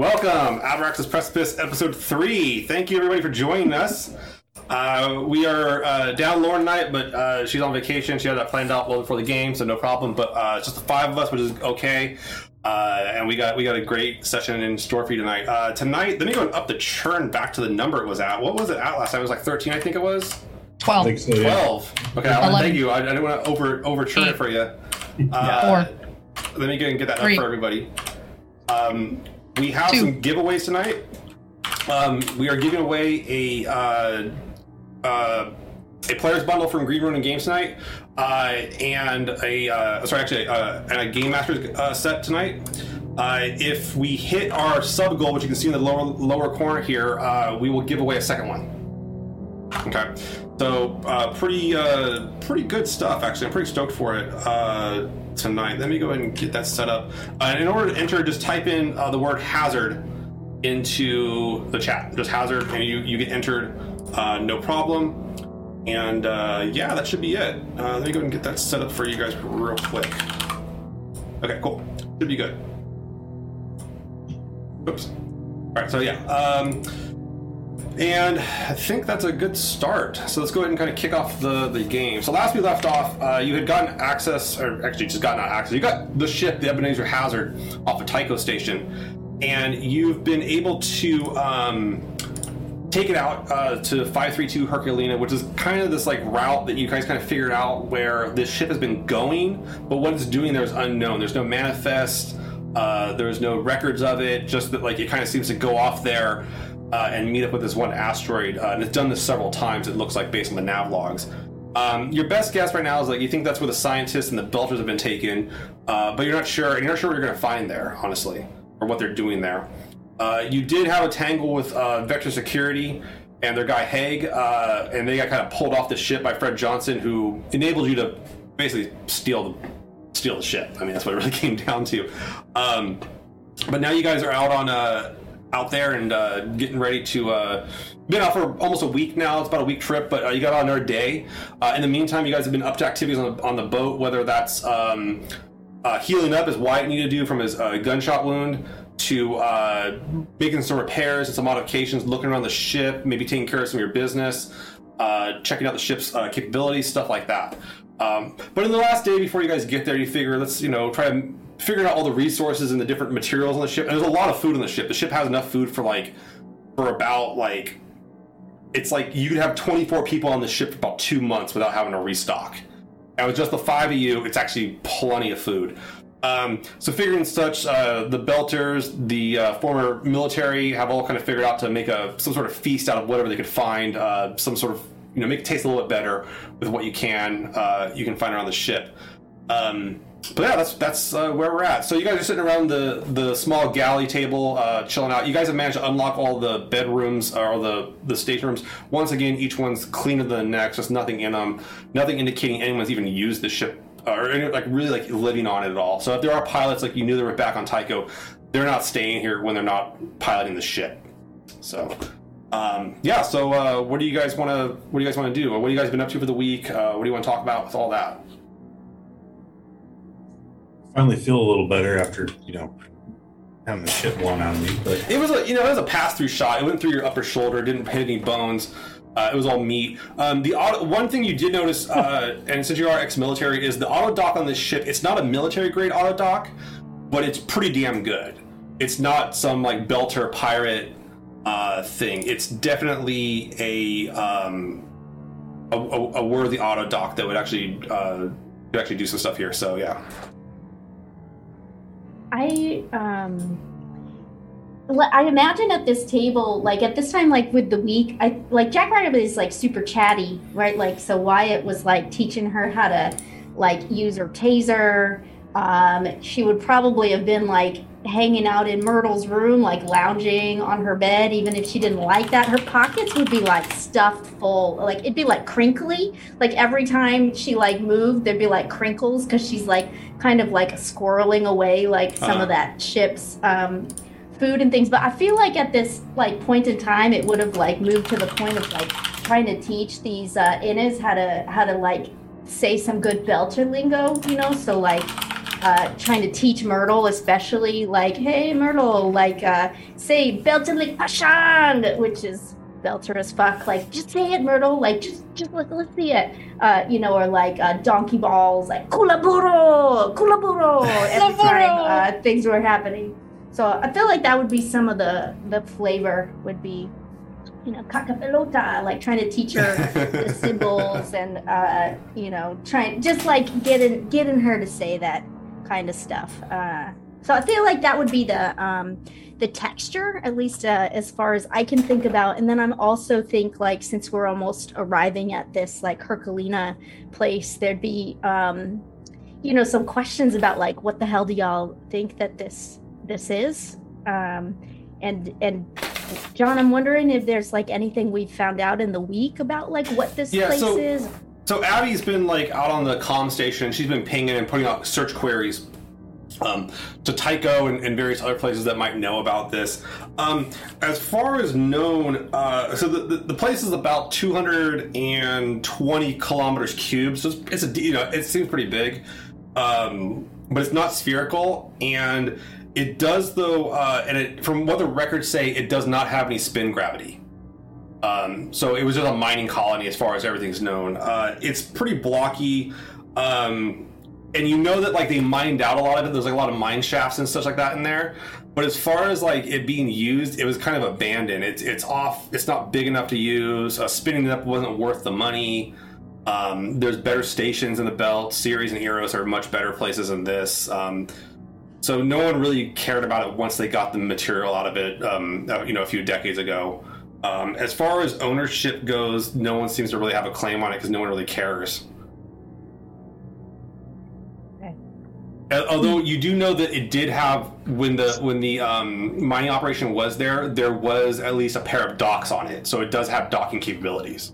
Welcome, Abraxas' Precipice, Episode 3. Thank you, everybody, for joining us. We are down Lauren tonight, but she's on vacation. She had that planned out well before the game, so no problem. But it's just the five of us, which is okay. And we got a great session in store for you tonight. Tonight, let me go and up the churn back to the number it was at. What was it at last time? It was like 13, I think it was? 12. I think so, yeah. 12. Okay, thank you. I didn't want to over-churn it for you. Let me go and get that up for everybody. We have some giveaways tonight. We are giving away a player's bundle from Green Ronin Games tonight, and a Game Master's set tonight. If we hit our sub goal, which you can see in the lower corner here, we will give away a second one. Okay, so pretty good stuff, actually. I'm pretty stoked for it tonight. Let me go ahead and get that set up. In order to enter, just type in the word hazard into the chat. Just hazard, and you get entered, no problem. And yeah, that should be it. Let me go ahead and get that set up for you guys real quick. Okay, cool. Should be good. Oops. All right, so yeah. And I think that's a good start. So let's go ahead and kind of kick off the game. So last we left off, you had gotten access, or actually just got not access, you got the ship, the Ebenezer Hazard, off of Tycho Station. And you've been able to take it out to 532 Herculina, which is kind of this like route that you guys kind of figured out where this ship has been going, but what it's doing there is unknown. There's no manifest, there's no records of it, just that like it kind of seems to go off there. And meet up with this one asteroid, and it's done this several times, it looks like, based on the nav logs. Your best guess right now is like you think that's where the scientists and the Belters have been taken, but you're not sure, and you're not sure what you're going to find there, honestly, or what they're doing there. You did have a tangle with Vector Security and their guy Hague, and they got kind of pulled off the ship by Fred Johnson, who enabled you to basically steal the ship. I mean, that's what it really came down to. But now you guys are out on out there and getting ready to been out for almost a week now. It's about a week trip, but you got on another day. In the meantime, you guys have been up to activities on the boat, whether that's healing up as Wyatt needed to do from his gunshot wound, to making some repairs and some modifications, looking around the ship, maybe taking care of some of your business, checking out the ship's capabilities, stuff like that. But in the last day before you guys get there, you figure let's try to figuring out all the resources and the different materials on the ship. And there's a lot of food on the ship. The ship has enough food for it's like you could have 24 people on the ship for about 2 months without having to restock. And with just the five of you, it's actually plenty of food. So figuring such, the Belters, the former military, have all kind of figured out to make some sort of feast out of whatever they could find, some sort of, make it taste a little bit better with what you can find around the ship. But yeah, that's where we're at. So you guys are sitting around the small galley table, chilling out. You guys have managed to unlock all the bedrooms, or the staterooms. Once again, each one's cleaner than the next. There's nothing in them, nothing indicating anyone's even used the ship, or really living on it at all. So if there are pilots, like you knew they were back on Tycho, they're not staying here when they're not piloting the ship. So yeah. So what do you guys want to do? What have you guys been up to for the week? What do you want to talk about with all that? Finally feel a little better after having the shit blown out of me. But it was a pass through shot. It went through your upper shoulder, didn't hit any bones. It was all meat. The one thing you did notice, and since you are ex-military, is the auto dock on this ship. It's not a military grade auto dock, but it's pretty damn good. It's not some like Belter pirate thing. It's definitely a worthy auto dock that would actually do some stuff here. So yeah. I imagine at this table, like at this time, like with the week, I like Jackrabbit is like super chatty, right? Like, so Wyatt was like teaching her how to like use her taser. She would probably have been like hanging out in Myrtle's room, like lounging on her bed, even if she didn't like that. Her pockets would be like stuffed full, like it'd be like crinkly. Like every time she like moved, there'd be like crinkles because she's like kind of like squirreling away like some of that ship's food and things. But I feel like at this like point in time, it would have like moved to the point of like trying to teach these Innas how to like say some good Belter lingo, so like trying to teach Myrtle, especially, like, hey, Myrtle, like, say Beltelik Pashan, which is Belter as fuck, like, just say it, Myrtle, like, just let's see it, you know, or like donkey balls, like, Kulaburo, every time things were happening. So I feel like that would be some of the flavor would be, you know, Kakapelota, like trying to teach her the symbols and, you know, trying, just like getting her to say that kind of stuff. So I feel like that would be the texture, at least as far as I can think about. And then I'm also think, like, since we're almost arriving at this, like, Herculina place, there'd be, you know, some questions about, like, what the hell do y'all think that this is? And John, I'm wondering if there's, like, anything we've found out in the week about, like, what this place is. So Abby's been, like, out on the comm station. She's been pinging and putting out search queries to Tycho and various other places that might know about this. As far as known, so the place is about 220 kilometers cubed, so it's you know, it seems pretty big, but it's not spherical, and it does though, and it, from what the records say, it does not have any spin gravity. So it was just a mining colony as far as everything's known. It's pretty blocky. And you know that, like, they mined out a lot of it. There's, like, a lot of mine shafts and stuff like that in there. But as far as, like, it being used, it was kind of abandoned. It's off. It's not big enough to use. Spinning it up wasn't worth the money. There's better stations in the belt. Ceres and Eros are much better places than this. So no one really cared about it once they got the material out of it, you know, a few decades ago. As far as ownership goes, no one seems to really have a claim on it because no one really cares. Although you do know that it did have, when the mining operation was there was at least a pair of docks on it, so it does have docking capabilities.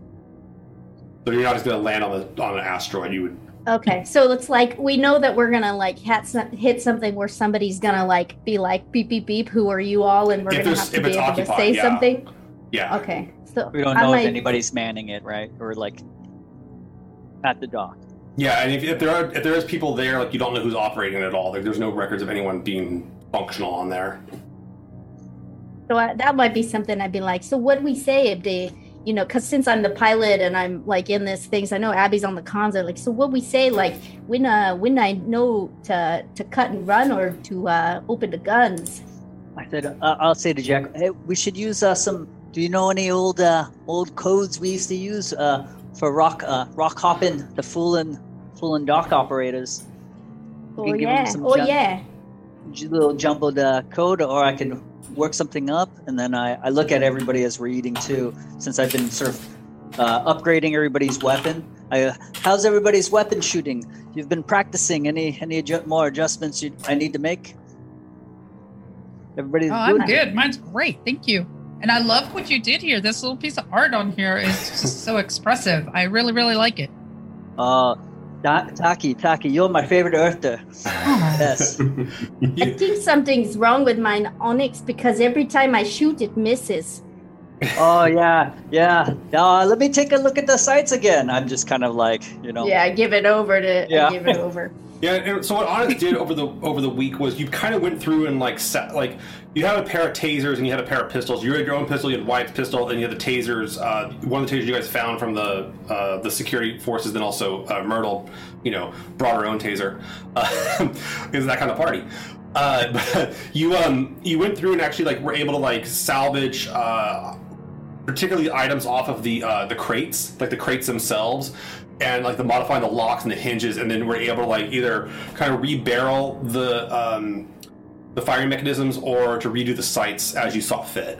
So you're not just going to land on an asteroid. You would. Okay, so it's like we know that we're going to, like, hit something where somebody's going to, like, be like beep beep beep, who are you all, and we're going to have to be able occupied, to say something. Yeah. Okay. So we don't know if anybody's manning it, right, or, like, at the dock. Yeah, and if there is people there, like, you don't know who's operating it at all. Like, there's no records of anyone being functional on there. So that might be something I'd be like, so what do we say if they, you know, because since I'm the pilot and I'm, like, in this thing, so I know Abby's on the cons, I'm like, so what we say, like, when I know to cut and run or to open the guns? I said, I'll say to Jack, hey, we should use some, do you know any old codes we used to use for rock hopping, the full and dock operators. Oh, yeah. Oh, yeah. Little jumbled code, or I can work something up, and then I look at everybody as we're eating too, since I've been sort of upgrading everybody's weapon. How's everybody's weapon shooting? You've been practicing. Any more adjustments I need to make? Everybody's good. I'm good. Mine's great. Thank you. And I love what you did here. This little piece of art on here is just so expressive. I really, really like it. Taki, you're my favorite earther. Yes. I think something's wrong with mine, Onyx, because every time I shoot, it misses. Oh, yeah. Let me take a look at the sights again. I'm just kind of like, you know. Yeah, give it over. Yeah, and so what Onyx did over the week was you kind of went through and, like, set, like, you had a pair of tasers and you had a pair of pistols. You had your own pistol, you had Wyatt's pistol, and you had the tasers. One of the tasers you guys found from the security forces, then also Myrtle, you know, brought her own taser. It was that kind of party. But you went through and actually, like, were able to, like, salvage particularly items off of the crates, like the crates themselves, and, like, the modifying the locks and the hinges, and then we're able to, like, either kind of rebarrel the firing mechanisms or to redo the sights as you saw fit.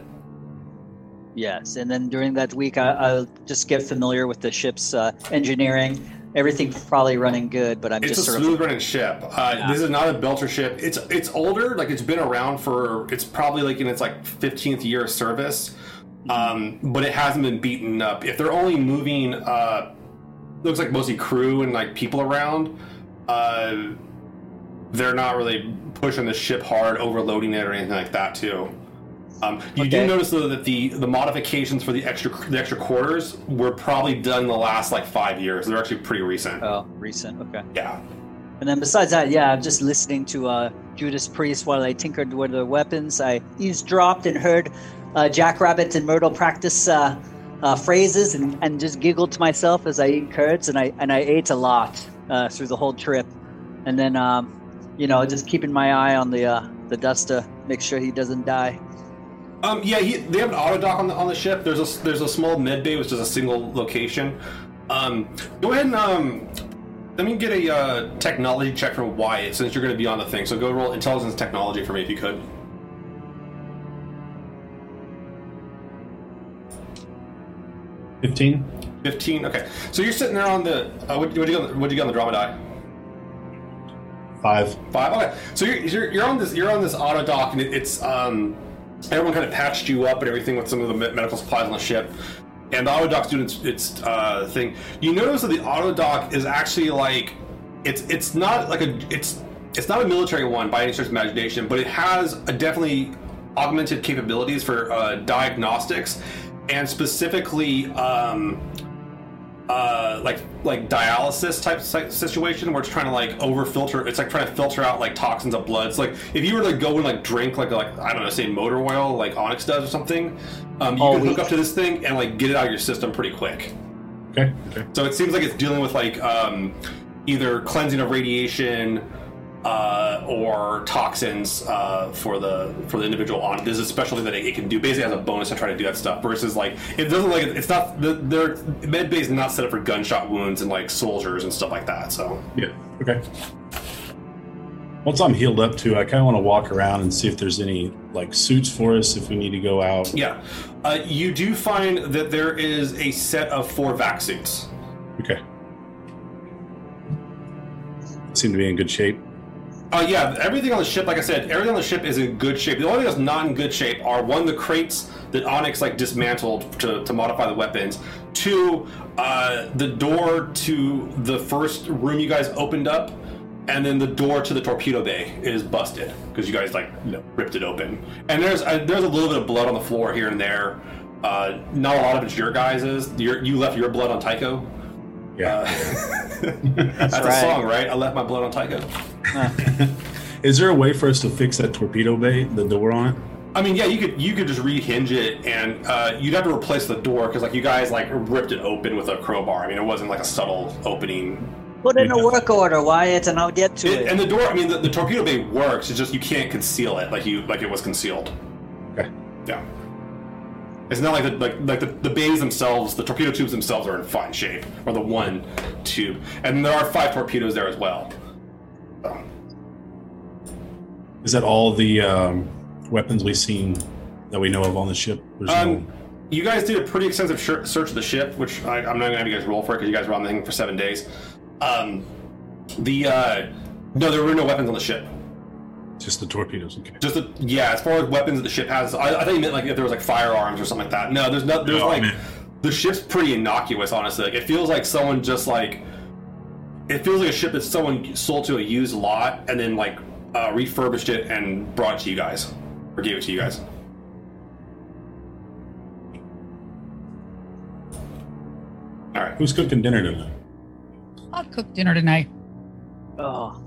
Yes, and then during that week, I'll just get familiar with the ship's engineering. Everything's probably running good, but it's just sort of... It's a smooth-running ship. This is not a Belter ship. It's older. Like, it's been around for... It's probably, like, in its, like, 15th year of service, but it hasn't been beaten up. If they're only moving... looks like mostly crew and, like, people around. They're not really pushing the ship hard, overloading it or anything like that too. You do notice though that the modifications for the extra quarters were probably done in the last, like, 5 years. They're actually pretty recent. Oh, recent. Okay. Yeah. And then besides that, yeah, I'm just listening to Judas Priest while I tinkered with their weapons. I eavesdropped and heard Jackrabbit and Myrtle practice phrases and just giggled to myself as I eat curds, and I ate a lot through the whole trip. And then, just keeping my eye on the Duster, make sure he doesn't die. They have an auto dock on the ship. There's a small med bay, which is a single location. Go ahead and let me get a technology check from Wyatt, since you're going to be on the thing. So go roll intelligence technology for me if you could. Fifteen. Okay. So you're sitting there on the. What did you get on the dromedary? 5 Okay. So you're on this auto dock, and it's everyone kind of patched you up and everything with some of the medical supplies on the ship. And the autodock's doing its thing. You notice that the autodock is actually like it's not a military one by any stretch of imagination, but it has a definitely augmented capabilities for diagnostics and specifically like dialysis type situation where it's trying to like overfilter. It's like trying to filter out like toxins of blood. It's like if you were to go and like drink like I don't know, say motor oil like Onyx does or something, you can hook up to this thing and like get it out of your system pretty quick. Okay. So it seems like it's dealing with like either cleansing of radiation or toxins for the individual on. There's a specialty that it can do. Basically, has a bonus to try to do that stuff. Versus like it doesn't like it's not their med bay is not set up for gunshot wounds and like soldiers and stuff like that. So yeah, okay. Once I'm healed up too, I kind of want to walk around and see if there's any like suits for us if we need to go out. Yeah, you do find that there is a set of 4 vac suits. Okay, seem to be in good shape. Everything on the ship, like I said, everything on the ship is in good shape. The only thing that's not in good shape are, 1, the crates that Onyx, like, dismantled to modify the weapons. 2, the door to the first room you guys opened up, and then the door to the torpedo bay is busted, because you guys, like, ripped it open. And there's a little bit of blood on the floor here and there. Not a lot of it's your guys's. You left your blood on Tycho. Yeah. That's right. A song, right? I left my blood on Tycho. Is there a way for us to fix that torpedo bay, the door on it? I mean, yeah, you could just rehinge it, and you'd have to replace the door because, like, you guys like ripped it open with a crowbar. I mean, it wasn't like a subtle opening. Put in a work order, Wyatt, and I'll get to it. And the door, I mean, the torpedo bay works. It's just you can't conceal it like it was concealed. Okay. Yeah. It's not like the bays themselves, the torpedo tubes themselves are in fine shape, or the one tube, and there are 5 torpedoes there as well. Is that all the weapons we've seen that we know of on the ship? You guys did a pretty extensive search of the ship, which I'm not going to have you guys roll for because you guys were on the thing for 7 days. There were no weapons on the ship. Just the torpedoes, okay. As far as weapons that the ship has, I thought you meant like if there was like firearms or something like that. No, there's not. There's the ship's pretty innocuous, honestly. Like, it feels like a ship that someone sold to a used lot and then like refurbished it and brought it to you guys, or gave it to you guys. All right, who's cooking dinner tonight? I'll cook dinner tonight. Oh.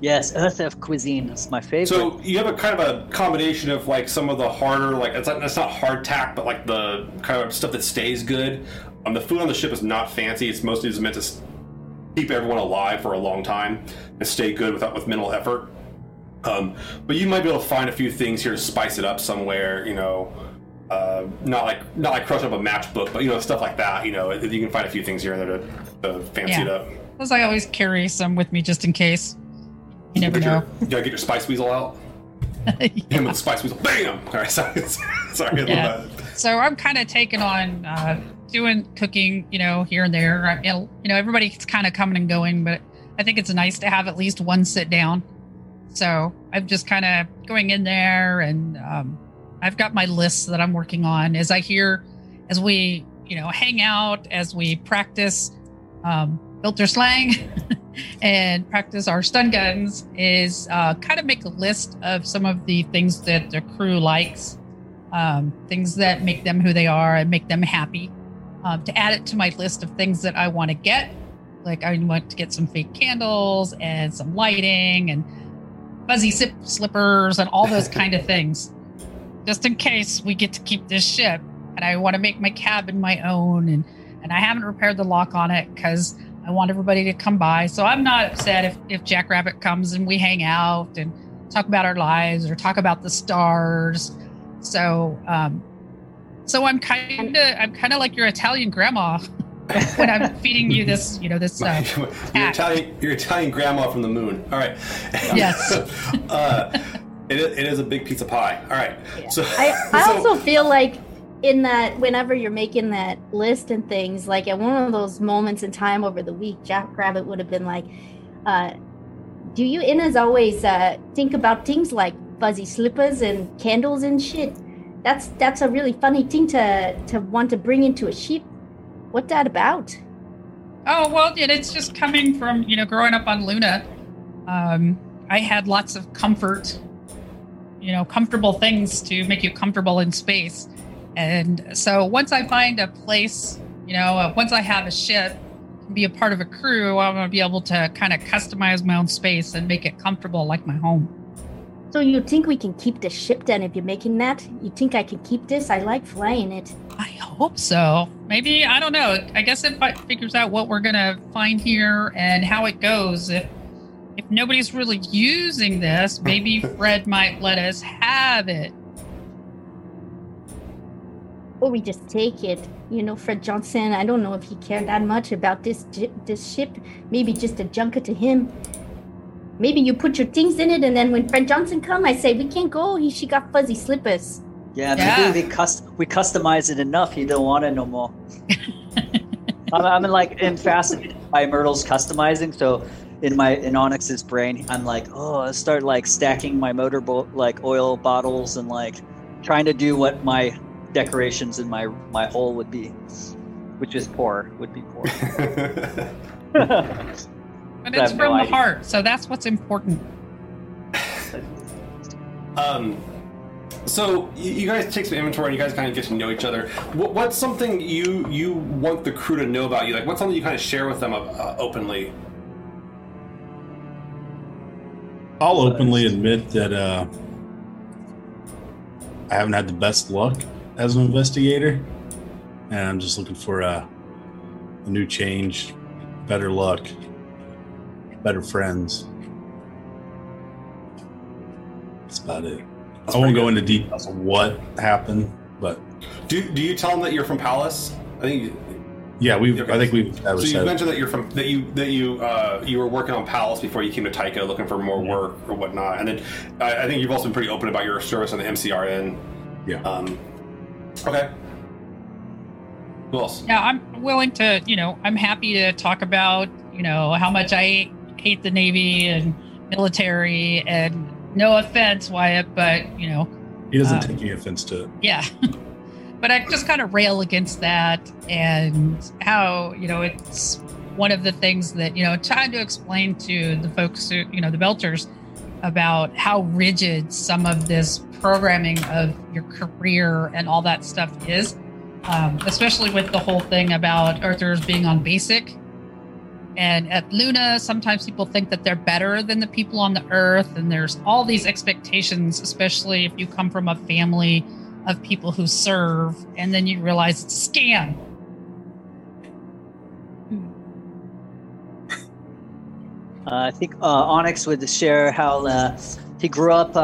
Yes, SF cuisine is my favorite. So you have a kind of a combination of like some of the harder, like it's not hardtack, but like the kind of stuff that stays good. The food on the ship is not fancy. It's mostly just meant to keep everyone alive for a long time and stay good with minimal effort. But you might be able to find a few things here to spice it up somewhere. Not like crush up a matchbook, but stuff like that. You can find a few things here and there to fancy it up. Plus, I always carry some with me just in case. You never know. You gotta get your spice weasel out. Him with the spice weasel. Bam! All right, sorry. Yeah. So I'm kind of taking on doing cooking, here and there. Everybody's kind of coming and going, but I think it's nice to have at least one sit down. So I'm just kind of going in there, and I've got my lists that I'm working on. As we, hang out, as we practice filter slang. And practice our stun guns is kind of make a list of some of the things that the crew likes, things that make them who they are and make them happy, to add it to my list of things that I want to get Like, I went to get some fake candles and some lighting and fuzzy slippers and all those kind of things, just in case we get to keep this ship. And I want to make my cabin my own, and I haven't repaired the lock on it because I want everybody to come by. So I'm not upset if Jackrabbit comes and we hang out and talk about our lives or talk about the stars. So, so I'm kind of like your Italian grandma when I'm feeding you this, you know, this. Your Italian grandma from the moon. All right. Yes. It is a big piece of pie. All right. Yeah. So I also feel like, in that, whenever you're making that list and things, like at one of those moments in time over the week, Jackrabbit would have been like, do you Innas always think about things like fuzzy slippers and candles and shit? That's a really funny thing to want to bring into a ship. What's that about? Oh, well, it's just coming from, growing up on Luna. I had lots of comfort, comfortable things to make you comfortable in space. And so once I find a place, once I have a ship, be a part of a crew, I'm going to be able to kind of customize my own space and make it comfortable like my home. So you think we can keep the ship then if you're making that? You think I can keep this? I like flying it. I hope so. Maybe, I don't know. I guess if I figures out what we're going to find here and how it goes, if nobody's really using this, maybe Fred might let us have it. Or we just take it, Fred Johnson. I don't know if he cared that much about this ship. Maybe just a junker to him. Maybe you put your things in it, and then when Fred Johnson come, I say we can't go. She got fuzzy slippers. Yeah, maybe we customize it enough. He don't want it no more. I'm fascinated by Myrtle's customizing. So in Onyx's brain, I'm like, I start stacking my motorboat oil bottles and trying to do what my decorations in my hole would be, which is poor, would be poor. But it's from the heart, so that's what's important. So you guys take some inventory and you guys kind of get to know each other. What's something you want the crew to know about you? Like, what's something you kind of share with them openly? I'll openly admit that I haven't had the best luck as an investigator, and I'm just looking for a new change, better luck, better friends. That's about it. I won't go into details of what happened, but do you tell them that you're from Palace? I think. So you mentioned that you're from you were working on Palace before you came to Tycho, looking for more work or whatnot, and then I think you've also been pretty open about your service on the MCRN. Yeah. Okay. Who else? Yeah, I'm willing to. I'm happy to talk about how much I hate the Navy and military, and no offense, Wyatt, but he doesn't take any offense to it. Yeah. But I just kind of rail against that, and how, it's one of the things that, trying to explain to the folks who, the Belters, about how rigid some of this programming of your career and all that stuff is, especially with the whole thing about Earthers being on BASIC. And at Luna, sometimes people think that they're better than the people on the Earth, and there's all these expectations, especially if you come from a family of people who serve, and then you realize it's a scam. I think Onyx would share how he grew up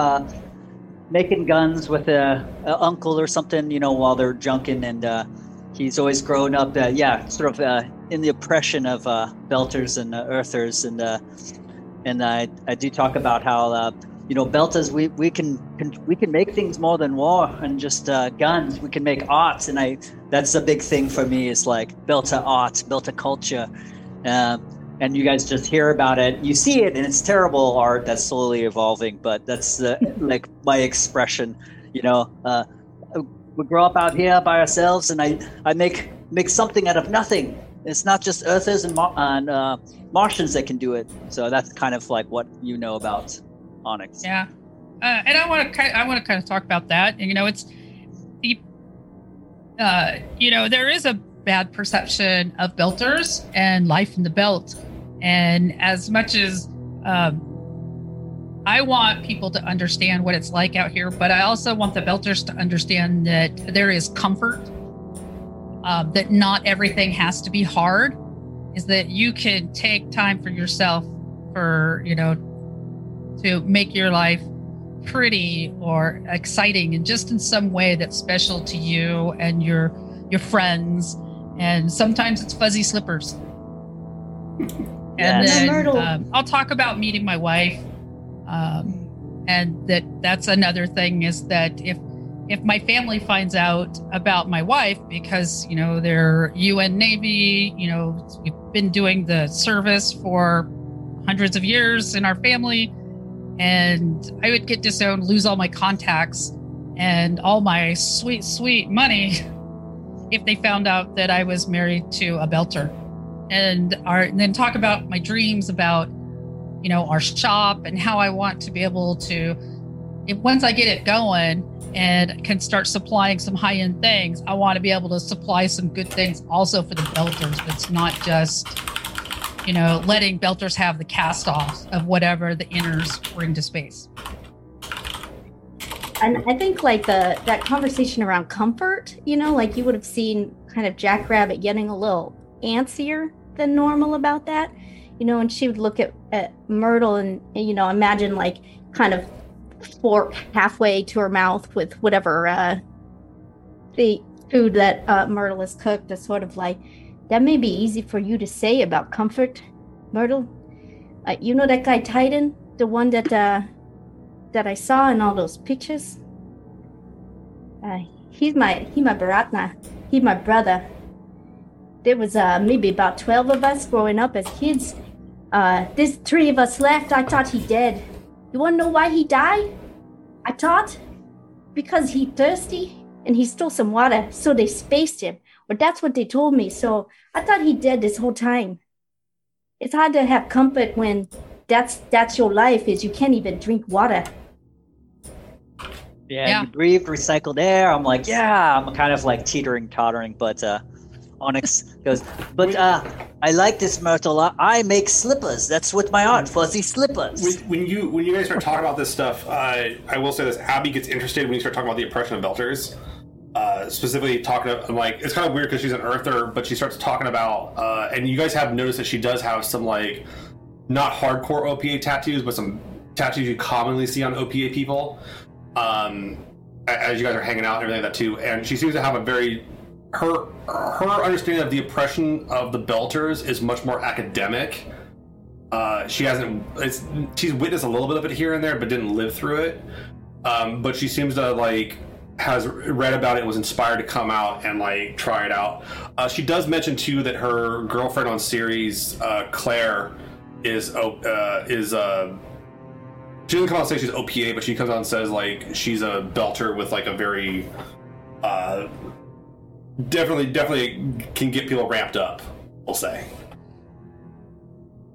making guns with an uncle or something, while they're junking, and he's always grown up, in the oppression of Belters and Earthers, and I do talk about how. Belters, we can make things more than war and just guns. We can make arts, and that's a big thing for me. It's like Belter arts, Belter culture, and you guys just hear about it, you see it, and it's terrible art that's slowly evolving. But that's my expression. We grow up out here by ourselves, and I make something out of nothing. It's not just Earthers and Martians that can do it. So that's kind of what you know about Onyx. Yeah, and I want to kind of talk about that. It's there is a bad perception of belters and life in the belt. And as much as I want people to understand what it's like out here, but I also want the belters to understand that there is comfort, that not everything has to be hard, is that you can take time for yourself for, you know, to make your life pretty or exciting and just in some way that's special to you and your friends. And sometimes it's fuzzy slippers. And then I'll talk about meeting my wife. And that's another thing, is that if my family finds out about my wife, because, you know, they're UN Navy, you know, we've been doing the service for hundreds of years in our family, and I would get disowned, lose all my contacts and all my sweet, sweet money if they found out that I was married to a belter. And then talk about my dreams about, you know, our shop and how I want to be able to, if once I get it going and can start supplying some high-end things, I want to be able to supply some good things also for the belters. It's not just, you know, letting belters have the cast-offs of whatever the inners bring to space. And I think like that conversation around comfort, you know, like you would have seen kind of Jackrabbit getting a little antsier than normal about that, you know, and she would look at Myrtle and, you know, imagine like kind of fork halfway to her mouth with whatever the food that Myrtle has cooked, is sort of like, that may be easy for you to say about comfort, Myrtle. You know that guy Titan, the one that I saw in all those pictures? He's my Bharatna. He's my brother. There was maybe about 12 of us growing up as kids. There's 3 of us left. I thought he dead. You want to know why he died? I thought because he thirsty and he stole some water, so they spaced him. But that's what they told me. So I thought he dead this whole time. It's hard to have comfort when that's your life, is you can't even drink water. Yeah. You breathe recycled air. I'm like, yeah, I'm kind of like tottering, but Onyx goes, but I like this, Myrtle. I make slippers. That's what my art, fuzzy slippers. When you guys start talking about this stuff, I will say this: Abby gets interested when you start talking about the oppression of belters. Specifically talking about, like, it's kind of weird because she's an earther, but she starts talking about and you guys have noticed that she does have some, like, not hardcore OPA tattoos, but some tattoos you commonly see on OPA people, as you guys are hanging out and everything like that too. And she seems to have a very, her understanding of the oppression of the belters is much more academic. She's witnessed a little bit of it here and there, but didn't live through it. But she seems to, like, has read about it, was inspired to come out and, like, try it out. She does mention too that her girlfriend on series, Claire, is she doesn't come out and say she's OPA, but she comes out and says, like, she's a belter with, like, a very definitely can get people ramped up, we'll say.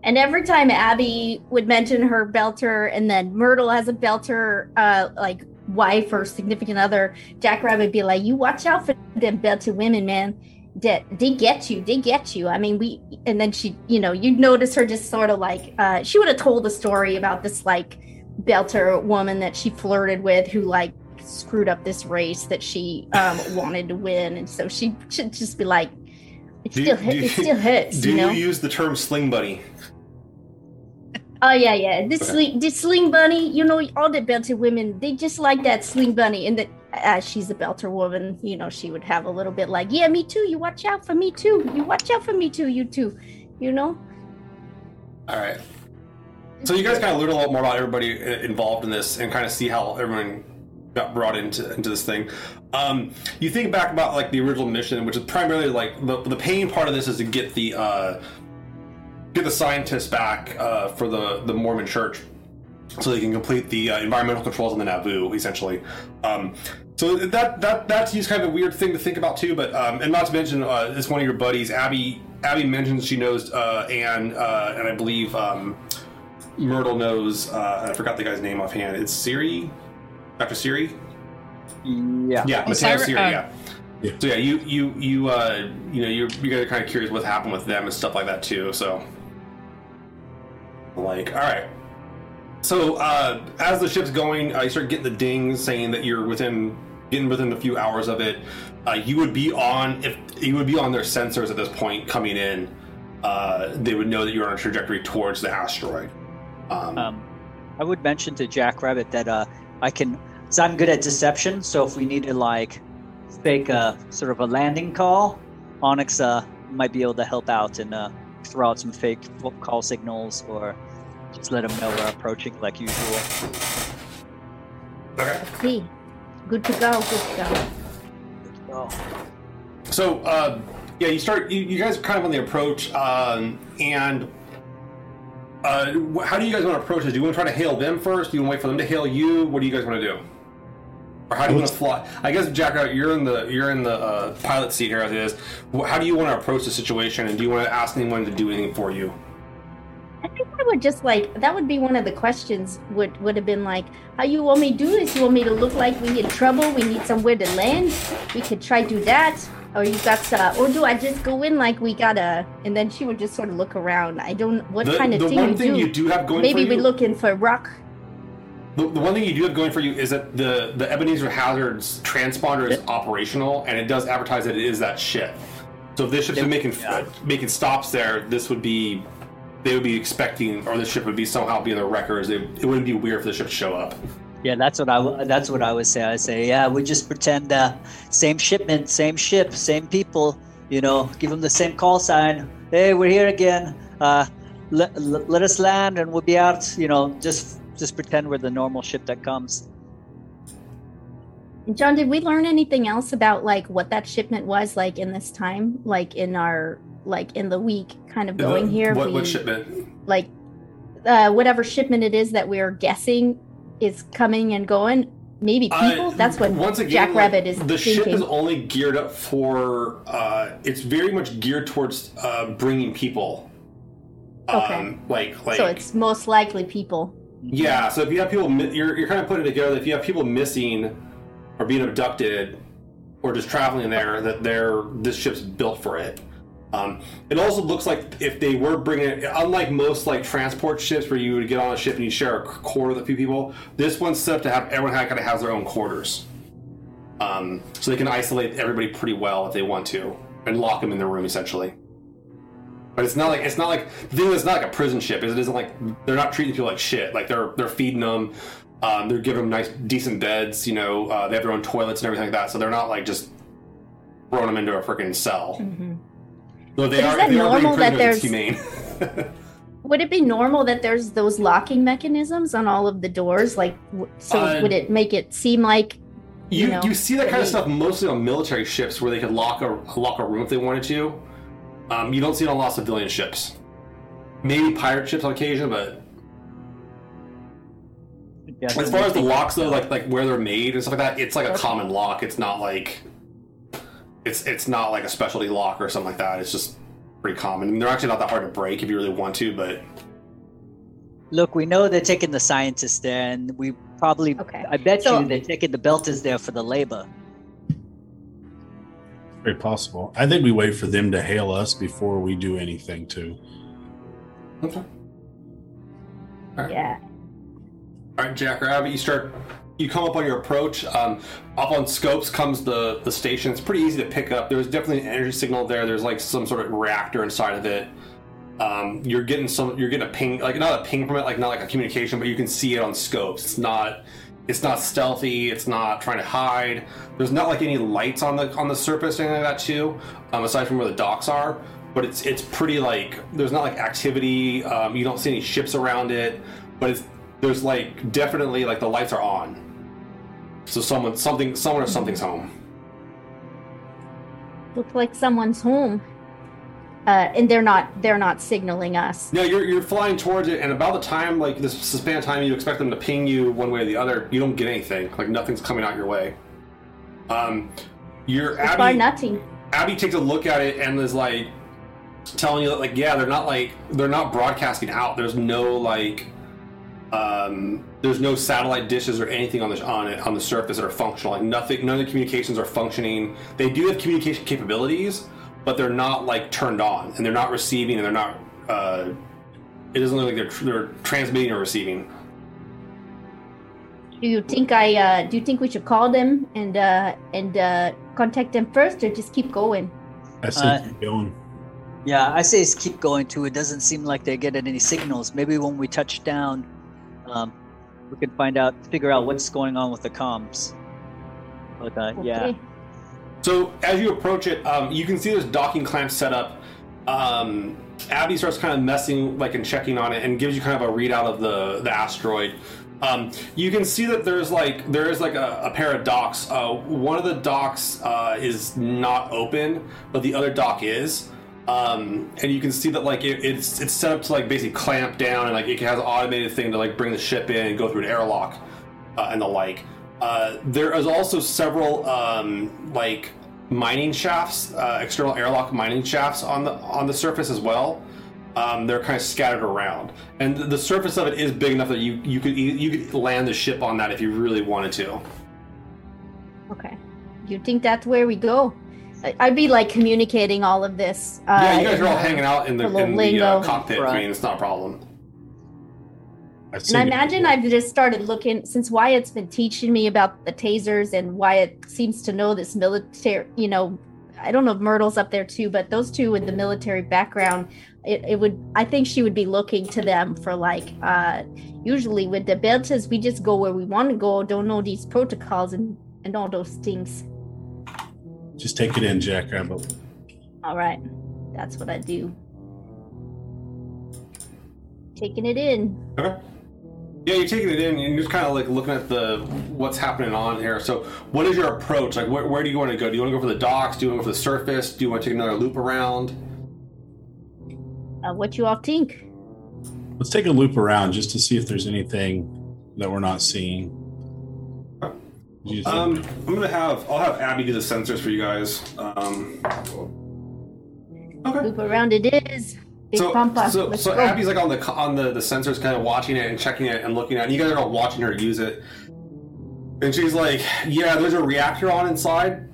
And every time Abby would mention her belter, and then Myrtle has a belter, like, wife or significant other, Jackrabbit be like, you watch out for them belted women, man. They get you. I mean, and then she, you know, you'd notice her just sort of like, she would have told the story about this, like, belter woman that she flirted with who, like, screwed up this race that she wanted to win. And so she should just be like, it still hurts. Do you use the term sling bunny? Oh, yeah. This sling bunny, you know, all the belter women, they just like that sling bunny. And she's a belter woman, you know, she would have a little bit like, yeah, me too. You watch out for me too, you too, you know? All right. So you guys kind of learn a lot more about everybody involved in this and kind of see how everyone got brought into this thing. You think back about, like, the original mission, which is primarily, like, the pain part of this is to get the... Get the scientists back for the Mormon Church, so they can complete the environmental controls on the Nauvoo, essentially. So that's just kind of a weird thing to think about too. But and not to mention, it's one of your buddies, Abby. Abby mentions she knows Anne, and I believe Myrtle knows. I forgot the guy's name offhand. It's Siri, Dr. Siri. Yeah, Mateo Siri. Yeah. Yeah. So yeah, you guys are kind of curious what's happened with them and stuff like that too. So, like, all right. So as the ship's going, you start getting the dings saying that you're within a few hours of it. You would be on their sensors at this point coming in. They would know that you're on a trajectory towards the asteroid. I would mention to Jackrabbit that I'm good at deception, so if we need to like fake a sort of a landing call, Onyx might be able to help out and throw out some fake call signals or just let them know we're approaching like usual. Okay. See, good to go. So, you guys are kind of on the approach, how do you guys want to approach this? Do you want to try to hail them first? Do you want to wait for them to hail you? What do you guys want to do? Or how do you want to fly? I guess, Jack, you're in the pilot seat here as it is. How do you want to approach the situation, and do you want to ask anyone to do anything for you? I think I would just like, that would be one of the questions would have been like, how you want me to do this? You want me to look like we in trouble? We need somewhere to land? We could try do that. Or you got or do I just go in like we gotta? And then she would just sort of look around. Maybe we're looking for rock. The one thing you do have going for you is that the Ebenezer Hazard's transponder is operational, and it does advertise that it is that ship. So if this ship's been making stops there, this ship would be somehow be in their records. It wouldn't be weird for the ship to show up. Yeah, that's what I would say. I say, yeah, we just pretend same shipment, same ship, same people. You know, give them the same call sign. Hey, we're here again. Let us land, and we'll be out. You know, just pretend we're the normal ship that comes. John, did we learn anything else about like what that shipment was like in this time, like in our in the week kind of going here? What shipment? Like whatever shipment it is that we're guessing is coming and going, maybe people. That's what Jackrabbit is thinking. The ship is only geared up for. It's very much geared towards bringing people. Okay. So it's most likely people. Yeah. So if you have people, you're kind of putting it together. If you have people missing, or being abducted, or just traveling there, that this ship's built for it. It also looks like if they were bringing, unlike most like transport ships where you would get on a ship and you share a quarter with a few people, this one's set up to have everyone kind of has their own quarters, so they can isolate everybody pretty well if they want to and lock them in their room essentially. But it's not like the thing is not like a prison ship. It isn't like they're not treating people like shit. Like they're feeding them, they're giving them nice decent beds. You know, they have their own toilets and everything like that. So they're not like just throwing them into a freaking cell. Mm-hmm. No, would it be normal that there's those locking mechanisms on all of the doors? Like, so would it make it seem like you see that kind of stuff mostly on military ships where they could lock a room if they wanted to. You don't see it on a lot of civilian ships. Maybe pirate ships on occasion, but as far as the locks though, like where they're made and stuff like that, it's like a common lock. It's not like. It's not like a specialty lock or something like that. It's just pretty common. I mean, they're actually not that hard to break if you really want to, but... Look, we know they're taking the scientists there, and we probably... Okay. I bet you they're taking the belters there for the labor. Very possible. I think we wait for them to hail us before we do anything, too. Okay. All right. Yeah. All right, Jackrabbit, you start... You come up on your approach. Up on scopes comes the station. It's pretty easy to pick up. There's definitely an energy signal there. There's like some sort of reactor inside of it. You're getting a ping, like not a ping from it, like not like a communication, but you can see it on scopes. It's not stealthy. It's not trying to hide. There's not like any lights on the surface or anything like that too, aside from where the docks are. But it's pretty like there's not like activity. You don't see any ships around it, but there's like definitely like the lights are on, so someone's home. Looks like someone's home, and they're not signaling us. No, you're flying towards it, and about the time like this span of time you expect them to ping you one way or the other, you don't get anything. Like nothing's coming out your way. Abby takes a look at it and is like telling you that like yeah they're not broadcasting out. There's no like. There's no satellite dishes or anything on the surface that are functional. Like nothing, none of the communications are functioning. They do have communication capabilities, but they're not like turned on, and they're not receiving, and they're not. It doesn't look like they're transmitting or receiving. Do you think we should call them and contact them first, or just keep going? I say keep going. Yeah, I say keep going too. It doesn't seem like they're getting any signals. Maybe when we touch down, we can figure out what's going on with the comms. But okay. Yeah. So as you approach it, you can see this docking clamp set up. Abby starts kind of messing and checking on it and gives you kind of a readout of the asteroid. You can see that there is a pair of docks. One of the docks is not open, but the other dock is. And you can see that it's set up to basically clamp down, and it has an automated thing to bring the ship in and go through an airlock and the like. There is also several mining shafts, external airlock mining shafts on the surface as well. They're kind of scattered around, and the surface of it is big enough that you could land the ship on that if you really wanted to. Okay, you think that's where we go? I'd be communicating all of this. Yeah, you guys are all hanging out in the cockpit. Right. I mean, it's not a problem. And I imagine I've just started looking, since Wyatt's been teaching me about the tasers, and Wyatt seems to know this military, I don't know if Myrtle's up there too, but those two with the military background, I think she would be looking to them for usually with the betas, we just go where we want to go, don't know these protocols and all those things. Just take it in, Jackrabbit. All right. That's what I do. Taking it in. Okay. Yeah, you're taking it in, and you're just kind of looking at what's happening on here. So what is your approach? Where do you want to go? Do you want to go for the docks? Do you want to go for the surface? Do you want to take another loop around? What you all think? Let's take a loop around just to see if there's anything that we're not seeing. I'll have Abby do the sensors for you guys. Okay. Loop around it is. Big pump up. So Abby's on the sensors, kind of watching it and checking it and looking at it. And you guys are all watching her use it. And she's yeah, there's a reactor on inside.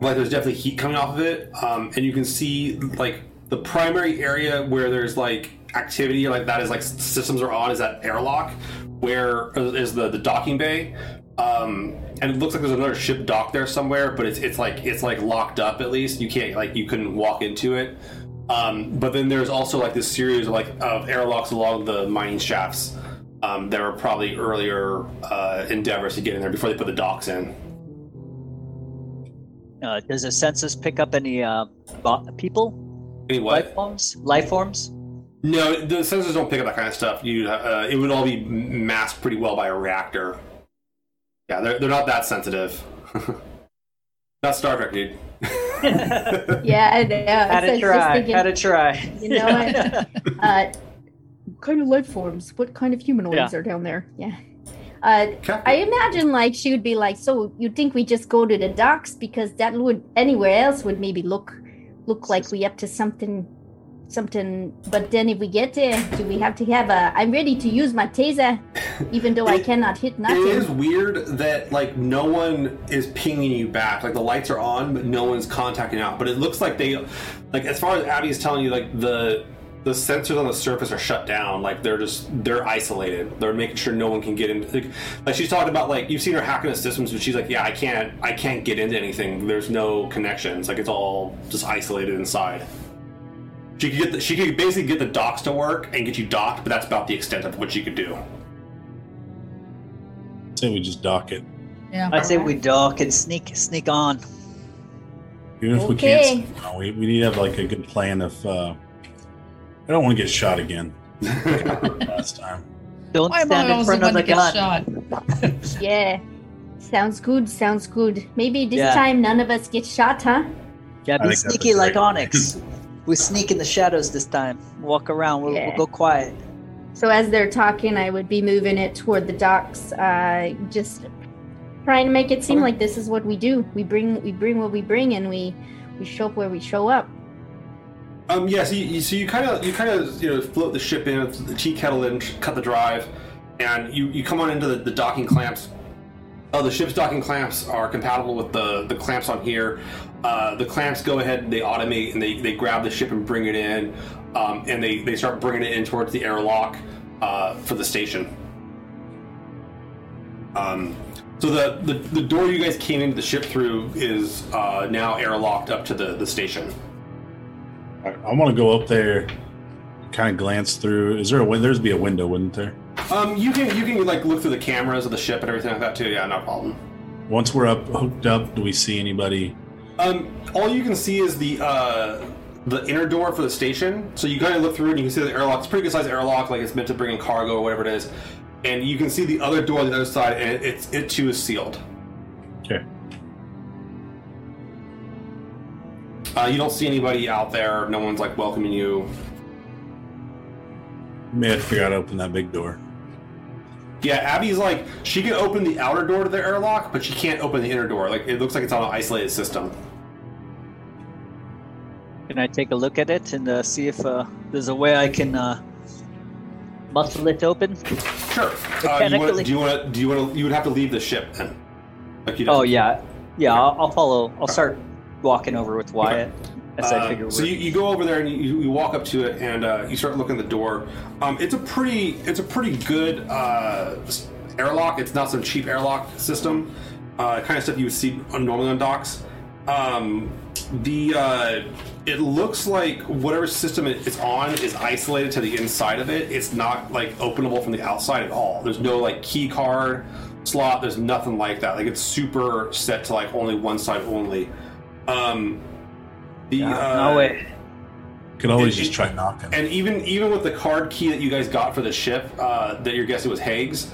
There's definitely heat coming off of it. And you can see the primary area where there's activity that is systems are on is that airlock, where is the docking bay. And it looks like there's another ship docked there somewhere, but it's locked up at least. You can't you couldn't walk into it. But then there's also this series of airlocks along the mining shafts that were probably earlier endeavors to get in there before they put the docks in. Does the census pick up any people? Any what? Life forms? No, the sensors don't pick up that kind of stuff. It would all be masked pretty well by a reactor. Yeah, they're not that sensitive. Not Star Trek, dude. Yeah, I know. Had a try. You know what? Kind of life forms. What kind of humanoids are down there? Yeah. I imagine she would be so you think we just go to the docks, because that would anywhere else would maybe look like we up to something, but then if we get there, do we have to have I'm ready to use my taser, even though I cannot hit nothing. It is weird that no one is pinging you back. The lights are on, but no one's contacting out. But it looks like they, as far as Abby is telling you, the sensors on the surface are shut down. They're isolated. They're making sure no one can get in. She's talking about you've seen her hacking the systems, but she's yeah, I can't get into anything. There's no connections. It's all just isolated inside. She could basically get the docks to work and get you docked, but that's about the extent of what she could do. I'd say we just dock it. Yeah. I'd say we dock and sneak on. Even if we can't, we need to have a good plan. If I don't want to get shot again. Last time. Don't stand in front of the gun. Yeah. Sounds good. Maybe this time none of us get shot, huh? Yeah, be sneaky Onyx. We sneak in the shadows this time. Walk around. We'll go quiet. So as they're talking, I would be moving it toward the docks, just trying to make it seem like this is what we do. We bring what we bring, and we show up where we show up. So you kind of float the ship in, the tea kettle in, cut the drive. And you come on into the docking clamps. The ship's docking clamps are compatible with the clamps on here. The clamps go ahead and they automate and they grab the ship and bring it in. And they start bringing it in towards the airlock for the station. So the door you guys came into the ship through is now airlocked up to the station. I want to go up there, kind of glance through. Is there a window? There'd be a window, wouldn't there? You can like look through the cameras of the ship and everything like that too. Yeah, no problem. Once we're hooked up, do we see anybody? All you can see is the inner door for the station. So you kind of look through and you can see the airlock. It's a pretty good sized airlock, like it's meant to bring in cargo or whatever it is. And you can see the other door on the other side, and it too is sealed. Okay. You don't see anybody out there. No one's like welcoming you. May have to figure out how to open that big door. Yeah, Abby's like, she can open the outer door to the airlock, but she can't open the inner door. Like, it looks like it's on an isolated system. Can I take a look at it and see if there's a way I can muscle it open? Sure. You would have to leave the ship then. Like you yeah. I'll follow. I'll start walking over with Wyatt. Okay. As I figure so you go over there and you walk up to it and you start looking at the door. It's a pretty good airlock. It's not some cheap airlock system. Kind of stuff you would see normally on docks. It looks like whatever system it's on is isolated to the inside of it. It's not like openable from the outside at all. There's no like key card slot. There's nothing like that. Like it's super set to like only one side only. No way. Could always just try knocking. And even with the card key that you guys got for the ship, that you're guessing was Hague's,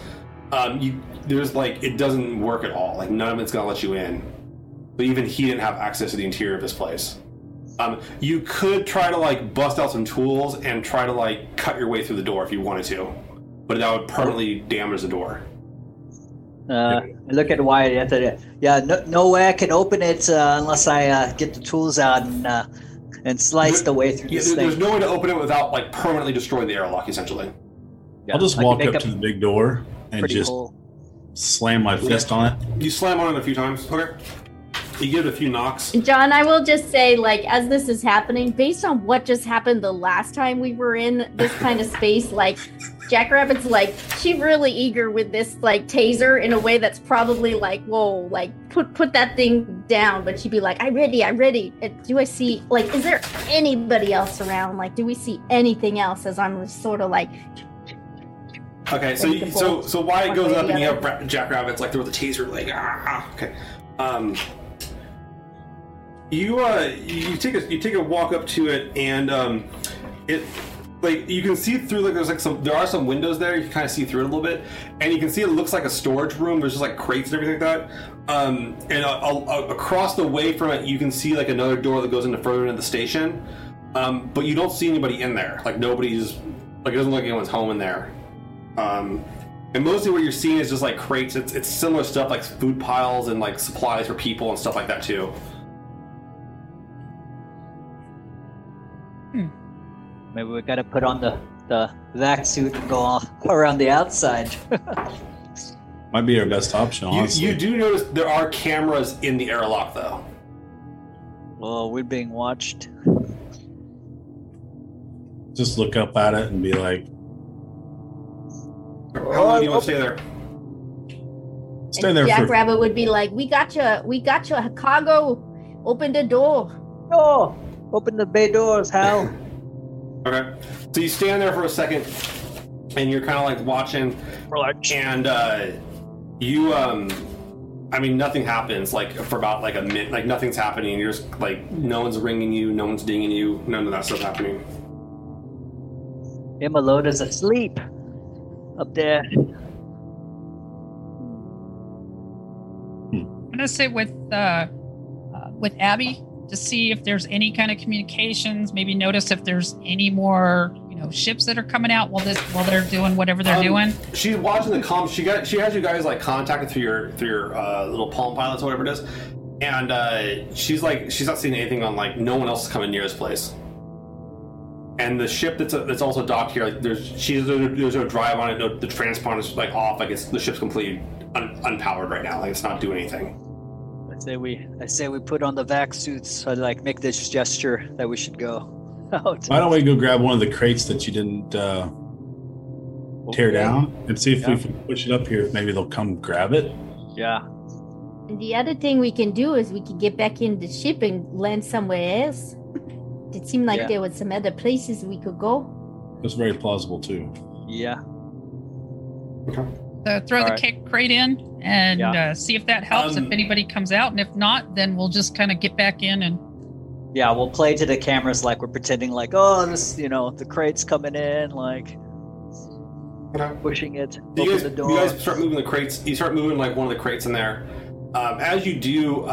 there's like it doesn't work at all. Like none of it's gonna let you in. But even he didn't have access to the interior of this place. You could try to like bust out some tools and try to like cut your way through the door if you wanted to, but that would permanently damage the door. I look at Wyatt. No way I can open it unless I get the tools out and slice the way through this thing. There's no way to open it without like permanently destroying the airlock, essentially. Yeah, I'll just walk up to the big door and just slam my fist on it. You slam on it a few times. Okay. You give it a few knocks. John, I will just say, like, as this is happening, based on what just happened the last time we were in this kind of space, like, Jackrabbit's, like, she really eager with this, like, taser in a way that's probably, like, whoa, like, put that thing down. But she'd be like, I'm ready. Do I see, like, is there anybody else around? Like, do we see anything else as I'm sort of, like... Okay, so Wyatt goes up and you have Jackrabbit's, like, through the taser, like, okay. You take a walk up to it and it like you can see through like there are some windows there. You can kind of see through it a little bit and you can see it looks like a storage room. There's just like crates and everything like that. Across the way from it, you can see like another door that goes into further into the station. But you don't see anybody in there. Like nobody's like it doesn't look like anyone's home in there. And mostly what you're seeing is just like crates. It's similar stuff like food piles and like supplies for people and stuff like that too. Maybe we gotta put on the vac suit and go off around the outside. Might be our best option, honestly. You do notice there are cameras in the airlock, though. Well, we're being watched. Just look up at it and be like... How long do you want to stay there? Stay there. Jackrabbit would be like, we got you, Chicago. Open the door. Oh, open the bay doors, Hal. Okay, so you stand there for a second, and you're kind of like watching. We're like, and nothing happens. Like for about like a minute, like nothing's happening. You're just like, no one's ringing you, no one's dinging you, none of that stuff's happening. Imaloda's asleep up there. I'm gonna sit with Abby. To see if there's any kind of communications, maybe notice if there's any more, you know, ships that are coming out while they're doing whatever they're doing. She's watching the comms. She has you guys like contacted through your little Palm Pilots or whatever it is, and she's not seeing anything on like no one else is coming near this place. And the ship that's also docked here, like there's no drive on it. No, the transponder is like off. Like it's the ship's completely unpowered right now. Like it's not doing anything. I say we put on the vac suits. I like make this gesture that we should go out. Why don't we go grab one of the crates that you didn't tear down and see if we can push it up here? Maybe they'll come grab it. Yeah. And the other thing we can do is we can get back in the ship and land somewhere else. It seemed like there was some other places we could go. That's very plausible, too. Yeah. Okay. So throw the kick crate in and see if that helps, if anybody comes out. And if not, then we'll just kind of get back in and... Yeah, we'll play to the cameras like we're pretending like, oh, this, you know, the crate's coming in, like... Pushing it, open the door. You guys start moving the crates. You start moving, like, one of the crates in there. As you do...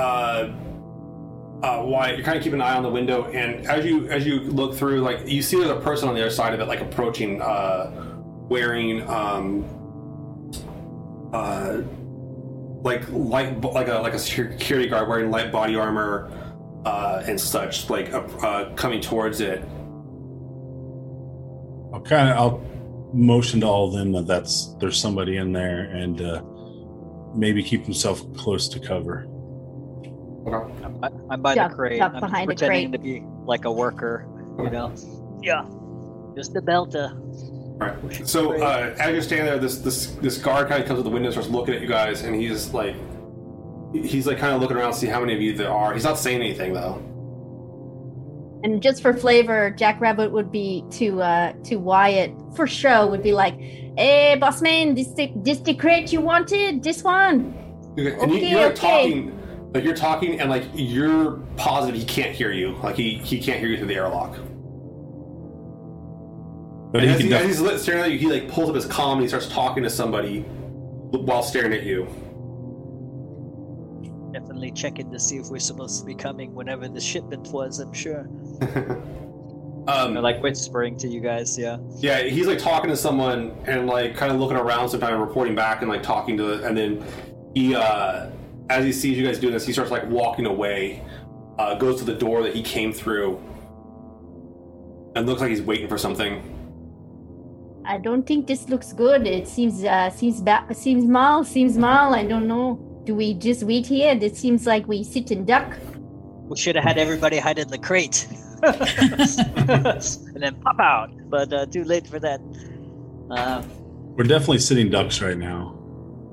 Wyatt, you're kind of keeping an eye on the window, and as you look through, like you see there's a person on the other side of it, like approaching, wearing like a security guard wearing light body armor and such, like coming towards it. I'll motion to all of them that there's somebody in there, and maybe keep himself close to cover. Okay. I'm by the crate. I'm pretending to be like a worker, you know. Yeah, just a belter. Right. So as you're standing there, this guard kind of comes to the window, starts looking at you guys, and he's kind of looking around to see how many of you there are. He's not saying anything though. And just for flavor, Jackrabbit would be to Wyatt for show would be like, "Hey, boss man, this the crate you wanted, this one." Okay. And you're like talking. Like, you're talking, and, like, you're positive he can't hear you. Like, he can't hear you through the airlock. But as he's staring at you, he, like, pulls up his comm and he starts talking to somebody while staring at you. Definitely checking to see if we're supposed to be coming whenever the shipment was, I'm sure. They're, like, whispering to you guys, yeah. Yeah, he's, like, talking to someone and, like, kind of looking around sometimes, reporting back and, like, talking to... And then he, as he sees you guys doing this, he starts, like, walking away, goes to the door that he came through, and looks like he's waiting for something. I don't think this looks good. It seems mal. I don't know. Do we just wait here? It seems like we sit and duck. We should have had everybody hide in the crate. And then pop out. But too late for that. We're definitely sitting ducks right now.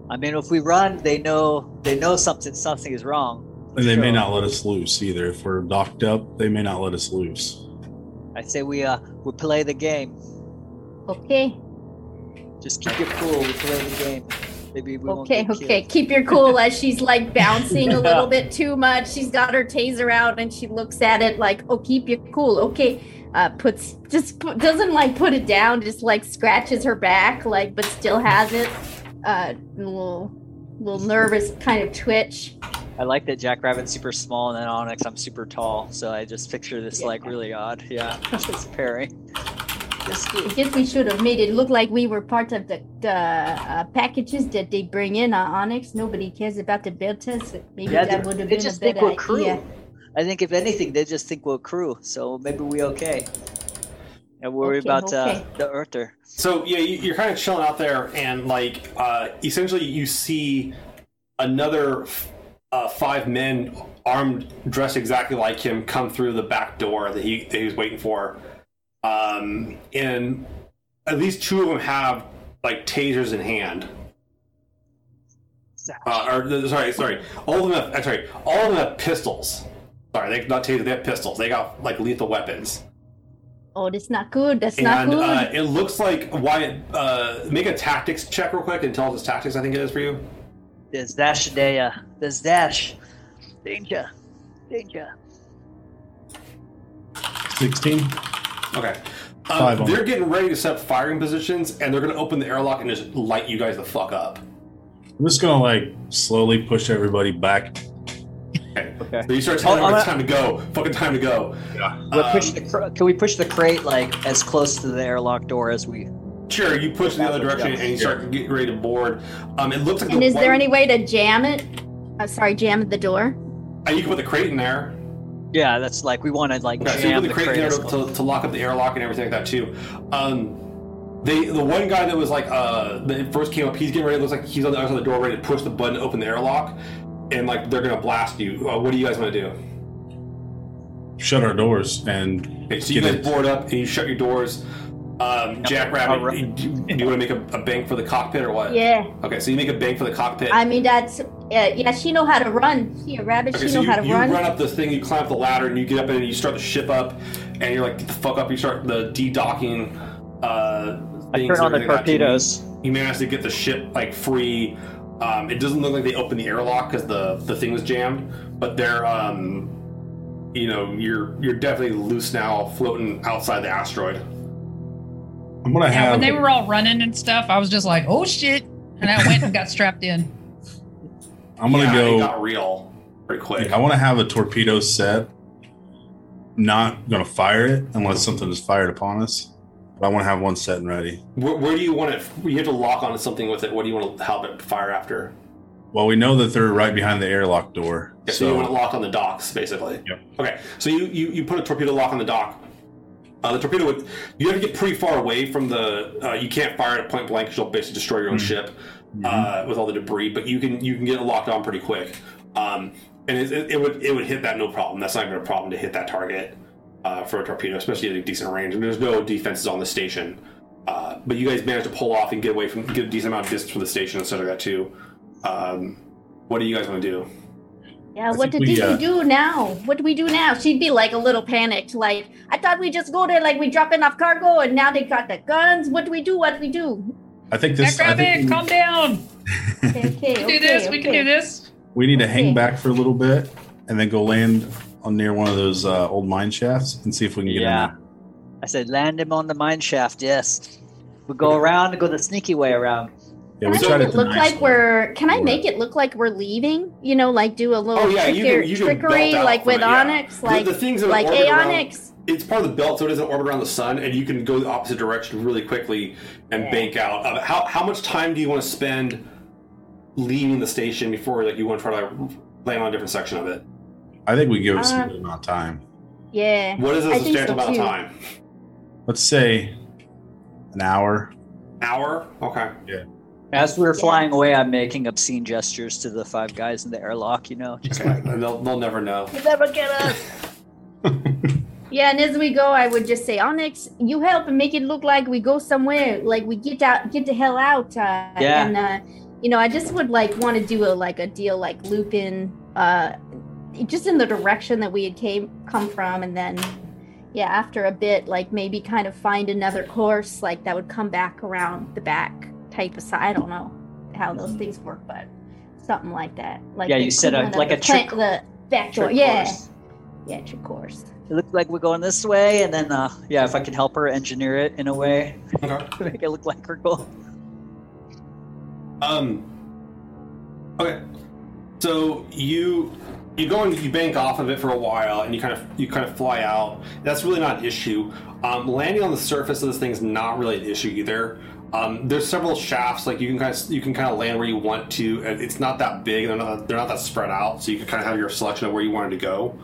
I mean, if we run, they know something is wrong. And they may not let us loose either. If we're docked up, they may not let us loose. I say we play the game. Okay. Just keep your cool. We play the game. Maybe we won't get killed. Keep your cool as she's like bouncing a little bit too much. She's got her taser out and she looks at it like, oh, keep your cool. Okay. Doesn't like put it down. Just like scratches her back like, but still has it. A little nervous kind of twitch. I like that Jackrabbit's super small and then Onyx, I'm super tall. So I just picture this like really odd. Yeah, just pairing. I guess we should have made it look like we were part of the packages that they bring in on Onyx. Nobody cares about the belters. So maybe that would have been a better idea. Crew. I think if anything, they just think we're crew. So maybe we're okay. And worry about the earther. So yeah, you're kind of chilling out there, and like essentially, you see another five men armed, dressed exactly like him, come through the back door that he was waiting for. And at least two of them have like tasers in hand. All of them have pistols. Sorry, they not tasers. They have pistols. They got like lethal weapons. Oh, that's not good. It looks like Wyatt. Make a tactics check real quick. Intelligence tactics, I think it is for you. There's dash today. There's dash. Danger. 16. Okay. They're getting ready to set firing positions, and they're going to open the airlock and just light you guys the fuck up. I'm just going to like slowly push everybody back. Okay. So you start telling them it's time to go. Fucking time to go. Yeah. Can we push the crate like as close to the airlock door as we? Sure. You push in the other direction and you start getting ready to board. It looks like. And is there any way to jam it? Jam the door. You can put the crate in there. Yeah, that's like we want to like jam so the crate to lock up the airlock and everything like that too. The one guy that was like that first came up, he's getting ready. Looks like he's on the other side of the door, ready to push the button to open the airlock, and like they're gonna blast you. What do you guys want to do? Shut our doors and. Okay, so you guys board up and you shut your doors. Jackrabbit, do you want to make a bank for the cockpit or what? Yeah. Okay, so you make a bank for the cockpit. I mean, that's... yeah, she know how to run. She a rabbit, okay, she so know how to run. You run up this thing, you climb up the ladder, and you get up and you start the ship up, and you're like, get the fuck up, you start the de-docking things. I turn on the torpedoes. You manage to get the ship, like, free. It doesn't look like they opened the airlock because the thing was jammed, but they're... you know, you're definitely loose now, floating outside the asteroid. I'm gonna have. When they were all running and stuff, I was just like, "Oh shit!" and I went and got strapped in. I'm gonna go. It got real pretty quick. I want to have a torpedo set. Not gonna fire it unless something is fired upon us. But I want to have one set and ready. Where do you want it? You have to lock onto something with it. What do you want to help it fire after? Well, we know that they're right behind the airlock door. Yeah, so you want to lock on the docks, basically. Yep. Okay, so you put a torpedo lock on the dock. The torpedo would... You have to get pretty far away from the... you can't fire it at point blank because you'll basically destroy your own ship with all the debris, but you can get it locked on pretty quick. And it would hit that no problem. That's not even a problem to hit that target for a torpedo, especially at a decent range. And there's no defenses on the station. But you guys managed to pull off and get away from... Get a decent amount of distance from the station and stuff like that, too. What do you guys want to do? Yeah, what did we do now? What do we do now? She'd be like a little panicked, like, I thought we just go there, like we dropping off cargo, and now they got the guns. What do we do? I think this... Jackrabbit, calm down! We can do this. We need to hang back for a little bit, and then go land on near one of those old mine shafts, and see if we can get in there. I said land him on the mine shaft, yes. We go around and go the sneaky way around. Yeah, can I make it look like we're? Can I make it look like we're leaving? You know, like do a little trickery, like with Onyx, like Onyx. It's part of the belt, so it doesn't orbit around the sun, and you can go the opposite direction really quickly and bank out. How much time do you want to spend leaving the station before like you want to try to like, land on a different section of it? I think we give us a good amount of time. Yeah. What is a substantial amount of time? Let's say an hour. Hour? Okay. Yeah. As we're flying away, I'm making obscene gestures to the five guys in the airlock, you know? Just like, they'll never know. You'll never get us! And as we go, I would just say, Onyx, you help and make it look like we go somewhere, like we get the hell out. And, you know, I just would, like, want to do a deal, like, loop in, just in the direction that we had come from, and then... Yeah, after a bit, like, maybe kind of find another course, like, that would come back around the back type of side. I don't know how those things work, but something like that. Like you said, like a trick. The back door, course. Yeah, trick course. It looked like we're going this way, and then, if I can help her engineer it in a way to make it look like we're going. Okay, so you go and you bank off of it for a while, and you kind of fly out. That's really not an issue. Landing on the surface of this thing's not really an issue either. There's several shafts, like you can kind of land where you want to. And it's not that big. They're not that spread out, so you can kind of have your selection of where you wanted to go.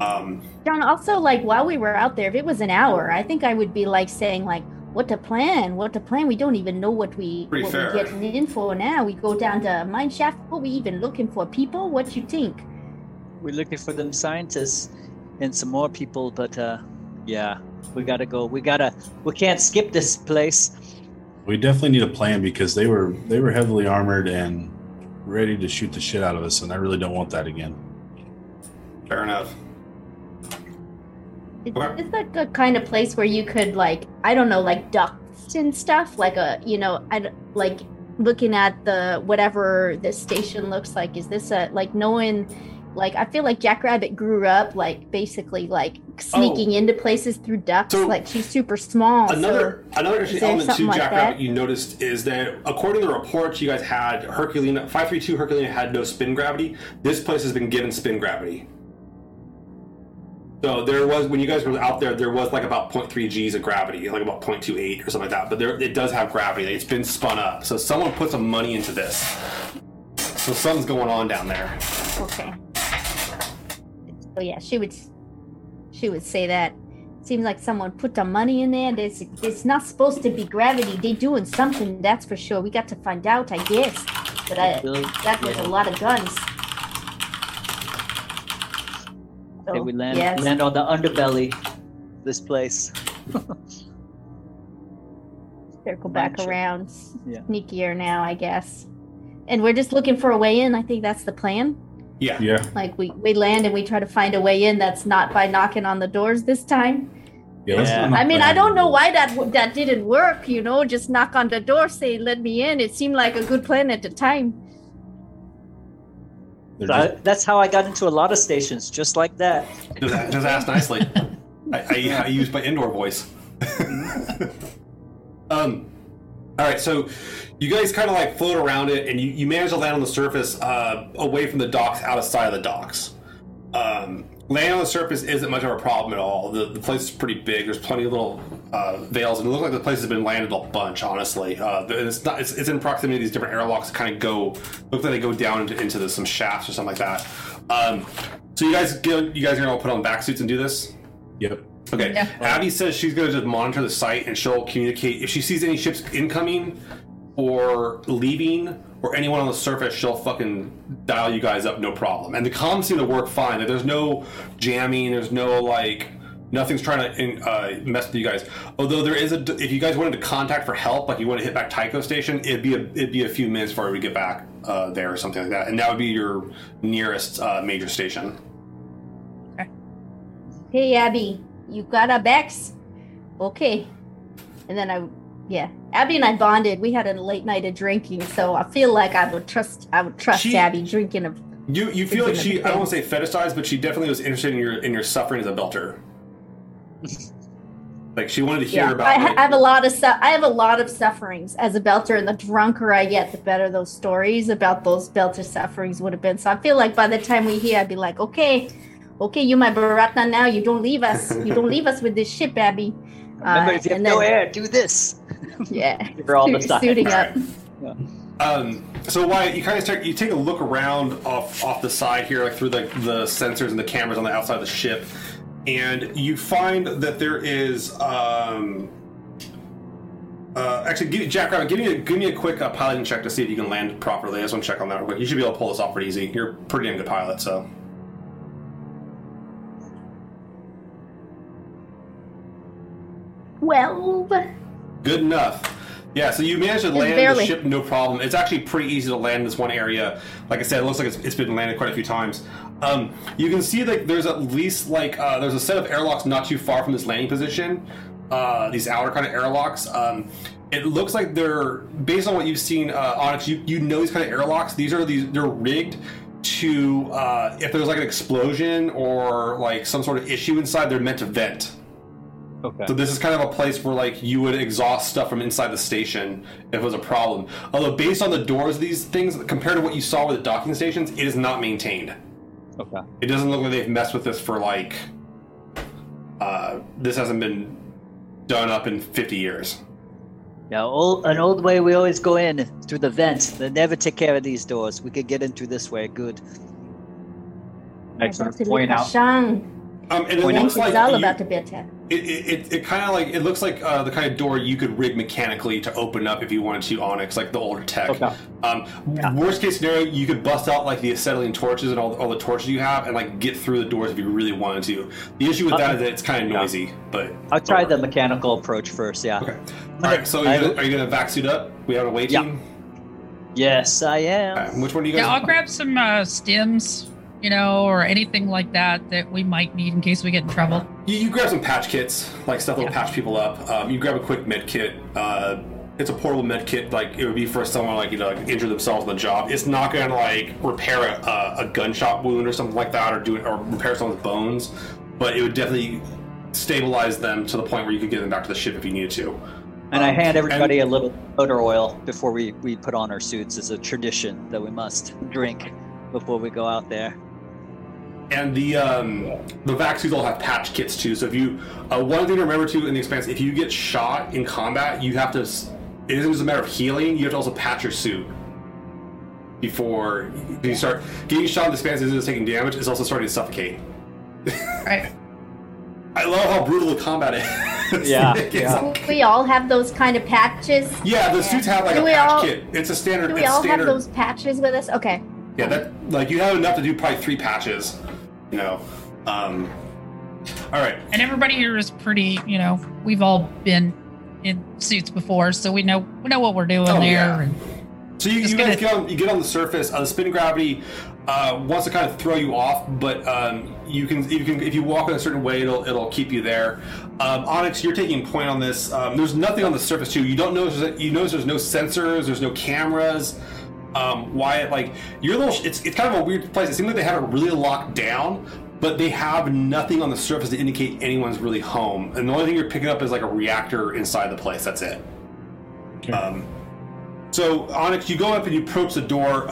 John, also, like while we were out there, if it was an hour, I think I would be like saying like, What to plan? We don't even know what we're getting in for now. We go down to mine shaft. What are we even looking for? People? What you think? We're looking for them scientists and some more people, but we gotta go. We can't skip this place. We definitely need a plan because they were heavily armored and ready to shoot the shit out of us, and I really don't want that again. Fair enough. Is that the kind of place where you could, like, I don't know, like ducts and stuff? Like a, you know, like looking at the whatever the station looks like. Is this a, like, knowing, like, I feel like Jackrabbit grew up, like, basically, like, sneaking into places through ducts. So like, she's super small. Another element to Jackrabbit you noticed is that, according to the reports you guys had, Herculina, 532 Herculina had no spin gravity. This place has been given spin gravity. So there was, when you guys were out there was like about 0.3 G's of gravity, like about 0.28 or something like that. But it does have gravity. It's been spun up. So someone put some money into this. So something's going on down there. Okay. So yeah, she would say that. Seems like someone put the money in there. It's not supposed to be gravity. They doing something, that's for sure. We got to find out, I guess. But that was a lot of guns. So, okay, we land on the underbelly. This place. Circle back around. Yeah. Sneakier now, I guess. And we're just looking for a way in. I think that's the plan. Yeah. Like we land and we try to find a way in that's not by knocking on the doors this time. Yeah. I mean, I don't know why that didn't work, you know, just knock on the door, say, let me in. It seemed like a good plan at the time. That's how I got into a lot of stations, just like that. Just ask nicely. I use my indoor voice. All right, so you guys kind of like float around it, and you manage to land on the surface away from the docks, outside of the docks. Landing on the surface isn't much of a problem at all. The place is pretty big. There's plenty of little veils, and it looks like the place has been landed a bunch, honestly. It's in proximity to these different airlocks that kind of look like they go down into some shafts or something like that. So you guys are going to put on back suits and do this? Yep. Okay. Yeah. Abby says she's going to just monitor the site, and she'll communicate if she sees any ships incoming or leaving or anyone on the surface. She'll fucking dial you guys up, no problem. And the comms seem to work fine. Like, there's no jamming. There's no nothing's trying to mess with you guys. Although there is if you guys wanted to contact for help, like you want to hit back Tycho Station, it'd be a few minutes before we get back there or something like that, and that would be your nearest major station. Okay. Hey, Abby. You got our backs? Okay. And then Abby and I bonded. We had a late night of drinking, so I feel like I would trust Abby drinking. You feel like she, I don't want to say fetishized, but she definitely was interested in your suffering as a belter. Like she wanted to hear about it. I have a lot of sufferings as a belter, and the drunker I get, the better those stories about those belter sufferings would have been. So I feel like by the time we hear, I'd be like, okay, you my Baratna now. You don't leave us. You don't leave us with this ship, Abby. Remember, if you have no air, do this. Yeah, for all the stuff. Suiting up. Right. Yeah. So Wyatt, you kind of start. You take a look around off the side here, like through the sensors and the cameras on the outside of the ship, and you find that there is. Jackrabbit, give me a quick piloting check to see if you can land properly. I just want to check on that real quick. You should be able to pull this off pretty easy. You're a pretty damn good pilot, so. Well, good enough. Yeah, so you managed to land the ship no problem. It's actually pretty easy to land this one area. Like I said, it looks like it's been landed quite a few times. You can see that there's at least there's a set of airlocks not too far from this landing position. These outer kind of airlocks. It looks like they're, based on what you've seen, Onyx, you know these kind of airlocks. They're rigged to if there's like an explosion or like some sort of issue inside, they're meant to vent. Okay. So this is kind of a place where, like, you would exhaust stuff from inside the station if it was a problem. Although, based on the doors of these things, compared to what you saw with the docking stations, it is not maintained. Okay. It doesn't look like they've messed with this for, this hasn't been done up in 50 years. Yeah, an old way we always go in, through the vents. They never take care of these doors. We could get in through this way. Good. Excellent. Point out. And it looks like all about the better. It kind of like, it looks like the kind of door you could rig mechanically to open up if you wanted to, Onyx, like the older tech. Okay. Worst case scenario, you could bust out like the acetylene torches and all the torches you have and like get through the doors if you really wanted to. The issue with that is that it's kind of noisy. Yeah. But I'll try the mechanical approach first. Yeah. Okay. All right. So are you gonna vac suit up? We have an away team. Yes, I am. Right, which one do you guys? Yeah, I'll grab some stims. You know, or anything like that we might need in case we get in trouble. You grab some patch kits, like stuff that will patch people up. You grab a quick med kit. It's a portable med kit. Like it would be for someone like injure themselves on the job. It's not going to like repair a gunshot wound or something like that, or repair someone's bones. But it would definitely stabilize them to the point where you could get them back to the ship if you needed to. And I hand everybody a little motor oil before we put on our suits. It's a tradition that we must drink before we go out there. And the vac suits all have patch kits too. So if you one thing to remember too in the Expanse, if you get shot in combat, you have to. It isn't just a matter of healing. You have to also patch your suit before you start getting shot. In the Expanse isn't just taking damage; it's also starting to suffocate. Right. I love how brutal the combat is. Yeah. We all have those kind of patches. Yeah, the suits have like a patch kit. It's a standard. Do we all have those patches with us? Okay. Yeah, that like you have enough to do probably 3 patches. You know. All right. And everybody here is pretty. You know, we've all been in suits before, so we know what we're doing there. Yeah. And so you guys get on the surface. The spin gravity wants to kind of throw you off, but you can if you walk in a certain way, it'll keep you there. Onyx, you're taking point on this. There's nothing on the surface too. You don't notice that. You notice there's no sensors. There's no cameras. Wyatt, like your little, it's kind of a weird place. It seems like they have it really locked down, but they have nothing on the surface to indicate anyone's really home. And the only thing you're picking up is like a reactor inside the place. That's it. Okay. So Onyx, you go up and you approach the door.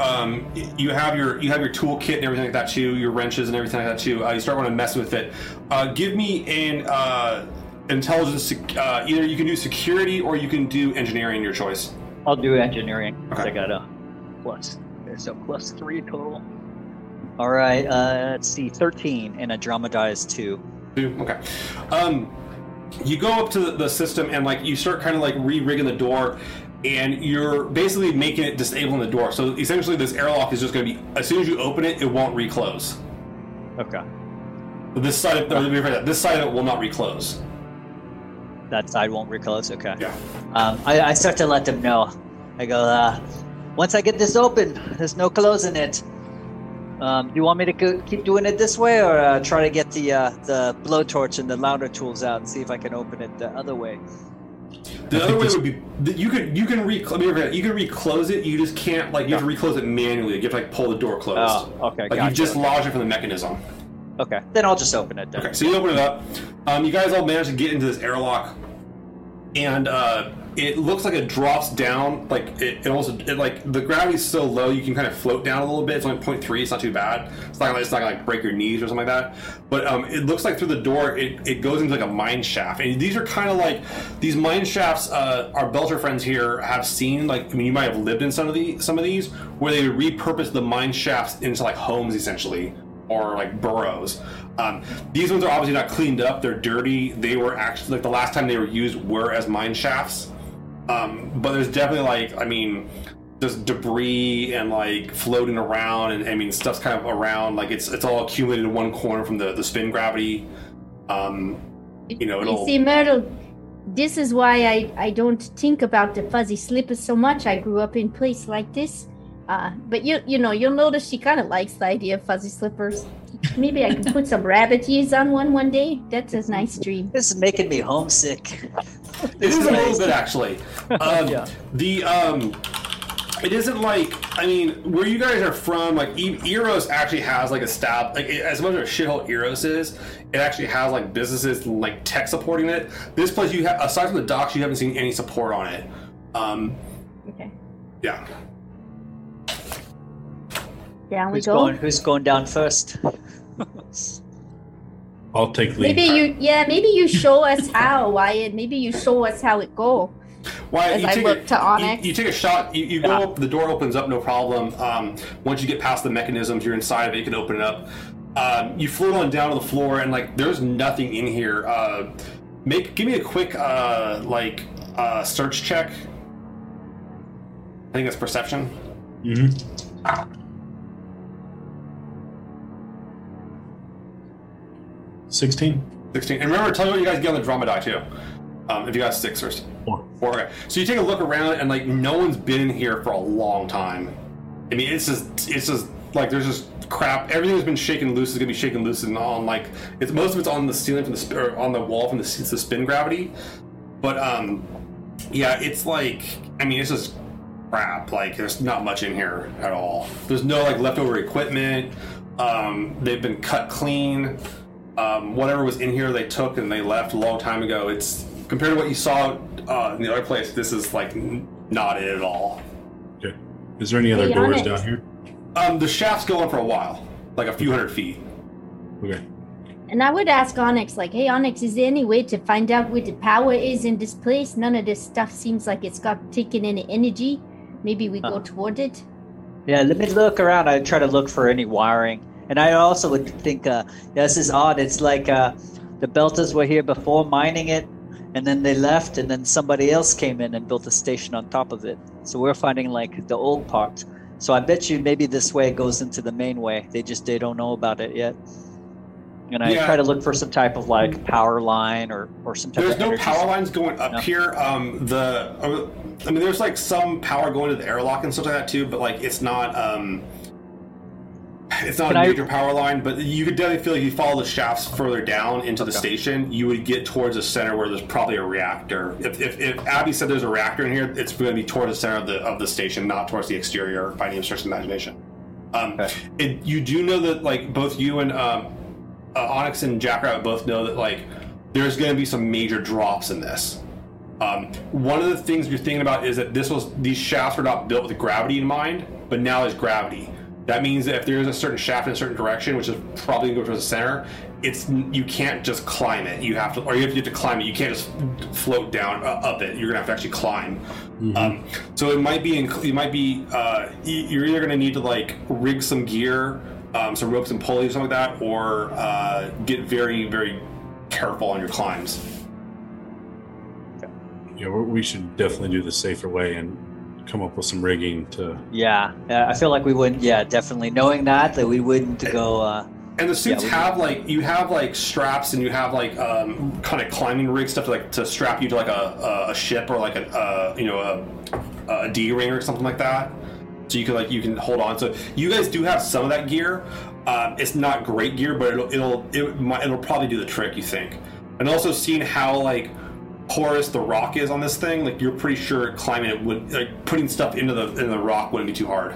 You have your toolkit and everything like that too. Your wrenches and everything like that too. You start wanting to mess with it. Give me an intelligence. Either you can do security or you can do engineering. Your choice. I'll do engineering. Okay. I got a plus. So plus 3 total. All right. Let's see. 13 and a dramatized 2. 2. Okay. You go up to the system and like you start kind of like re-rigging the door, and you're basically making it disabling the door. So essentially, this airlock is just going to be, as soon as you open it, it won't reclose. Okay. This side of it will not reclose. That side won't reclose. Okay. Yeah. I start to let them know. I go, once I get this open, there's no closing it. Do you want me to keep doing it this way, or try to get the blowtorch and the louder tools out and see if I can open it the other way? The other way would be that you can reclose it. You just can't you have to reclose it manually. You have to pull the door closed. Oh, okay. Gotcha. You just lodge it from the mechanism. Okay, then I'll just open it then. Okay, so you open it up. You guys all manage to get into this airlock, and it looks like it drops down. It the gravity's so low you can kind of float down a little bit. It's only 0.3. It's not too bad. It's not gonna break your knees or something like that. But it looks like through the door it goes into a mine shaft. And these are kind of these mine shafts. Our Belcher friends here have seen. You might have lived in some of these where they repurpose the mine shafts into homes essentially. Or burrows. These ones are obviously not cleaned up. They're dirty. They were actually the last time they were used were as mine shafts. But there's definitely just debris and floating around, and stuff's kind of around. It's all accumulated in one corner from the spin gravity. You see, Myrtle, this is why I don't think about the fuzzy slippers so much. I grew up in place like this. But you'll notice she kind of likes the idea of fuzzy slippers. Maybe I can put some rabbit ears on one day. That's a nice dream. This is making me homesick. It is a little bit, actually. Yeah. It isn't where you guys are from. Eros actually has a stab. As much of a shithole Eros is, it actually has businesses tech supporting it. This place, you have aside from the docks, you haven't seen any support on it. Okay. Yeah. Down we go. Who's going down first? I'll take lead. Maybe you show us how, Wyatt. Maybe you show us how it go. Wyatt, you take a shot. You go up. The door opens up, no problem. Once you get past the mechanisms, you're inside of it. You can open it up. You float on down to the floor, and there's nothing in here. Give me a quick search check. I think it's perception. Mm-hmm. Ah. 16. And remember, tell me what you guys get on the drama die too. If you got 6 or 4. Okay. So you take a look around, and no one's been in here for a long time. It's just there's just crap. Everything that's been shaken loose is gonna be shaken loose, and on it's most of it's on the ceiling from the or on the wall from the spin gravity. But yeah, it's it's just crap. There's not much in here at all. There's no leftover equipment. They've been cut clean. Whatever was in here they took and they left a long time ago. It's compared to what you saw in the other place, this is not it at all. Okay. Is there any other doors down here? The shafts go on for a while, a few hundred feet. Okay. And I would ask Onyx, hey Onyx, is there any way to find out where the power is in this place? None of this stuff seems like it's got taken any energy. Maybe we go toward it. Yeah, let me look around. I try to look for any wiring. And I also would think this is odd. It's like the Belters were here before mining it, and then they left, and then somebody else came in and built a station on top of it. So we're finding like the old part. So I bet you maybe this way goes into the main way. They don't know about it yet. And I try to look for some type of like power line or some type of energy. There's no power lines going up here. There's like some power going to the airlock and stuff like that too, but like it's not a major power line, but you could definitely feel like if you follow the shafts further down into the station, you would get towards the center where there's probably a reactor. If Abby said there's a reactor in here, it's going to be towards the center of the station, not towards the exterior by any stretch of imagination. You do know that like both you and Onyx and Jackrabbit both know that like there's going to be some major drops in this. One of the things you're thinking about is that these shafts were not built with gravity in mind, but now there's gravity. That means that if there is a certain shaft in a certain direction, which is probably going to go towards the center, you can't just climb it. You have to climb it. You can't just float down up it. You're going to have to actually climb. Mm-hmm. So it might be you're either going to need to like rig some gear, some ropes and pulleys, something like that, or get very, very careful on your climbs. Yeah, we should definitely do the safer way and come up with some rigging to. Yeah, I feel like we wouldn't. Yeah, definitely knowing that we wouldn't go. And the suits have like you have like straps and you have like kind of climbing rig stuff to strap you to like a ship or like a D-ring or something like that. So you can hold on. So you guys do have some of that gear. It's not great gear, but it'll probably do the trick, you think. And also seeing how like porous the rock is on this thing, like you're pretty sure climbing it would, like putting stuff into the rock wouldn't be too hard.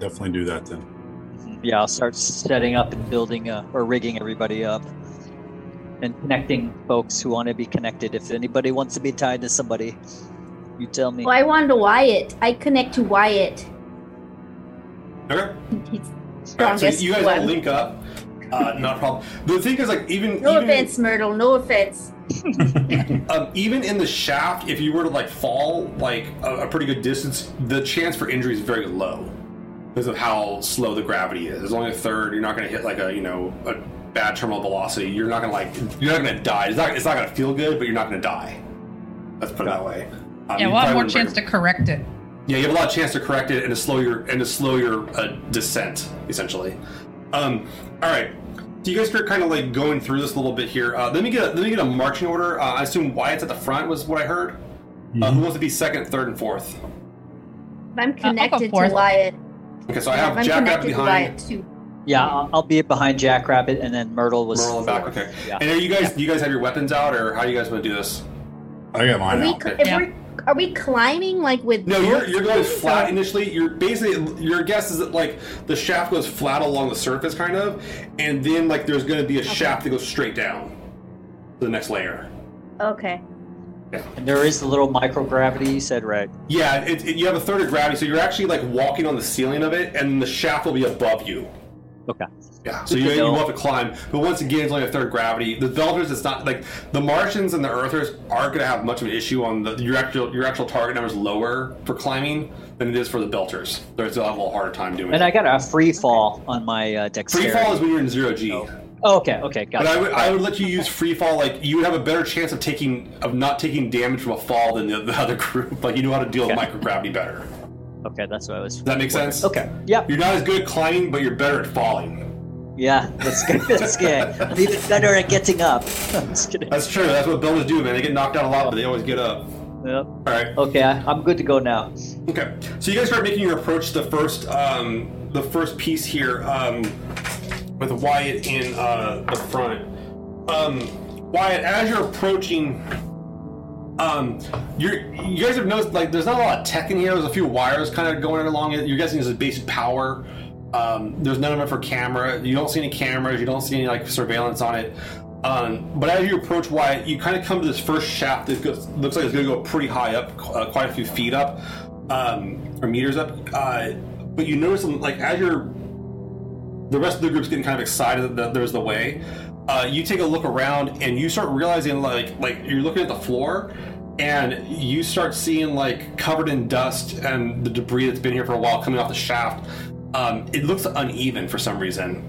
Definitely do that then. Yeah, I'll start setting up and building or rigging everybody up and connecting folks who want to be connected. If anybody wants to be tied to somebody, you tell me. Well, I wanted to Wyatt. I connect to Wyatt. Okay. He's strongest. All right, so you guys will link up. Not a problem. The thing is, like, even... No offense, Myrtle. No offense. Even in the shaft, if you were to, like, fall, like, a pretty good distance, the chance for injury is very low because of how slow the gravity is. There's only a third. You're not going to hit, like, a bad terminal velocity. You're not going to, like... You're not going to die. It's not going to feel good, but you're not going to die. Let's put it that way. Yeah, we'll have more chance to correct it. Yeah, you have a lot of chance to correct it and to slow your descent, essentially. All right. So you guys start kind of like going through this a little bit here. Let me get a marching order. I assume Wyatt's at the front was what I heard. Mm-hmm. Who wants to be second, third, and fourth? I'm connected to Wyatt. Okay, so I have Jackrabbit behind. To Wyatt too. Yeah, I'll be behind Jackrabbit, and then Myrtle back. Okay. Yeah. And are you guys? Yeah. You guys have your weapons out, or how do you guys want to do this? I got mine out. Are we climbing like with? No, you're going flat initially. You're basically your guess is that like the shaft goes flat along the surface, kind of, and then like there's going to be a shaft that goes straight down to the next layer. Okay. Yeah. And there is the little microgravity you said, right? Yeah, you have a third of gravity, so you're actually like walking on the ceiling of it, and the shaft will be above you. Okay. Yeah, so you will have to climb, but once again, it's only a third gravity. The Velters, it's not like the Martians and the Earthers aren't going to have much of an issue on your actual target number is lower for climbing than it is for the Belters. They're still have a little harder time doing it. And I got a free fall on my dexterity. Free fall is when you're in 0G. Oh, okay, got it. But I would let you use free fall. Like you would have a better chance of not taking damage from a fall than the other group. Like you know how to deal with microgravity better. Okay, that's what I was. Does that make sense? Okay. Yeah. You're not as good at climbing, but you're better at falling. Yeah, that's good. I'm even better at getting up. I'm just kidding. That's true. That's what builders do, man. They get knocked out a lot, but they always get up. Yep. All right. Okay, I'm good to go now. Okay. So you guys start making your approach to the first piece here with Wyatt in the front. Wyatt, as you're approaching, you guys have noticed like there's not a lot of tech in here. There's a few wires kind of going along it. You're guessing this is basic power. There's none of it for camera. You don't see any cameras. You don't see any like surveillance on it. But as you approach Wyatt, you kind of come to this first shaft that looks like it's going to go pretty high up, quite a few feet up, or meters up. But you notice like as the rest of the group's getting kind of excited that there's the way. You take a look around and you start realizing like you're looking at the floor. And you start seeing like covered in dust and the debris that's been here for a while coming off the shaft. It looks uneven for some reason.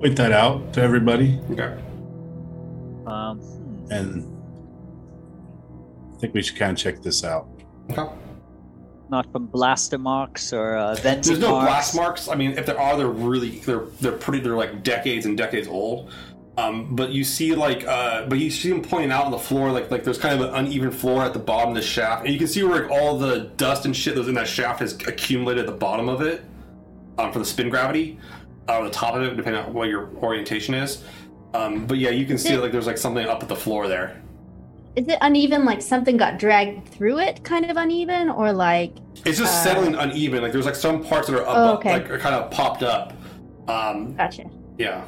Point that out to everybody. Okay. And I think we should kind of check this out. Okay. Not from blaster marks or venting marks? There's no blast marks. I mean, if there are, they're like decades and decades old. But you see him pointing out on the floor, like there's kind of an uneven floor at the bottom of the shaft, and you can see where all the dust and shit that was in that shaft has accumulated at the bottom of it, for the spin gravity, or the top of it, depending on what your orientation is. But yeah, you can see there's something up at the floor there. Is it uneven, like something got dragged through it, kind of uneven, or like... It's just settling uneven, there's some parts that are up, are kind of popped up. Gotcha. Yeah.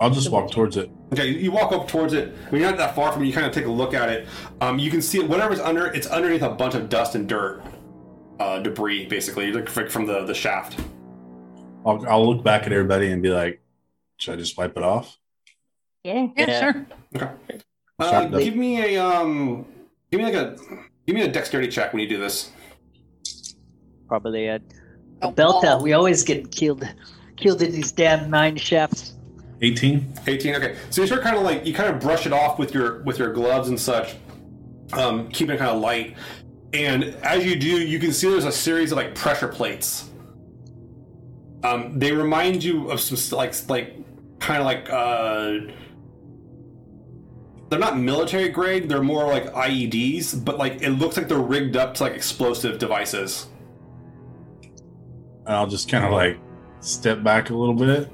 I'll just walk towards it. Okay, you walk up towards it. I mean, you're not that far from it, you kind of take a look at it. You can see whatever's under, it's underneath a bunch of dust and dirt. Debris, basically, from the shaft. I'll look back at everybody and be like, should I just wipe it off? Yeah, sure. Okay. Give me a dexterity check when you do this. Probably a belter. We always get killed in these damn mine shafts. 18. Okay. So you start kind of brush it off with your gloves and such, keeping it kind of light. And as you do, you can see there's a series of pressure plates. They remind you of some they're not military grade, they're more like IEDs, but it looks like they're rigged up to explosive devices. I'll just kind of step back a little bit.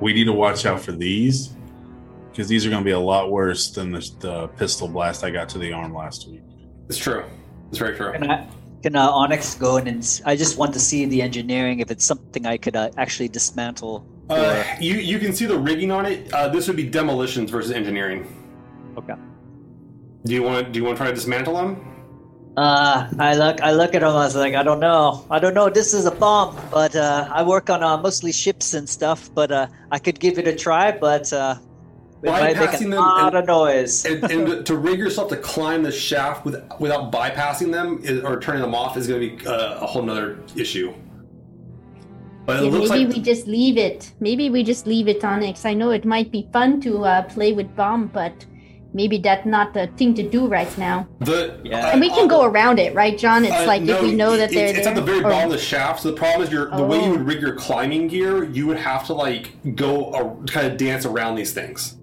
We need to watch out for these, because these are going to be a lot worse than the pistol blast I got to the arm last week. It's true. It's very true. Can Onyx go in and... I just want to see the engineering, if it's something I could actually dismantle. You can see the rigging on it. This would be demolitions versus engineering. Okay. Do you want to try to dismantle them? I look at them, I was like, I don't know, this is a bomb, but I work on mostly ships and stuff, but I could give it a try, but it might make a lot of noise. and to rig yourself to climb the shaft without bypassing them or turning them off is going to be a whole nother issue. But Maybe we just leave it, Onyx. I know it might be fun to play with bomb, but... Maybe that's not the thing to do right now. And we can go around it, right, John? It's if we know that they're there. It's at the very bottom of the shaft, so the problem is the way you would rig your climbing gear, you would have to, go kind of dance around these things.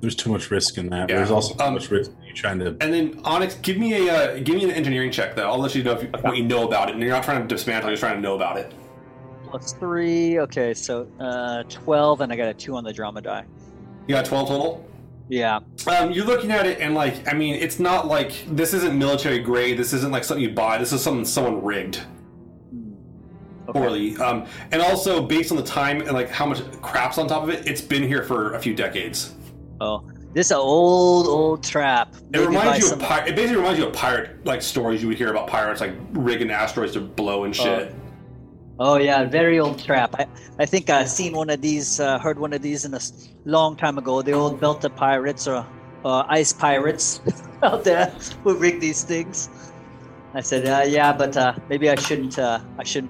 There's too much risk in that. Yeah. There's also too much risk in you trying to... And then, Onyx, give me an engineering check, though. I'll let you know what you know about it. And you're not trying to dismantle, you're trying to know about it. +3, okay, so 12, and I got a 2 on the drama die. You got 12 total? Yeah. You're looking at it, and it's not this isn't military grade. This isn't something you buy. This is something someone rigged poorly. And also based on the time and how much crap's on top of it, it's been here for a few decades. Oh, this is an old trap. It basically reminds you of pirate stories you would hear about pirates rigging asteroids to blow and shit. Oh yeah, very old trap. I think I've seen one of these, heard one of these in a long time ago. The old Belter pirates or ice pirates out there who rig these things. I said, maybe I shouldn't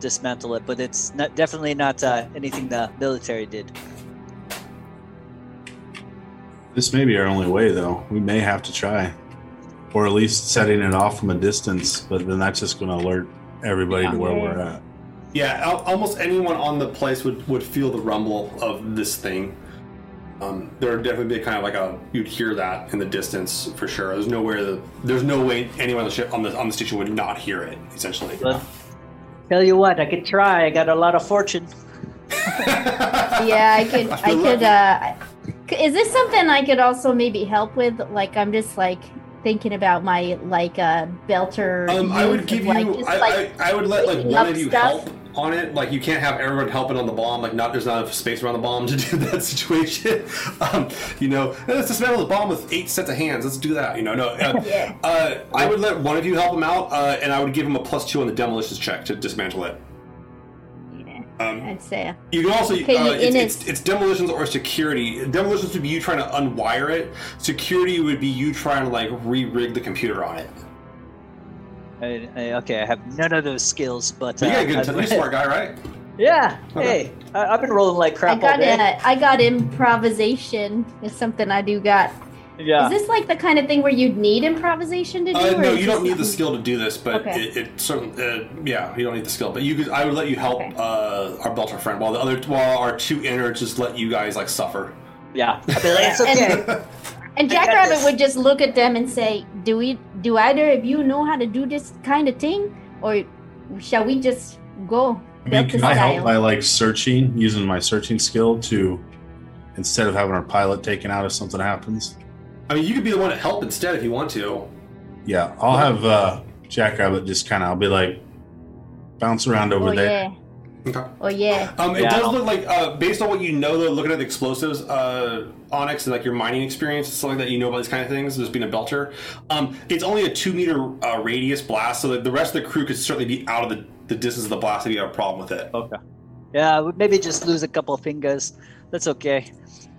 dismantle it. But it's definitely not anything the military did. This may be our only way, though. We may have to try, or at least setting it off from a distance. But then that's just going to alert everybody to where we're at. Yeah, almost anyone on the place would feel the rumble of this thing. There would definitely be you'd hear that in the distance for sure. There's no way anyone on the station would not hear it. Essentially. Well, tell you what, I could try. I got a lot of fortune. Yeah, I could. Is this something I could also maybe help with? I'm just thinking about my belter. I would give you. I would let one of you help on it. You can't have everyone helping on the bomb. There's not enough space around the bomb to do that situation. Let's dismantle the bomb with 8 sets of hands. Let's do that. Yeah. I would let one of you help him out, and I would give him a +2 on the demolitions check to dismantle it. Yeah. I'd say. You can also it's demolitions or security. Demolitions would be you trying to unwire it. Security would be you trying to like re-rig the computer on it. I have none of those skills, but you got a good smart guy, right? Yeah. Okay. Hey, I've been rolling like crap all day. I got improvisation. It's something I do got. Yeah. Is this like the kind of thing where you'd need improvisation to do? No, you don't need the skill to do this, but okay. You don't need the skill. But you could, I would let you help our Belter friend while our two innards just let you guys like suffer. Yeah. I'd be like, it's okay. And Jackrabbit would just look at them and say, "Do either of you know how to do this kind of thing, or shall we just go?" I mean, can I help by like searching, using my searching skill to, instead of having our pilot taken out if something happens? I mean, you could be the one to help instead if you want to. Yeah, I'll have Jackrabbit just kind of, I'll be like, bounce around over there. Yeah. Okay. Oh, yeah. It does look like, based on what you know, though, looking at the explosives, Onyx and like your mining experience, stuff like that, you know about these kind of things, just being a Belter. It's only a 2-meter radius blast, so that the rest of the crew could certainly be out of the distance of the blast if you have a problem with it. Okay. Yeah, maybe just lose a couple of fingers. That's okay.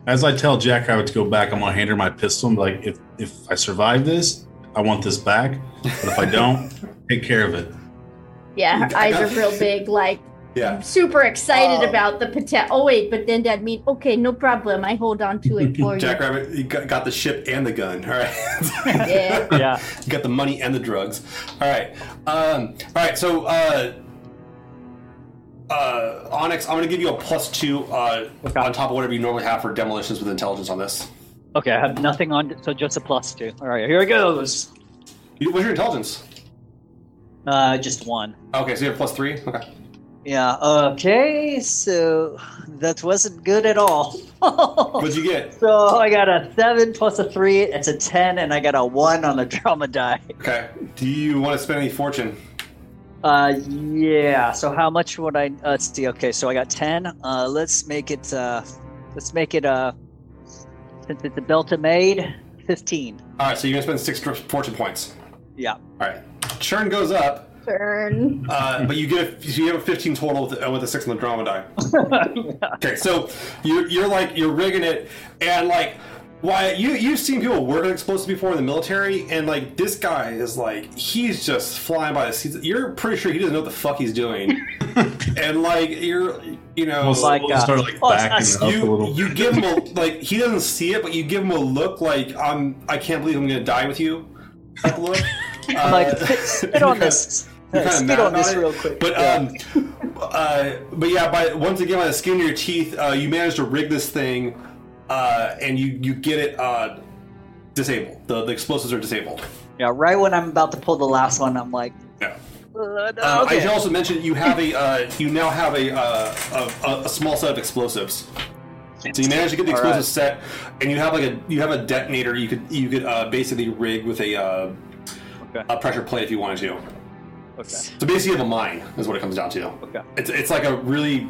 As I tell Jackrabbit to go back, I'm going to hand her my pistol and be like, if I survive this, I want this back. But if I don't, take care of it. Yeah, her eyes are real big, like, yeah. Super excited about the potential. Oh, wait, but then that'd mean, okay, no problem. I hold on to it for you. Jackrabbit, you got the ship and the gun. All right. Yeah. You got the money and the drugs. All right. So... Onyx, I'm going to give you a +2 on top of whatever you normally have for demolitions with intelligence on this. Okay, I have nothing on, so just a +2. All right, here it goes. What's your intelligence? Just 1. Okay, so you have +3? Okay. Yeah, okay, so that wasn't good at all. What'd you get? So I got a 7 plus a 3, it's a 10, and I got a 1 on the drama die. Okay, do you want to spend any fortune? Yeah. So how much would I? Let's see. Okay. So I got 10. Let's make it. Since it's a Belter made, 15. All right. So you're gonna spend 6 fortune points. Yeah. All right. Churn goes up. Churn. But you have a 15 total with a 6 on the drama die. Yeah. Okay. So you're rigging it and like. Wyatt, you've seen people work on explosives before in the military, and like this guy is like he's just flying by the seats. You're pretty sure he doesn't know what the fuck he's doing, and like you give him a, like he doesn't see it, but you give him a look like I can't believe I'm gonna die with you. Type look. Spit on this. Speed on this real quick. But by once again by the skin of your teeth, you manage to rig this thing. And you get it disabled. The explosives are disabled. Yeah, right when I'm about to pull the last one, I'm like, yeah. Okay. I should also mention you have a small set of explosives. So you managed to get the explosives set, and you have like a detonator. You could basically rig with a pressure plate if you wanted to. Okay. So basically, you have a mine is what it comes down to. Okay. It's like a really.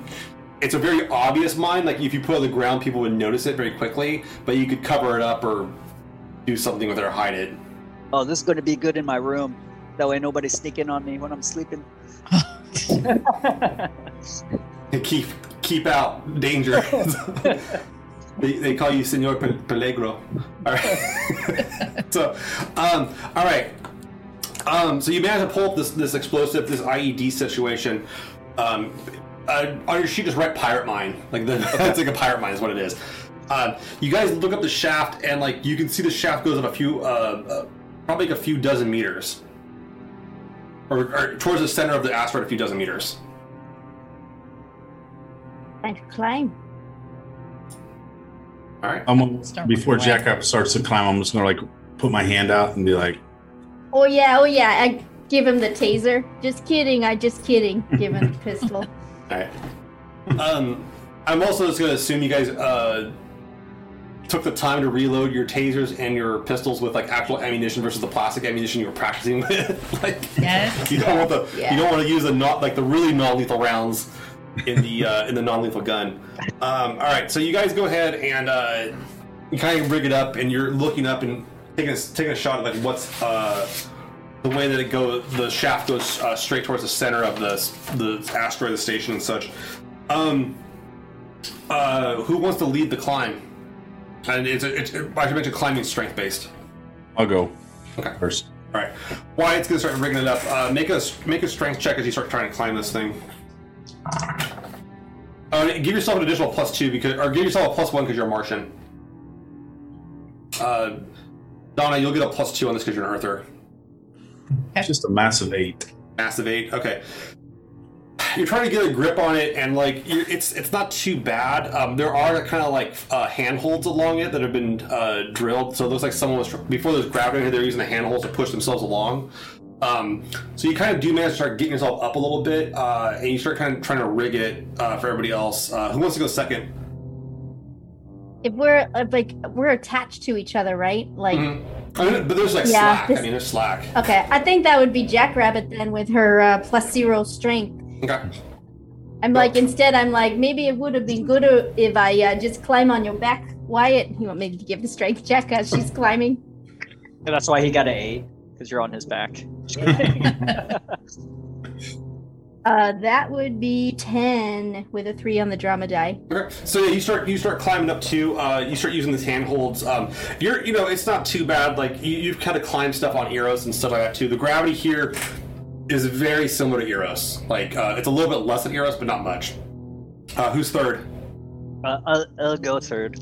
It's a very obvious mine. Like, if you put it on the ground, people would notice it very quickly. But you could cover it up or do something with it or hide it. Oh, this is going to be good in my room. That way nobody's sneaking on me when I'm sleeping. keep out. Danger. They call you Senor Peligro. All right. All right. So you managed to pull up this explosive, this IED situation. On your sheet is right pirate mine. Like that's like a pirate mine is what it is. You guys look up the shaft and like you can see the shaft goes up a few, probably like a few dozen meters, or towards the center of the asteroid a few dozen meters. Time to climb. All right. Before Jackrabbit starts to climb, I'm just gonna like put my hand out and be like, "Oh yeah." I give him the taser. Just kidding. Give him the pistol. All right. I'm also just going to assume you guys took the time to reload your tasers and your pistols with like actual ammunition versus the plastic ammunition you were practicing with. Like, yes. You don't want to use the really non-lethal rounds in the non-lethal gun. All right. So you guys go ahead and you kind of rig it up, and you're looking up and taking a shot at like what's. The way that it goes, the shaft goes straight towards the center of the asteroid, the station, and such. Who wants to lead the climb? And I should mention climbing strength based. I'll go. Okay. First. All right. Wyatt's gonna start rigging it up. Make a strength check as you start trying to climb this thing. Give yourself an additional +2 give yourself a +1 because you're a Martian. Donna, you'll get a +2 on this because you're an Earther. It's just a massive 8. Massive 8. Okay. You're trying to get a grip on it, and it's not too bad. There are kind of handholds along it that have been drilled, so it looks like someone was before there was gravity here. They're using the handholds to push themselves along. So you kind of do manage to start getting yourself up a little bit, and you start kind of trying to rig it for everybody else. Who wants to go second? If we're attached to each other, right? Mm-hmm. But there's slack. There's slack. Okay, I think that would be Jackrabbit then with her +0 strength. Okay. Maybe it would have been good if I just climb on your back, Wyatt. You want me to give the strength check as she's climbing? And that's why he got an 8, because you're on his back. That would be 10 with a 3 on the drama die. Okay. So yeah, you start climbing up to you start using these handholds. It's not too bad. You've kind of climbed stuff on Eros and stuff like that too. The gravity here is very similar to Eros. It's a little bit less than Eros, but not much. Who's third? I'll go third.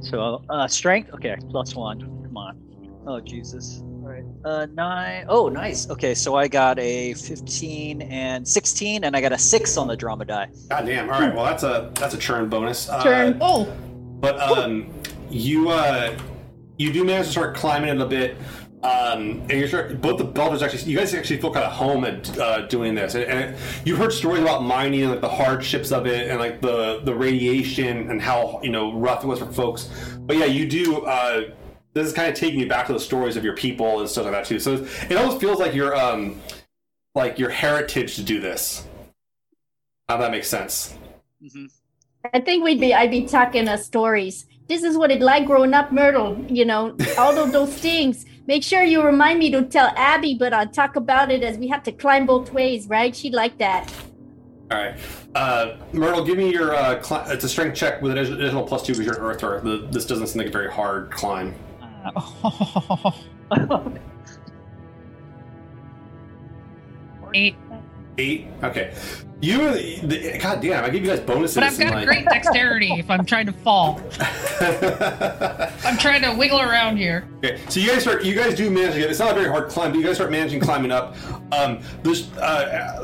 So, strength? Okay, +1. Come on. Oh, Jesus. All right. 9. Oh, nice. Okay, so I got a 15 and 16, and I got a 6 on the drama die. God damn. All right, well, that's a churn bonus. Churn. But you do manage to start climbing it a bit. And you're sure both the belters you guys feel kind of home at doing this, and you've heard stories about mining and the hardships of it, and the radiation and how rough it was for folks. But yeah, you do. This is kind of taking you back to the stories of your people and stuff like that too. So it almost feels like your heritage to do this. How that makes sense. Mm-hmm. I think I'd be talking stories. This is what it's like growing up, Myrtle. All of those things. Make sure you remind me to tell Abby, but I'll talk about it as we have to climb both ways, right? She'd like that. All right. Myrtle, give me your... it's a strength check with an additional +2 because you're an Earther. This doesn't seem like a very hard climb. Oh. 8. 8? Okay. God damn, I give you guys bonuses. But I've got great dexterity if I'm trying to fall. I'm trying to wiggle around here. Okay, so you guys do manage to get, it's not a very hard climb, but you guys start managing climbing up. Let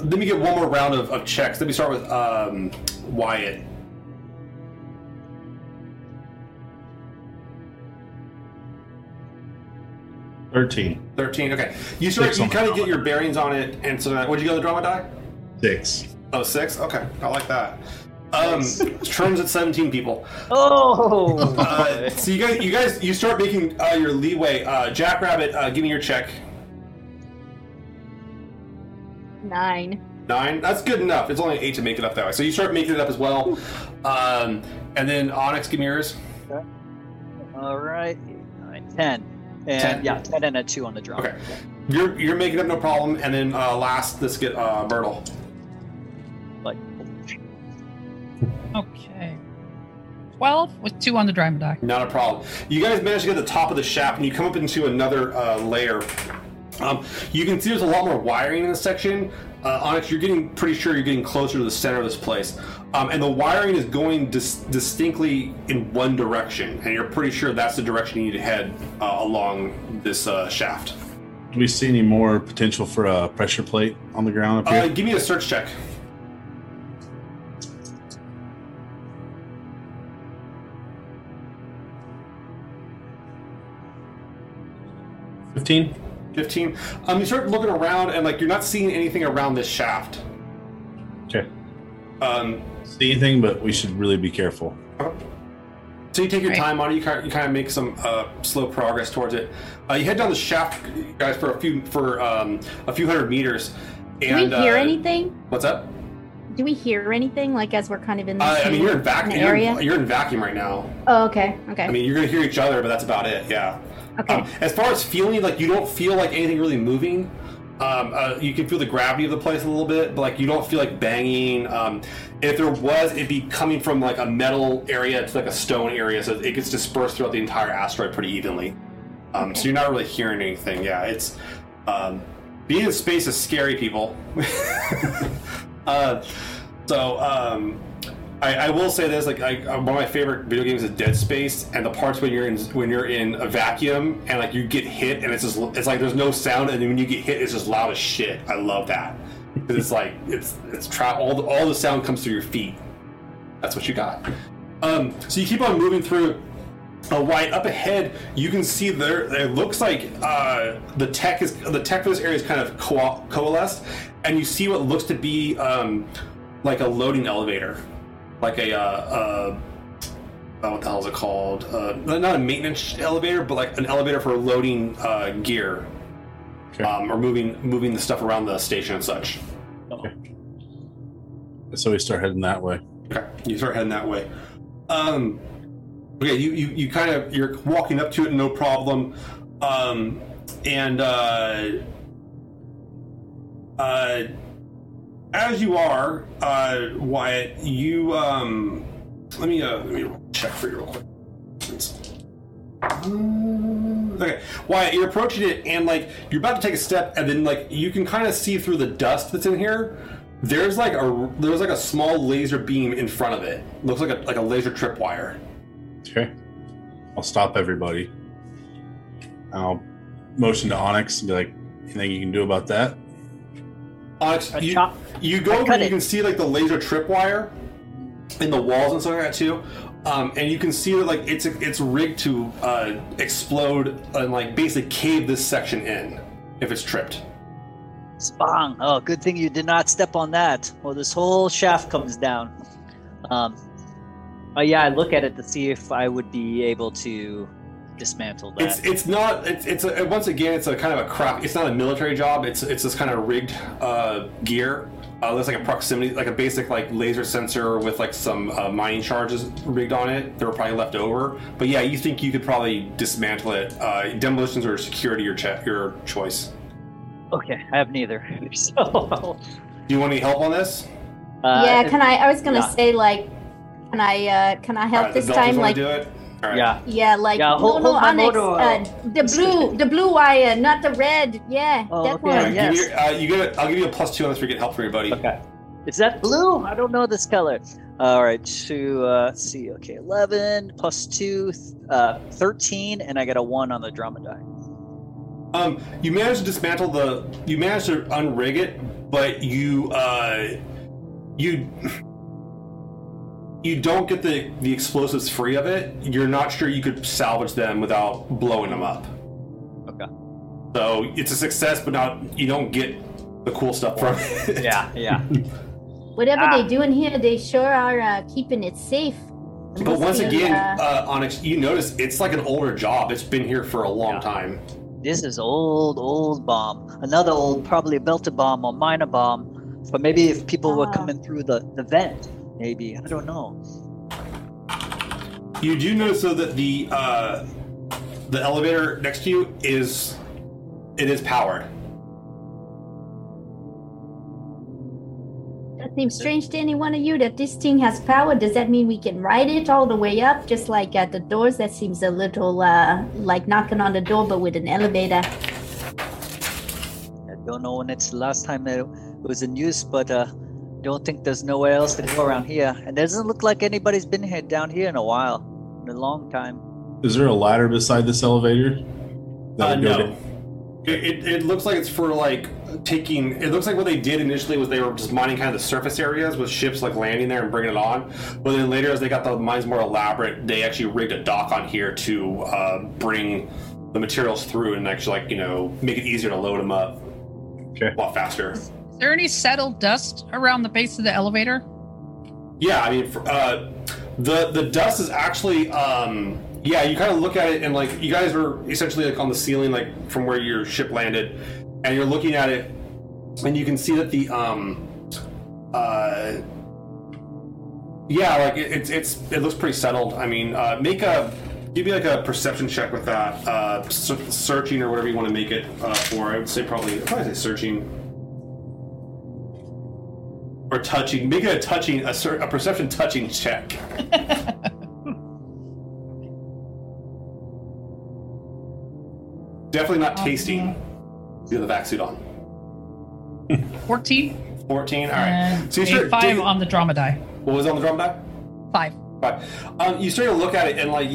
me get one more round of checks. Let me start with Wyatt. Thirteen, okay. You kind of get your bearings on it, and so what'd you get on the drama die? 6. Oh, 6? Okay, I like that. Terms at 17 people. Oh! So you guys, you start making your leeway. Jackrabbit, give me your check. 9. That's good enough. It's only 8 to make it up that way. So you start making it up as well. And then Onyx, give me yours. Okay. All right. 10. And 10. Yeah, 10 and a 2 on the drop. Okay. Yeah. You're making up no problem. And then let's get Myrtle. Okay. 12 with 2 on the drama die. Not a problem. You guys managed to get to the top of the shaft, and you come up into another layer. You can see there's a lot more wiring in this section. Onyx, you're getting pretty sure you're getting closer to the center of this place. And the wiring is going distinctly in one direction, and you're pretty sure that's the direction you need to head along this shaft. Do we see any more potential for a pressure plate on the ground up here? Give me a search check. Fifteen. You start looking around, and you're not seeing anything around this shaft. Okay. See anything, but we should really be careful. Okay. So you take your time on it. You kind of make some slow progress towards it. You head down the shaft, guys, for a few hundred meters. And, do we hear anything? What's up? Do we hear anything? As we're kind of in the you're in vacuum area. You're in vacuum right now. Oh, okay. You're gonna hear each other, but that's about it. Yeah. Okay. As far as feeling, you don't feel anything really moving. You can feel the gravity of the place a little bit, but like you don't feel like banging. If there was, it'd be coming from like a metal area to like a stone area, so it gets dispersed throughout the entire asteroid pretty evenly. So you're not really hearing anything. Yeah, it's being in space is scary, people. I will say this: one of my favorite video games is Dead Space, and the parts when you're in a vacuum and like you get hit and it's like there's no sound, and then when you get hit, it's just loud as shit. I love that because it's like it's all the sound comes through your feet. That's what you got. So you keep on moving through. Right up ahead, you can see there. It looks like the tech for this area is kind of coalesced, and you see what looks to be like a loading elevator, like a what the hell is it called? Not a maintenance elevator, but like an elevator for loading gear, okay. Or moving the stuff around the station and such. Okay. So we start heading that way. Okay, you start heading that way. Okay, you kind of, you're walking up to it, no problem. As you are, Wyatt, you, let me check for you real quick. Okay, Wyatt, you're approaching it, and, like, you're about to take a step, and then, like, you can kind of see through the dust that's in here. There's like a small laser beam in front of it. Looks like a laser tripwire. Okay, I'll stop everybody. I'll motion to Onyx and be like, anything you can do about that? Onyx, you go over and you can see like the laser tripwire in the walls and stuff like that too. And you can see that like it's rigged to explode and like basically cave this section in if it's tripped. Spong! Oh, good thing you did not step on that. Well, this whole shaft comes down. I look at it to see if I would be able to dismantle that. It's kind of a crap. It's not a military job. It's this kind of rigged gear. There's like a proximity, like a basic like laser sensor with like some mining charges rigged on it. They were probably left over. But yeah, you think you could probably dismantle it? Demolitions or security, your choice. Okay, I have neither. So, do you want any help on this? Yeah, can I? I was gonna say like. Can I help this time? Like, do it? All right. Yeah, like hold Onyx, the blue wire, not the red. Yeah, that one. Right, yes. I'll give you a +2 unless we get help for your buddy. Okay. Is that blue? I don't know this color. All right, let's see. Okay, 11 +2, 13, and I got a 1 on the drama die. You managed to dismantle you managed to unrig it, but you don't get the explosives free of it. You're not sure you could salvage them without blowing them up. Okay. So it's a success, but you don't get the cool stuff from it. Yeah. Whatever they do in here, they sure are keeping it safe. But once again, Onyx, you notice it's like an older job. It's been here for a long time. This is old bomb. Another probably belted bomb or minor bomb. But maybe if people were coming through the vent. Maybe. I don't know. You do notice, though, that the elevator next to you is powered. That seems strange to any one of you that this thing has power. Does that mean we can ride it all the way up, just like at the doors? That seems a little like knocking on the door, but with an elevator. I don't know when it's the last time it was in use, but... don't think there's nowhere else to go around here, and it doesn't look like anybody's been here down here in a while, in a long time. Is there a ladder beside this elevator? No. It looks like it's for like taking. It looks like what they did initially was they were just mining kind of the surface areas with ships like landing there and bringing it on. But then later, as they got the mines more elaborate, they actually rigged a dock on here to bring the materials through and actually make it easier to load them up. Okay. A lot faster. Is there any settled dust around the base of the elevator? Yeah, I mean, the dust is actually, you kind of look at it and, like, you guys are essentially, like, on the ceiling, like, from where your ship landed, and you're looking at it, and you can see that the, it looks pretty settled. I mean, make a Give me like a perception check with that, searching or whatever you want to make it for. I would say probably say searching or touching. Make it a touching, a perception touching check. Definitely not tasting. You have the vac suit on. 14. 14. All right. So you start five on the drama die. What was on the drama die? 5. But you start to look at it and like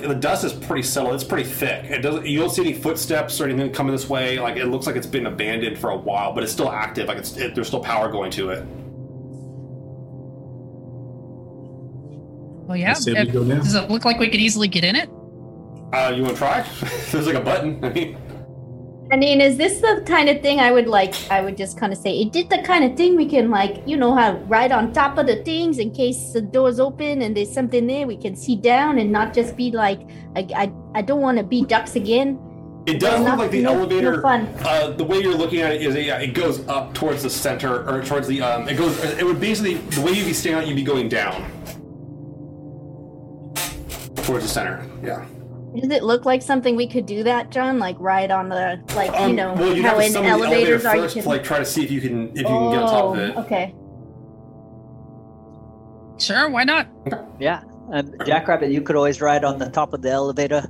the dust is pretty subtle. It's pretty thick. It doesn't. You don't see any footsteps or anything coming this way. Like it looks like it's been abandoned for a while, but it's still active. Like there's still power going to it. Well, yeah. Does it look like we could easily get in it? You want to try? There's like a button. I mean, is this the kind of thing I would just kind of say, is this the kind of thing we can, like, you know, have right on top of the things in case the door's open and there's something there we can see down and not just be like, I don't want to be ducks again. It does look like the elevator, the way you're looking at it is, yeah, it goes up towards the center, or towards the, it would basically, the way you'd be standing out, you'd be going down. Towards the center, yeah. Does it look like something we could do that, John? Like ride on the, like, you know, well, how in elevators are you can... like try to see if you can get on top of it. Okay. Sure, why not? Yeah, and Jackrabbit, you could always ride on the top of the elevator,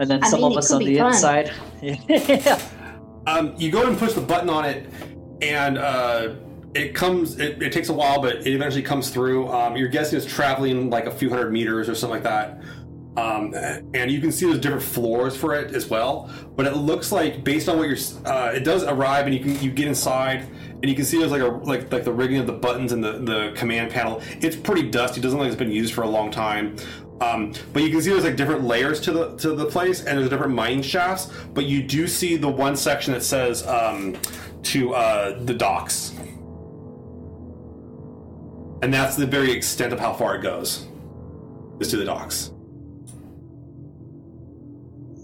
and then of us on the inside. Yeah. You go and push the button on it, and it comes. It takes a while, but it eventually comes through. You're guessing it's traveling like a few hundred meters or something like that. And you can see there's different floors for it as well, but it looks like based on what it does arrive, and you get inside, and you can see there's like the rigging of the buttons and the command panel. It's pretty dusty; it doesn't look like it's been used for a long time. But you can see there's like different layers to the place, and there's different mine shafts. But you do see the one section that says to the docks, and that's the very extent of how far it goes, is to the docks.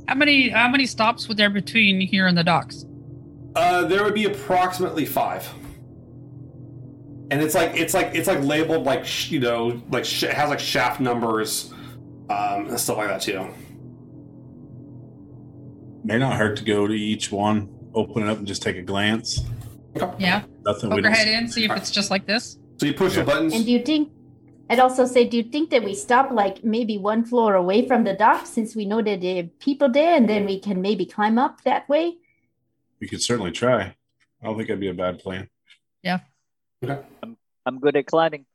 How many stops would there between here and the docks? There would be approximately 5. And it's like labeled it has like shaft numbers, and stuff like that too. May not hurt to go to each one, open it up, and just take a glance. Yeah. Poke your head in, see if it's just like this. So you push the buttons. And do you think? I'd also say, do you think that we stop like maybe one floor away from the dock, since we know that there are people there, and then we can maybe climb up that way? We could certainly try. I don't think that'd be a bad plan. Yeah. Okay. I'm good at climbing.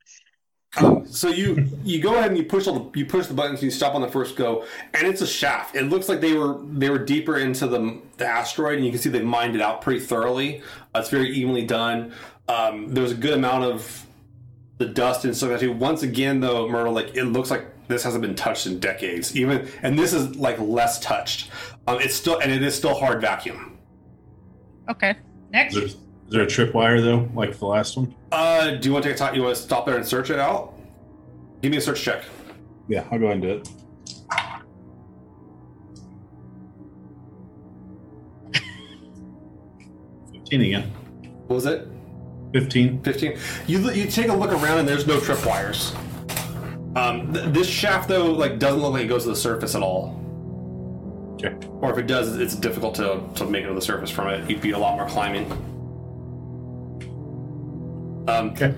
So you go ahead and you push the buttons and you stop on the first go, and it's a shaft. It looks like they were deeper into the asteroid, and you can see they mined it out pretty thoroughly. It's very evenly done. There's a good amount of the dust and stuff. Actually, once again, though, Myrtle, like it looks like this hasn't been touched in decades. Even, and this is like less touched. It is still hard vacuum. Okay, next. Is there a tripwire though, like the last one? Do you want to take a time? You want to stop there and search it out? Give me a search check. Yeah, I'll go ahead and do it. What was it? 15. You take a look around and there's no tripwires. This shaft though, like, doesn't look like it goes to the surface at all. Okay. Or if it does, it's difficult to make it to the surface from it. You'd be a lot more climbing. Okay.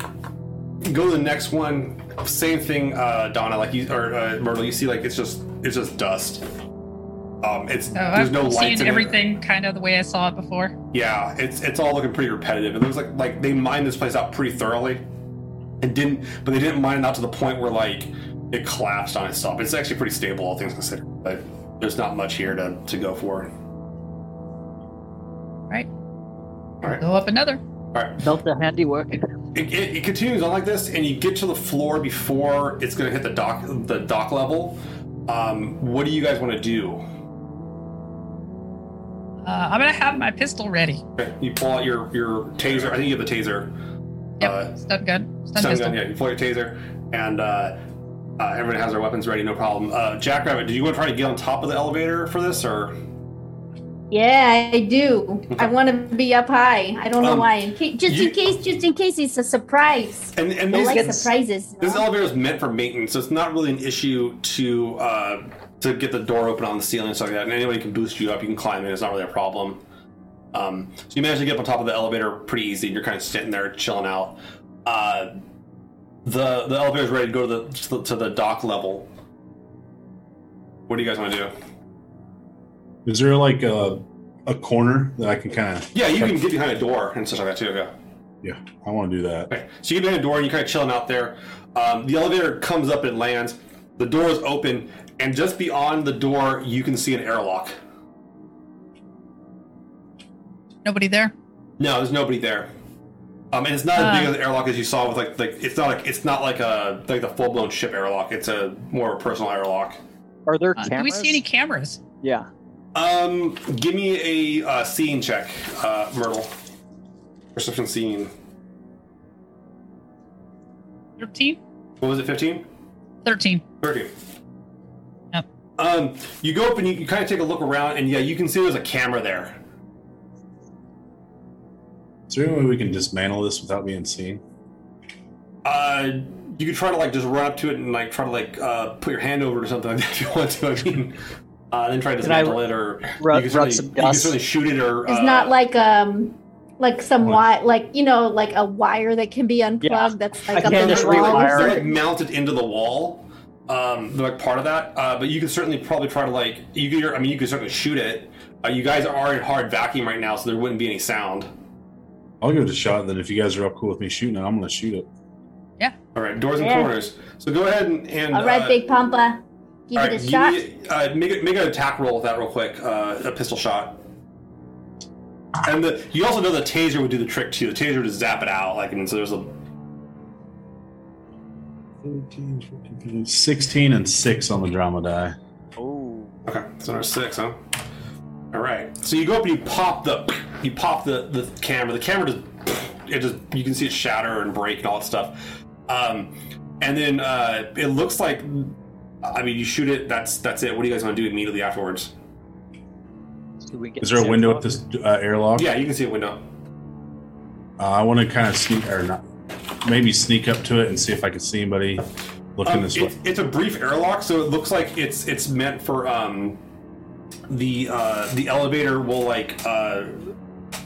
Go to the next one. Same thing, Donna. Like Myrtle, you see like it's just dust. There's no lights. Seeing everything in kind of the way I saw it before. Yeah, it's all looking pretty repetitive. It looks like they mined this place out pretty thoroughly, but they didn't mine it out to the point where like it collapsed on itself. It's actually pretty stable, all things considered. But there's not much here to go for. All right. Go up another. All right. Built the handiwork. It continues on like this, and you get to the floor before it's going to hit the dock level. What do you guys want to do? I'm going to have my pistol ready. Okay. You pull out your taser. I think you have the taser. Yep, stun gun. Stun gun, yeah. You pull your taser, and everyone has their weapons ready, no problem. Jackrabbit, did you want to try to get on top of the elevator for this, or...? Yeah, I do. Okay. I want to be up high. I don't know why. In case it's a surprise. And these surprises. This elevator is meant for maintenance, so it's not really an issue to to get the door open on the ceiling and stuff like that, and anybody can boost you up. You can climb in. It's not really a problem. So you manage to get up on top of the elevator pretty easy, and you're kind of sitting there chilling out. The elevator's ready to go to the dock level. What do you guys want to do? Is there like a corner that I can kind of... Yeah, you can get behind a door and stuff like that too. Yeah. Yeah, I want to do that. Okay. So you get behind a door and you're kind of chilling out there. The elevator comes up and lands. The door is open, and just beyond the door, you can see an airlock. Nobody there? No, there's nobody there. And it's not as big of an airlock as you saw with like it's not like the full blown ship airlock. It's a more of a personal airlock. Are there cameras? Do we see any cameras? Yeah. Give me a scene check, Myrtle. Perception scene. 13? What was it, 15? 13. 13. Yep. You go up and you kind of take a look around, and yeah, you can see there's a camera there. Is there any way we can dismantle this without being seen? You could try to like just run up to it and like try to like put your hand over it or something like that if you want to. I mean... then try to dismantle it, or you can certainly shoot it, or it's not like like some wire, like you know, like a wire that can be unplugged. Yeah. That's like up in the wall. They're like mounted into the wall. They're like part of that. But you can certainly probably try to like you can certainly shoot it. You guys are in hard vacuum right now, so there wouldn't be any sound. I'll give it a shot. Then if you guys are up cool with me shooting it, I'm gonna shoot it. Yeah. All right. Doors and corners. So go ahead and all right, big pampa. All right, shot. Make an attack roll with that real quick, a pistol shot. And you also know the taser would do the trick too. The taser would just zap it out, like, and so there's a 13, 14, 15, 16 and 6 on the drama die. Oh. Okay, so there's 6, huh? All right. So you go up and you pop the camera. The camera just you can see it shatter and break and all that stuff. And then it looks like. I mean, you shoot it. That's it. What do you guys want to do immediately afterwards? Is there a window up this airlock? Yeah, you can see a window. I want to kind of sneak up to it and see if I can see anybody looking this way. It's a brief airlock, so it looks like it's meant for the elevator will like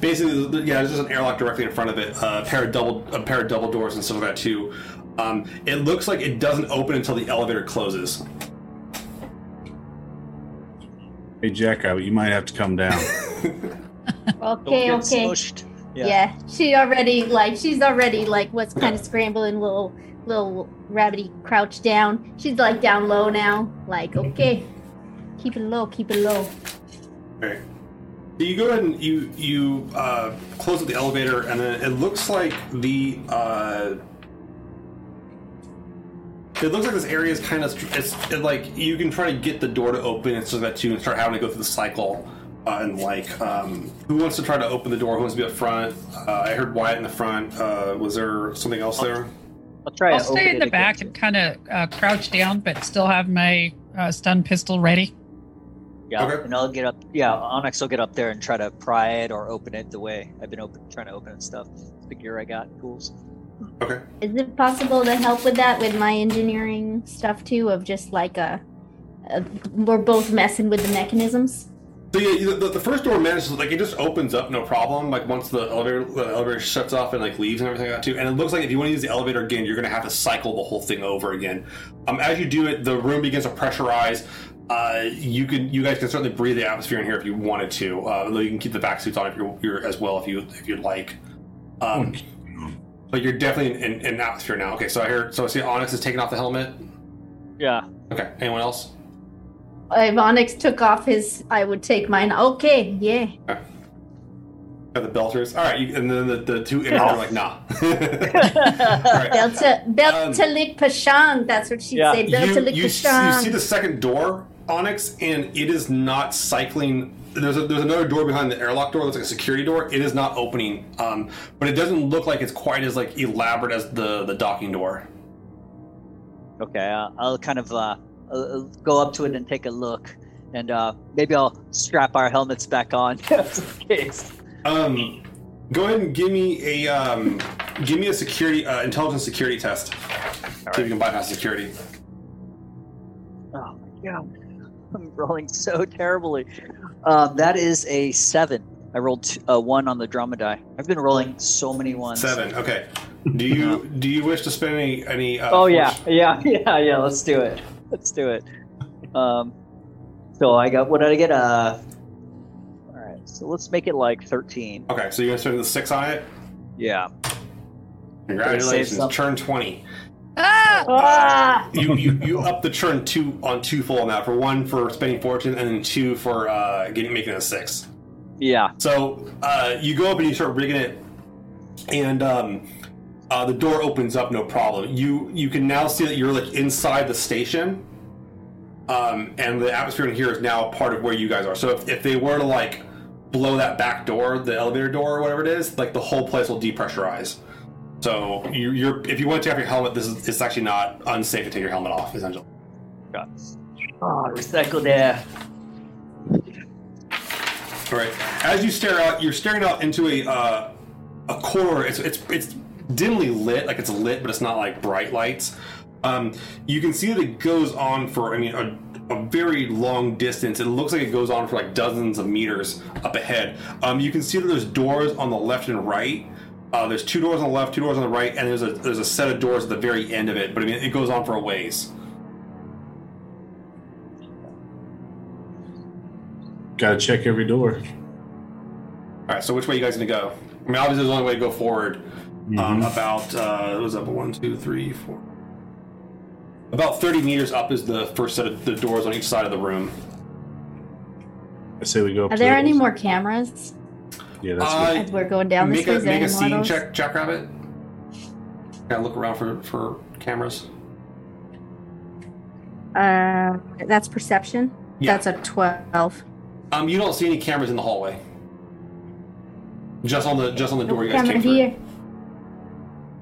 basically there's just an airlock directly in front of it. A pair of double doors and stuff like that too. It looks like it doesn't open until the elevator closes. Hey, Jackrabbit, you might have to come down. Okay. Yeah, she's already what's kind of scrambling, little rabbity crouched down. She's like down low now. Like, okay, keep it low. Okay. So you go ahead and you close up the elevator, and then it looks like it looks like this area is kind of... It's like, you can try to get the door to open and stuff like that, too, and start having to go through the cycle. Who wants to try to open the door? Who wants to be up front? I heard Wyatt in the front. Was there something else there? I'll stay in the back and kind of crouch down, but still have my stun pistol ready. Yeah, okay. And I'll get up... Yeah, Onyx will get up there and try to pry it or open it the way I've been trying to open it stuff. It's the gear I got. Tools. Okay. Is it possible to help with that with my engineering stuff too? Of just like we're both messing with the mechanisms. So yeah, the first door manages like it just opens up no problem. Like once the elevator shuts off and like leaves and everything like that too. And it looks like if you want to use the elevator again, you're going to have to cycle the whole thing over again. As you do it, the room begins to pressurize. You guys can certainly breathe the atmosphere in here if you wanted to. Although you can keep the back suits on if you're as well if you'd like. But you're definitely in atmosphere now. Okay, so I see Onyx is taking off the helmet. Yeah. Okay, anyone else? If Onyx took off his, I would take mine. Okay, yeah. Okay. Got the belters. All right, and then the two in are like, nah. Right. Beltelik Pashan, that's what she'd say. Beltelik Pashan. You see the second door, Onyx, and it is not cycling... There's another door behind the airlock door. That's like a security door. It is not opening, but it doesn't look like it's quite as like elaborate as the docking door. Okay, I'll kind of go up to it and take a look, and maybe I'll strap our helmets back on just in case. Go ahead and give me a security intelligence security test. All right. So you can bypass security. Oh my god. I'm rolling so terribly. That is a 7. I rolled a 1 on the drama die. I've been rolling so many ones. 7. Okay. Do you wish to spend any? Yeah. Let's do it. So I got. What did I get? All right. So let's make it like 13. Okay. So you're gonna spend the 6 on it. Yeah. Congratulations. Churn 20. Ah! You up the churn 2 on 2-fold now. For 1 for spending fortune, and then 2 for making it a 6. Yeah. So you go up and you start rigging it, and the door opens up, no problem. You can now see that you're like inside the station, and the atmosphere in here is now part of where you guys are. So if they were to like blow that back door, the elevator door or whatever it is, like the whole place will depressurize. So you're if you want to take off your helmet, it's actually not unsafe to take your helmet off. Essentially. Got it. Oh, recycle there. All right. As you stare out, you're staring out into a corridor. It's dimly lit, like it's lit, but it's not like bright lights. You can see that it goes on for a very long distance. It looks like it goes on for like dozens of meters up ahead. You can see that there's doors on the left and right. There's 2 doors on the left, 2 doors on the right, and there's a set of doors at the very end of it. But I mean, it goes on for a ways. Gotta check every door. Alright, so which way are you guys gonna go? I mean, obviously there's only way to go forward. Mm-hmm. It was up 1, 2, 3, 4. About 30 meters up is the first set of the doors on each side of the room. I say we go up. Are there any more cameras? Yeah, that's good. We're going down this way. Make a scene check, Jackrabbit. Gotta look around for cameras. That's perception. Yeah. That's a 12. You don't see any cameras in the hallway. Just on the door you guys came through.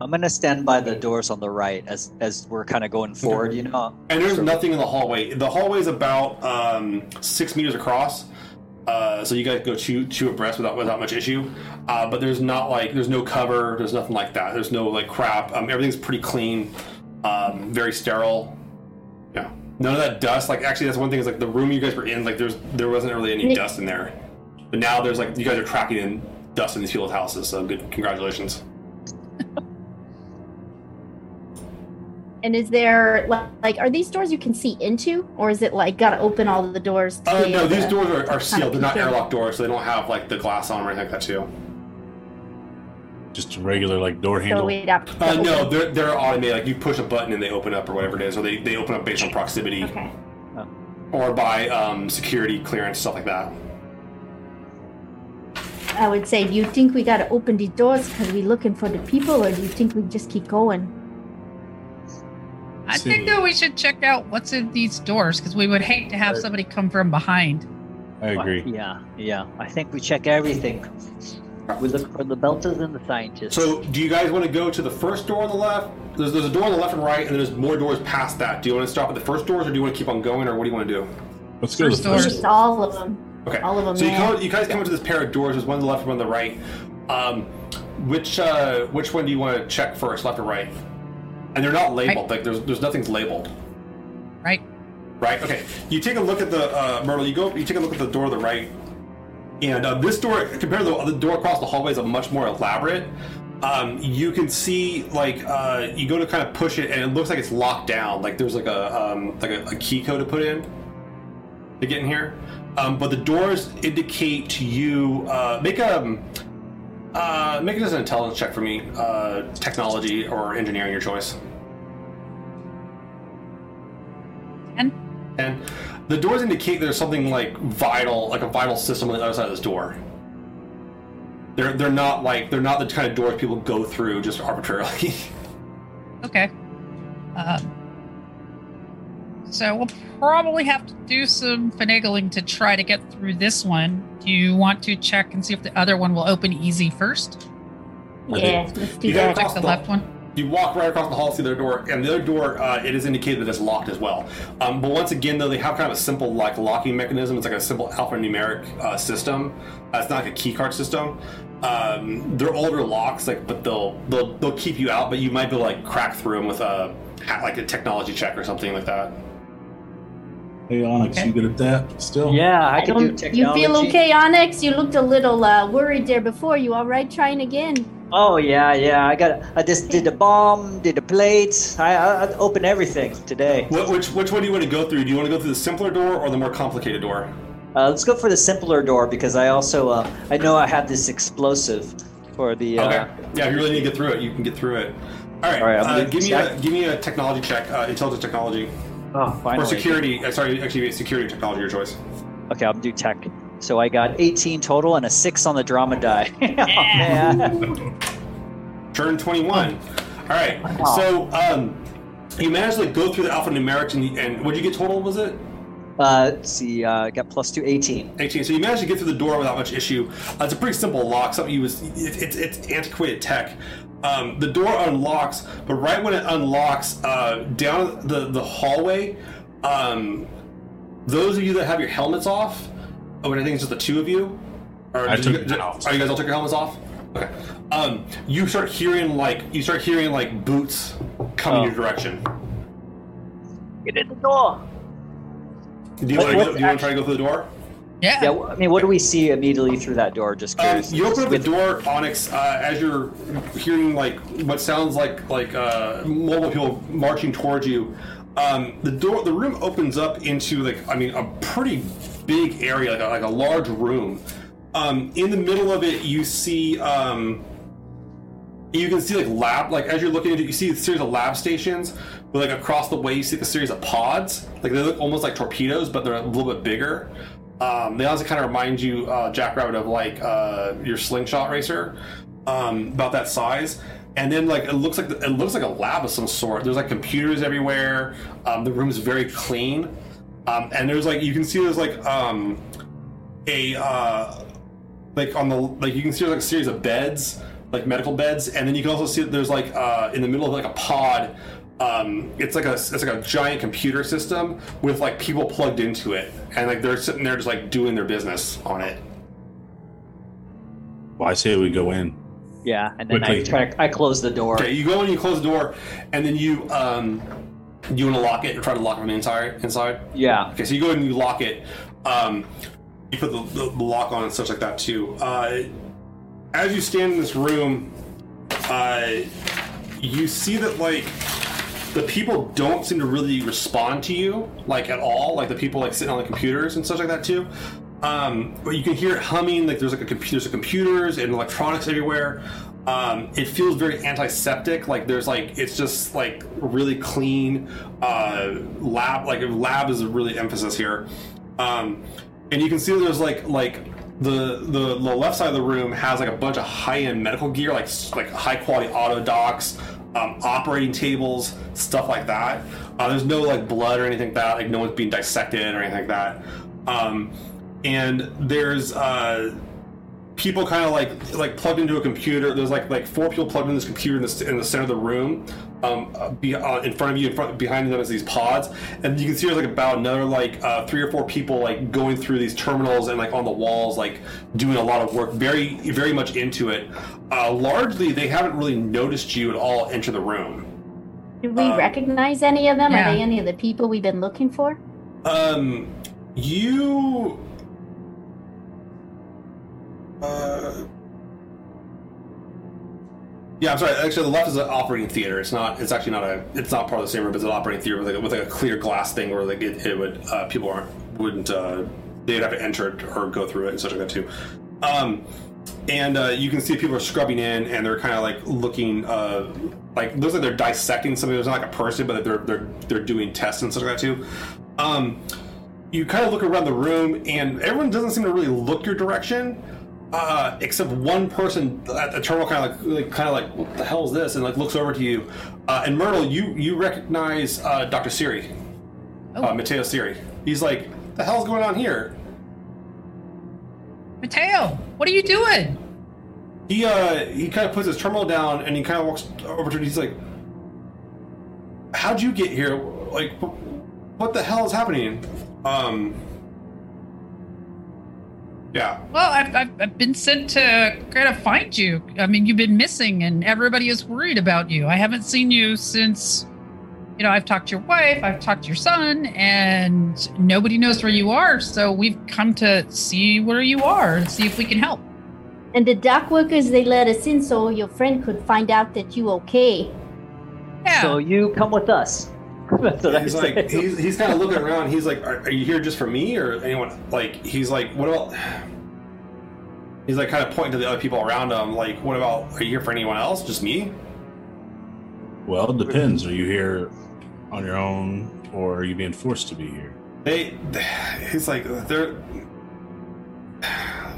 I'm gonna stand by the doors on the right as we're kind of going forward, you know. And there's nothing in the hallway. The hallway is about 6 meters across, so you guys go two abreast without much issue. But there's no cover, there's nothing like that. There's no like crap. Everything's pretty clean, very sterile. Yeah. None of that dust. Like, actually, that's one thing. Is like the room you guys were in. Like, there wasn't really any dust in there, but now there's like you guys are tracking in dust in these people's houses. So, good, congratulations. And is there like are these doors you can see into, or is it like gotta open all of the doors? No, these doors are sealed. They're not airlock doors, so they don't have like the glass on or anything like that too. Just a regular like door handle. No, they're automated. Like you push a button and they open up or whatever it is, or they open up based on proximity, okay. Or by security clearance, stuff like that. I would say, do you think we gotta open these doors because we looking for the people, or do you think we just keep going? I think that we should check out what's in these doors because we would hate to have somebody come from behind. I agree. Yeah. I think we check everything. We look for the belters and the scientists. So, do you guys want to go to the first door on the left? There's a door on the left and right, and there's more doors past that. Do you want to stop at the first doors, or do you want to keep on going, or what do you want to do? Let's go to the first doors. All of them. Okay. All of them. So you guys come into this pair of doors. There's one on the left and one on the right. Which one do you want to check first, left or right? And they're not labeled. Right. Like there's nothing's labeled. Right. Okay. You take a look at the Myrtle. You take a look at the door to the right. And this door, compared to the door across the hallway, is a much more elaborate. You can see, like, you go to kind of push it, and it looks like it's locked down. Like there's like a key code to put in to get in here. But the doors indicate to you. Make it as an intelligence check for me. Technology or engineering, your choice. 10. The doors indicate there's something like a vital system on the other side of this door. They're not the kind of doors people go through just arbitrarily. Okay. So we'll probably have to do some finagling to try to get through this one. Do you want to check and see if the other one will open easy first? Yeah, let's do that. Check the left one. You walk right across the hall to the other door, and the other door, it is indicated that it's locked as well. But once again, though, they have kind of a simple like locking mechanism. It's like a simple alphanumeric system. It's not like a keycard system. They're older locks, like, but they'll keep you out. But you might be able to, like, crack through them with a technology check or something like that. Hey, Onyx, okay. You good at that still? Yeah, I can do technology. You feel okay, Onyx? You looked a little worried there before. You all right trying again? Oh, yeah. I just did the bomb, did the plates. I opened everything today. Which one do you want to go through? Do you want to go through the simpler door or the more complicated door? Let's go for the simpler door because I also, I know I have this explosive for the... Okay. Yeah, if you really need to get through it, you can get through it. All right. Give me a technology check, intelligence technology. Oh, finally. Or security. Actually, security technology, your choice. Okay, I'll do tech. So I got 18 total and a 6 on the drama die. Turn 21. All right. Wow. So you managed to go through the alphanumerics, and what did you get total, was it? Let's see, I got plus 2, 18. 18, so you managed to get through the door without much issue. It's a pretty simple lock. It's antiquated tech. The door unlocks, but right when it unlocks, down the hallway, those of you that have your helmets off, which I think it's just the two of you, you guys all took your helmets off? Okay. You start hearing like boots coming your direction. Get in the door. Do you want to try to go through the door? Yeah. I mean, what do we see immediately through that door? Just curious. You open up the door, Onyx, as you're hearing like what sounds like mobile people marching towards you. The room opens up into a pretty big area, like a large room. In the middle of it, you see you can see lab. As you're looking at it, you see a series of lab stations. But across the way, you see a series of pods. They look almost like torpedoes, but they're a little bit bigger. They also kind of remind you, Jackrabbit, of your slingshot racer, about that size. And then it looks like a lab of some sort. There's computers everywhere. The room is very clean, and there's you can see there's you can see there's a series of beds, medical beds, and then you can also see that there's in the middle of a pod. It's like a giant computer system with people plugged into it, and they're sitting there just doing their business on it. Well, I say we go in. Yeah, and then quickly. I close the door. Okay, you go in, you close the door, and then you you want to lock it and try to lock it from the inside. Yeah. Okay, so you go in and you lock it. You put the lock on and stuff like that too. As you stand in this room, you see that the people don't seem to really respond to you, at all. The people, sitting on the computers and such like that, too. But you can hear it humming. There's computers and electronics everywhere. It feels very antiseptic. It's just, really clean. Lab. Lab is really emphasis here. And you can see there's, the left side of the room has, a bunch of high-end medical gear, high-quality auto docs, operating tables, stuff like that. There's no blood or anything like that. No one's being dissected or anything like that. And there's people kind of plugged into a computer. There's four people plugged into this computer in the center of the room. In front of you, behind them is these pods, and you can see there's about another three or four people going through these terminals and on the walls doing a lot of work, very very much into it. Largely, they haven't really noticed you at all enter the room. Do we recognize any of them? Yeah. Are they any of the people we've been looking for? Yeah, I'm sorry. Actually, the left is an operating theater. It's not part of the same room. It's an operating theater with a clear glass thing where it would people wouldn't. They'd have to enter it or go through it and such like that too. And you can see people are scrubbing in and they're kind of looking. Looks they're dissecting something. It's not a person, but they're doing tests and such like that too. You kind of look around the room and everyone doesn't seem to really look your direction. Except one person at the terminal kind of what the hell is this? And looks over to you. And Myrtle, you recognize Dr. Siri. Oh. Mateo Siri. He's the hell's going on here? Mateo, what are you doing? He kind of puts his terminal down and he kind of walks over to him. He's how'd you get here? What the hell is happening? Yeah. Well, I've been sent to kind of find you. I mean, you've been missing, and everybody is worried about you. I haven't seen you since you know, I've talked to your wife, I've talked to your son, and nobody knows where you are. So we've come to see where you are and see if we can help. And the dock workers, they let us in so your friend could find out that you okay. Yeah. So you come with us. That's what he's like, he's kind of looking around. He's like, are you here just for me or anyone? Like, he's like, what about... He's like kind of pointing to the other people around him. Like, what about, are you here for anyone else? Just me? Well, it depends. Are you here on your own or are you being forced to be here? He's like, they're...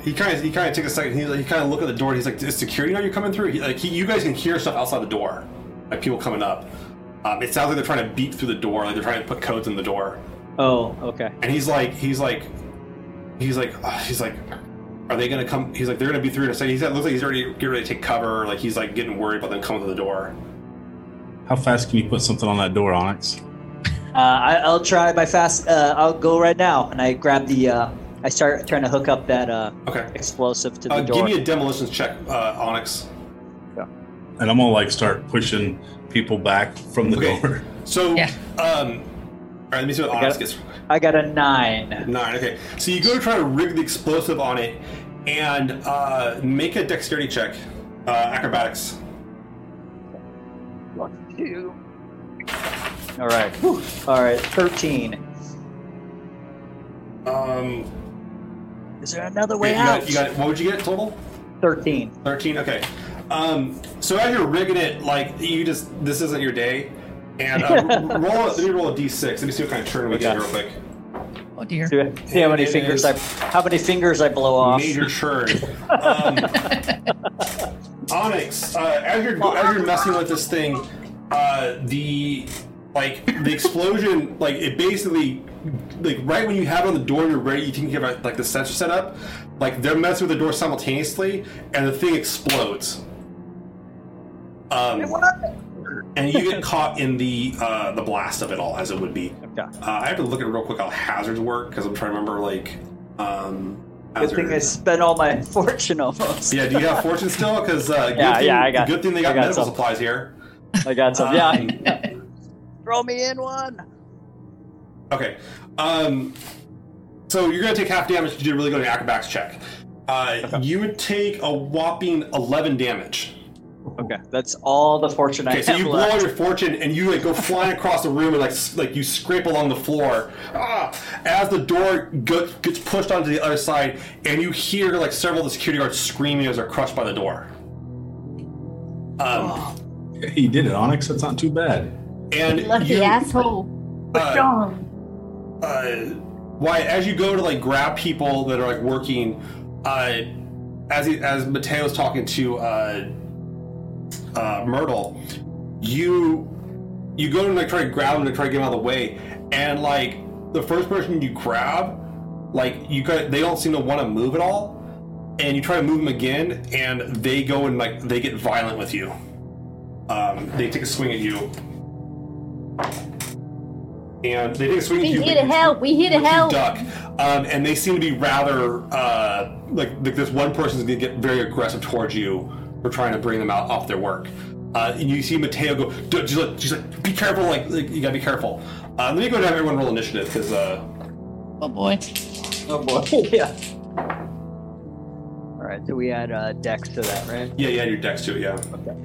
He kind of took a second. He kind of looked at the door. And he's like, "Is security know you're coming through? You guys can hear stuff outside the door, like people coming up. It sounds like they're trying to beat through the door, like they're trying to put codes in the door." Oh, okay. And he's like, "Are they gonna come?" He's like, "They're gonna be through in a second." He said, "Looks like he's already getting ready to take cover." Like he's like getting worried about them coming to the door. How fast can you put something on that door, Onyx? I'll try my fast. I'll go right now, and I grab the. I start trying to hook up that explosive to the door. Give me a demolitions check, Onyx. Yeah. And I'm going to, start pushing people back from the door. So, yeah. All right, let me see what Onyx gets. I got a 9. 9, okay. So you go to try to rig the explosive on it and make a dexterity check. Acrobatics. One, 2. All right. Whew. All right, 13. Is there another way out? You got it. What would you get total? 13. 13, okay. So as you're rigging it, this isn't your day. And let me roll a d6. Let me see what kind of turn we get real quick. Oh, dear. See how many fingers I blow off. Major churn. Onyx, as you're messing with this thing, the explosion, it basically... right when you have it on the door and you're ready, you can get the sensor set up. They're messing with the door simultaneously, and the thing explodes. And you get caught in the blast of it all, as it would be. Okay. I have to look at real quick how hazards work because I'm trying to remember. Good thing I spent all my fortune almost. Yeah, do you have fortune still? Because good thing they got medical supplies here. I got some. Yeah, throw me in one. Okay, so you're going to take half damage because you're really going to acrobatics check. You would take a whopping 11 damage. Okay, that's all the fortune I have. Okay, so you blow all your fortune and you go flying across the room and you scrape along the floor. As the door gets pushed onto the other side, and you hear several of the security guards screaming as they're crushed by the door. He did it, Onyx. That's not too bad. And lucky asshole. What's wrong? Wyatt, as you go to grab people that are working, as Mateo's talking to Myrtle, you go to try to grab him to try to get him out of the way, and the first person you grab, they don't seem to want to move at all, and you try to move them again, and they go and they get violent with you. They take a swing at you. And they take a swing at you. We here to help. Duck. And they seem to be rather this one person's going to get very aggressive towards you for trying to bring them out off their work. And you see Mateo go, just be careful. You got to be careful. Let me go down and everyone roll initiative because. Oh boy. Yeah. All right. So we add dex to that, right? Yeah. You add your dex to it. Yeah. Okay.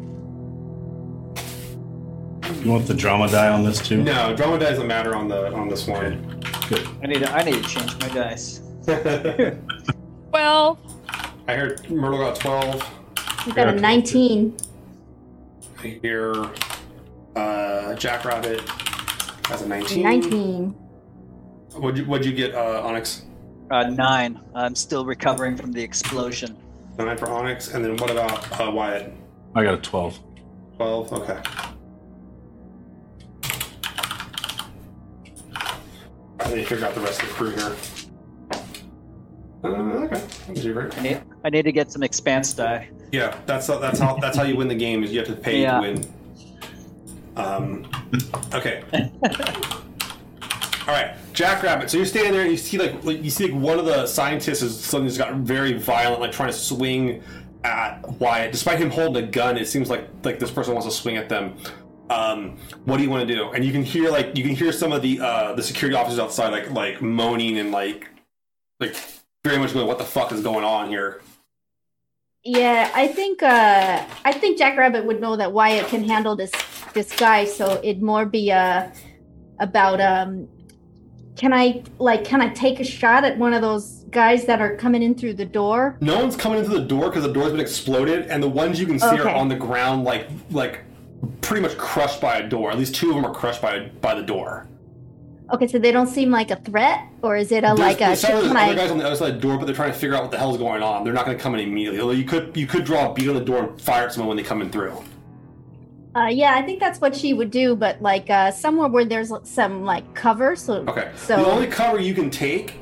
You want the drama die on this too? No, drama die doesn't matter on this one. Good. I need to change my dice. 12. I heard Myrtle got 12. You got a 19. I hear Jackrabbit has a 19. 19. What'd you get, Onyx? 9. I'm still recovering from the explosion. 9 for Onyx, and then what about Wyatt? I got a 12. 12. Okay. I need to figure out the rest of the crew here. Okay, that's right. I need to get some expanse die. Yeah, that's how you win the game. Is you have to pay to win. Okay. All right, Jackrabbit. So you're standing there and you see one of the scientists is something that's gotten very violent, trying to swing at Wyatt. Despite him holding a gun, it seems like this person wants to swing at them. What do you want to do? And you can hear some of the security officers outside like moaning and like very much going, what the fuck is going on here? Yeah, I think Jackrabbit would know that Wyatt can handle this guy, so it'd more be about can I take a shot at one of those guys that are coming in through the door? No one's coming into the door because the door's been exploded, and the ones you can see are on the ground, like pretty much crushed by a door. At least two of them are crushed by the door. Okay, so they don't seem like a threat, or is it other guys on the other side of the door, but they're trying to figure out what the hell's going on. They're not going to come in immediately. Although you could draw a bead on the door and fire at someone when they come in through. Yeah, I think that's what she would do, but somewhere where there's some cover. So okay, so the only cover you can take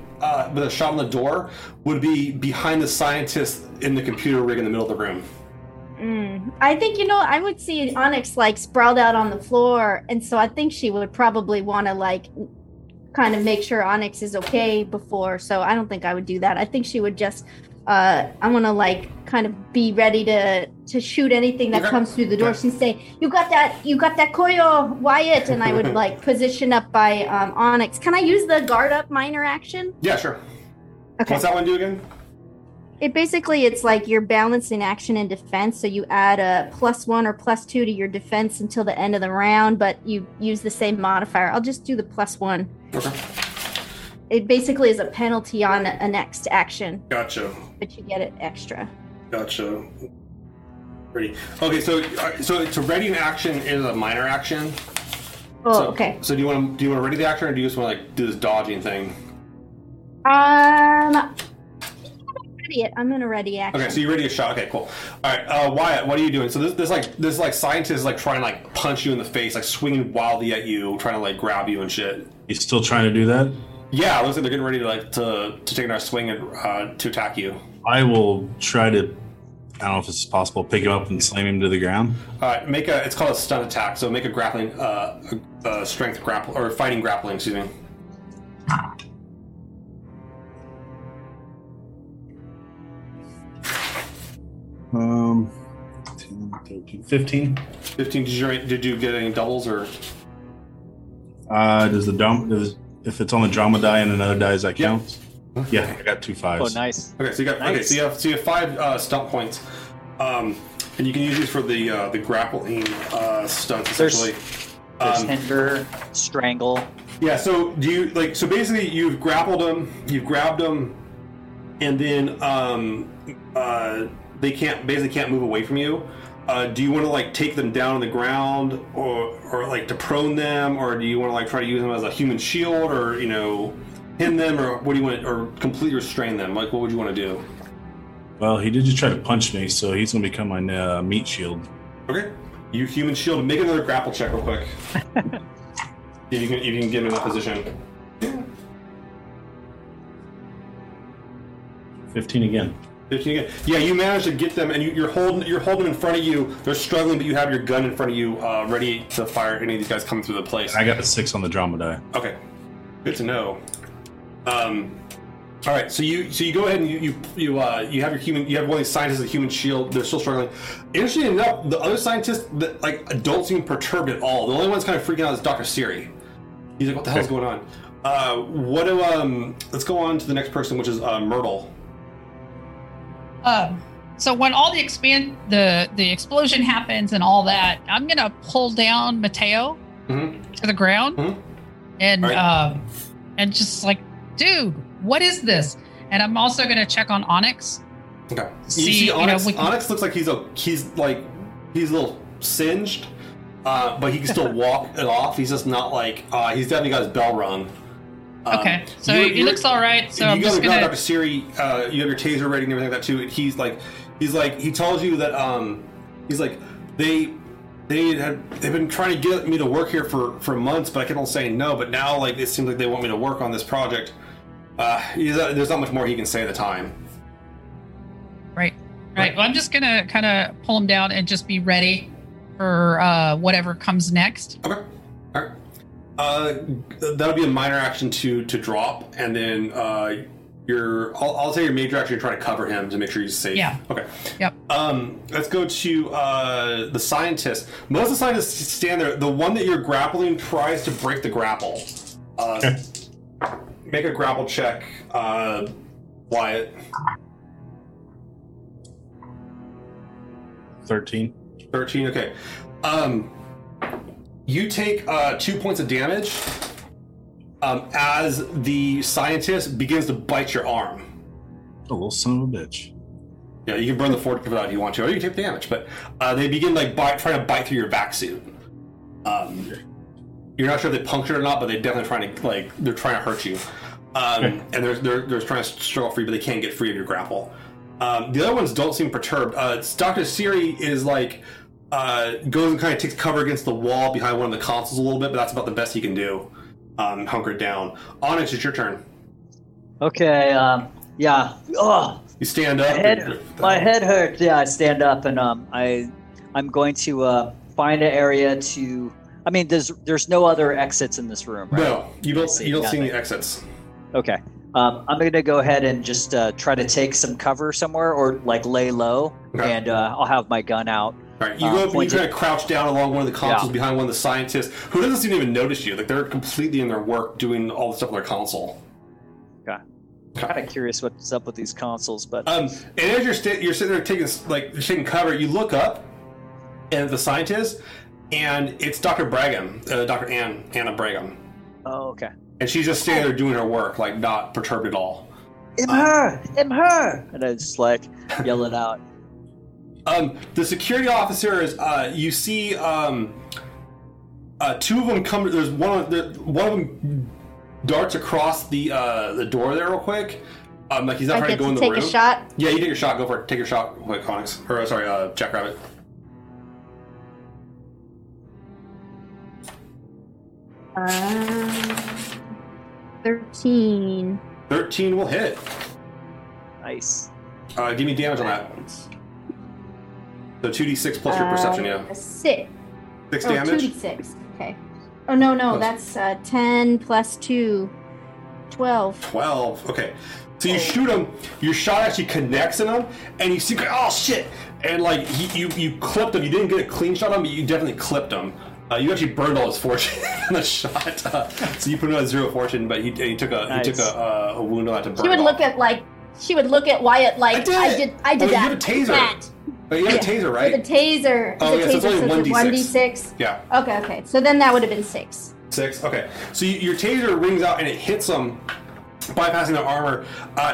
with a shot on the door would be behind the scientist in the computer rig in the middle of the room. I think, I would see Onyx sprawled out on the floor, and so I think she would probably want to kind of make sure Onyx is okay before, so I don't think I would do that. I think she would just, I want to kind of be ready to shoot anything that comes through the door. She'd say, you got that Koyo, Wyatt, and I would position up by Onyx. Can I use the guard up minor action? Yeah, sure. Okay. What's that one do again? It basically, it's your balance in action and defense, so you add a +1 or +2 to your defense until the end of the round, but you use the same modifier. I'll just do the +1. Okay. It basically is a penalty on a next action. Gotcha. But you get it extra. Gotcha. Ready. Okay, so to ready an action is a minor action. Oh, so, okay. So do you want to ready the action, or do you just want to do this dodging thing? I'm gonna ready action. Okay, so you're ready to shot. Okay, cool. All right, Wyatt, what are you doing? So this scientist trying to punch you in the face, swinging wildly at you, trying to grab you and shit. He's still trying to do that? Yeah, it looks like they're getting ready to take another swing and to attack you. I will try to. I don't know if this is possible. Pick him up and slam him to the ground. All right, it's called a stun attack. So make a grappling, strength grapple or fighting grappling. Excuse me. Did you get any doubles or? If it's on the drama die and another die, does that count? Okay. Yeah, I got 2 5s. Oh, nice. Okay, so you got so you have 5 stunt points, and you can use these for the grappling stunts essentially. There's hinder, strangle. Yeah. So do you so basically you've grappled them, you've grabbed them, and then they can't move away from you. Do you want to take them down on the ground, or to prone them, or do you want to try to use them as a human shield, or pin them, or what do you want, or completely restrain them? What would you want to do? Well, he did just try to punch me, so he's gonna become my meat shield. Okay, you human shield. Make another grapple check real quick. if you can get him in that position. 15 again. 15 again. Yeah, you managed to get them, and you're holding them in front of you. They're struggling, but you have your gun in front of you, ready to fire at any of these guys coming through the place. I got a 6 on the drama die. Okay, good to know. All right, so you go ahead and you have one of these scientists with a human shield. They're still struggling. Interestingly enough, the other scientists that don't seem perturbed at all. The only one's kind of freaking out is Dr. Siri. He's like, "What the hell's going on?" Let's go on to the next person, which is Myrtle. So when all the explosion happens and all that, I'm going to pull down Mateo to the ground and right. And just dude, what is this? And I'm also going to check on Onyx. Okay. See Onyx, Onyx looks like he's a little singed, but he can still walk it off. He's just not he's definitely got his bell rung. Okay, so he looks all right. So I'm just gonna. Dr. Siri, you have your taser ready and everything like that too. And he tells you that they've been trying to get me to work here for months, but I kept on saying no. But now it seems like they want me to work on this project. There's not much more he can say at the time. Right. Well, I'm just gonna kind of pull him down and just be ready for whatever comes next. Okay. All right. That'll be a minor action to drop, and then I'll say your major action, you're trying to cover him to make sure he's safe. Yeah. Okay. Yep. Let's go to the scientist. Most of the scientists stand there. The one that you're grappling tries to break the grapple. Okay. Make a grapple check, Wyatt. 13. 13, okay. You take 2 points of damage. As the scientist begins to bite your arm. A little son of a bitch. Yeah, you can burn the fork if you want to, or you can take the damage, but they begin like trying to bite through your back suit. You're not sure if they punctured or not, but they're definitely trying to hurt you. Okay. And they're trying to struggle free, but they can't get free of your grapple. The other ones don't seem perturbed. Dr. Siri is goes and kind of takes cover against the wall behind one of the consoles a little bit, but that's about the best he can do. Hunkered down. Onyx, it's your turn. Okay, yeah. Oh, you stand up. My head hurts. Yeah, I stand up and I'm going to find an area to. I mean, there's no other exits in this room, right? No, you don't see any exits. Okay, I'm going to go ahead and just try to take some cover somewhere or lay low, okay. And I'll have my gun out. All right, you go up and you try to crouch down along one of the consoles behind one of the scientists, who doesn't seem to even notice you. They're completely in their work doing all the stuff on their console. Okay. I'm kind of curious what's up with these consoles, but... and as you're sitting there taking cover, you look up at the scientist, and it's Dr. Bragam, Dr. Anna Bragam. Oh, okay. And she's just standing there doing her work, not perturbed at all. I'm her! And I just, yell it out. The security officer is. You see, two of them come. There's one of them darts across the door there real quick. He's not trying to go in the room. Take a shot. Yeah, you take your shot. Go for it. Take your shot, quick, Onyx. Or sorry, Jackrabbit. $13. 13 will hit. Nice. Give me damage on that. So 2d6 plus your perception, yeah. 6. 6 damage? 2d6, okay. Oh, no, that's 10 plus 2. 12. 12, okay. So you shoot him, your shot actually connects in him, and you see, oh, shit! And, you clipped him. You didn't get a clean shot on him, but you definitely clipped him. You actually burned all his fortune in the shot. So you put him on 0 fortune, but he took a wound on that to burn. She would look at Wyatt I did that. You have a taser. But you have a taser, right? With a taser. So it's only 1d6. Yeah. Okay. So then that would have been 6. 6, okay. So your taser rings out and it hits him, bypassing their armor.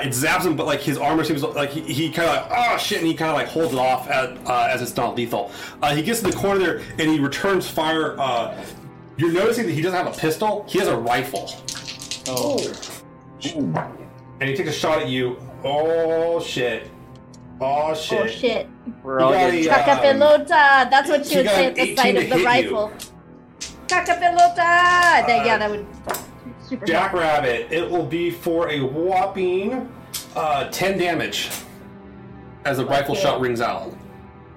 It zaps him, but his armor seems he kind of oh shit, and he kind of holds it off as it's not lethal. He gets to the corner there and he returns fire. You're noticing that he doesn't have a pistol. He has a rifle. Oh. Ooh. And he takes a shot at you. Oh, shit. We're all Caca pelota. That's what she would say at the sight of the rifle. Caca pelota. That would super Jackrabbit, it will be for a whopping 10 damage as the rifle shot rings out.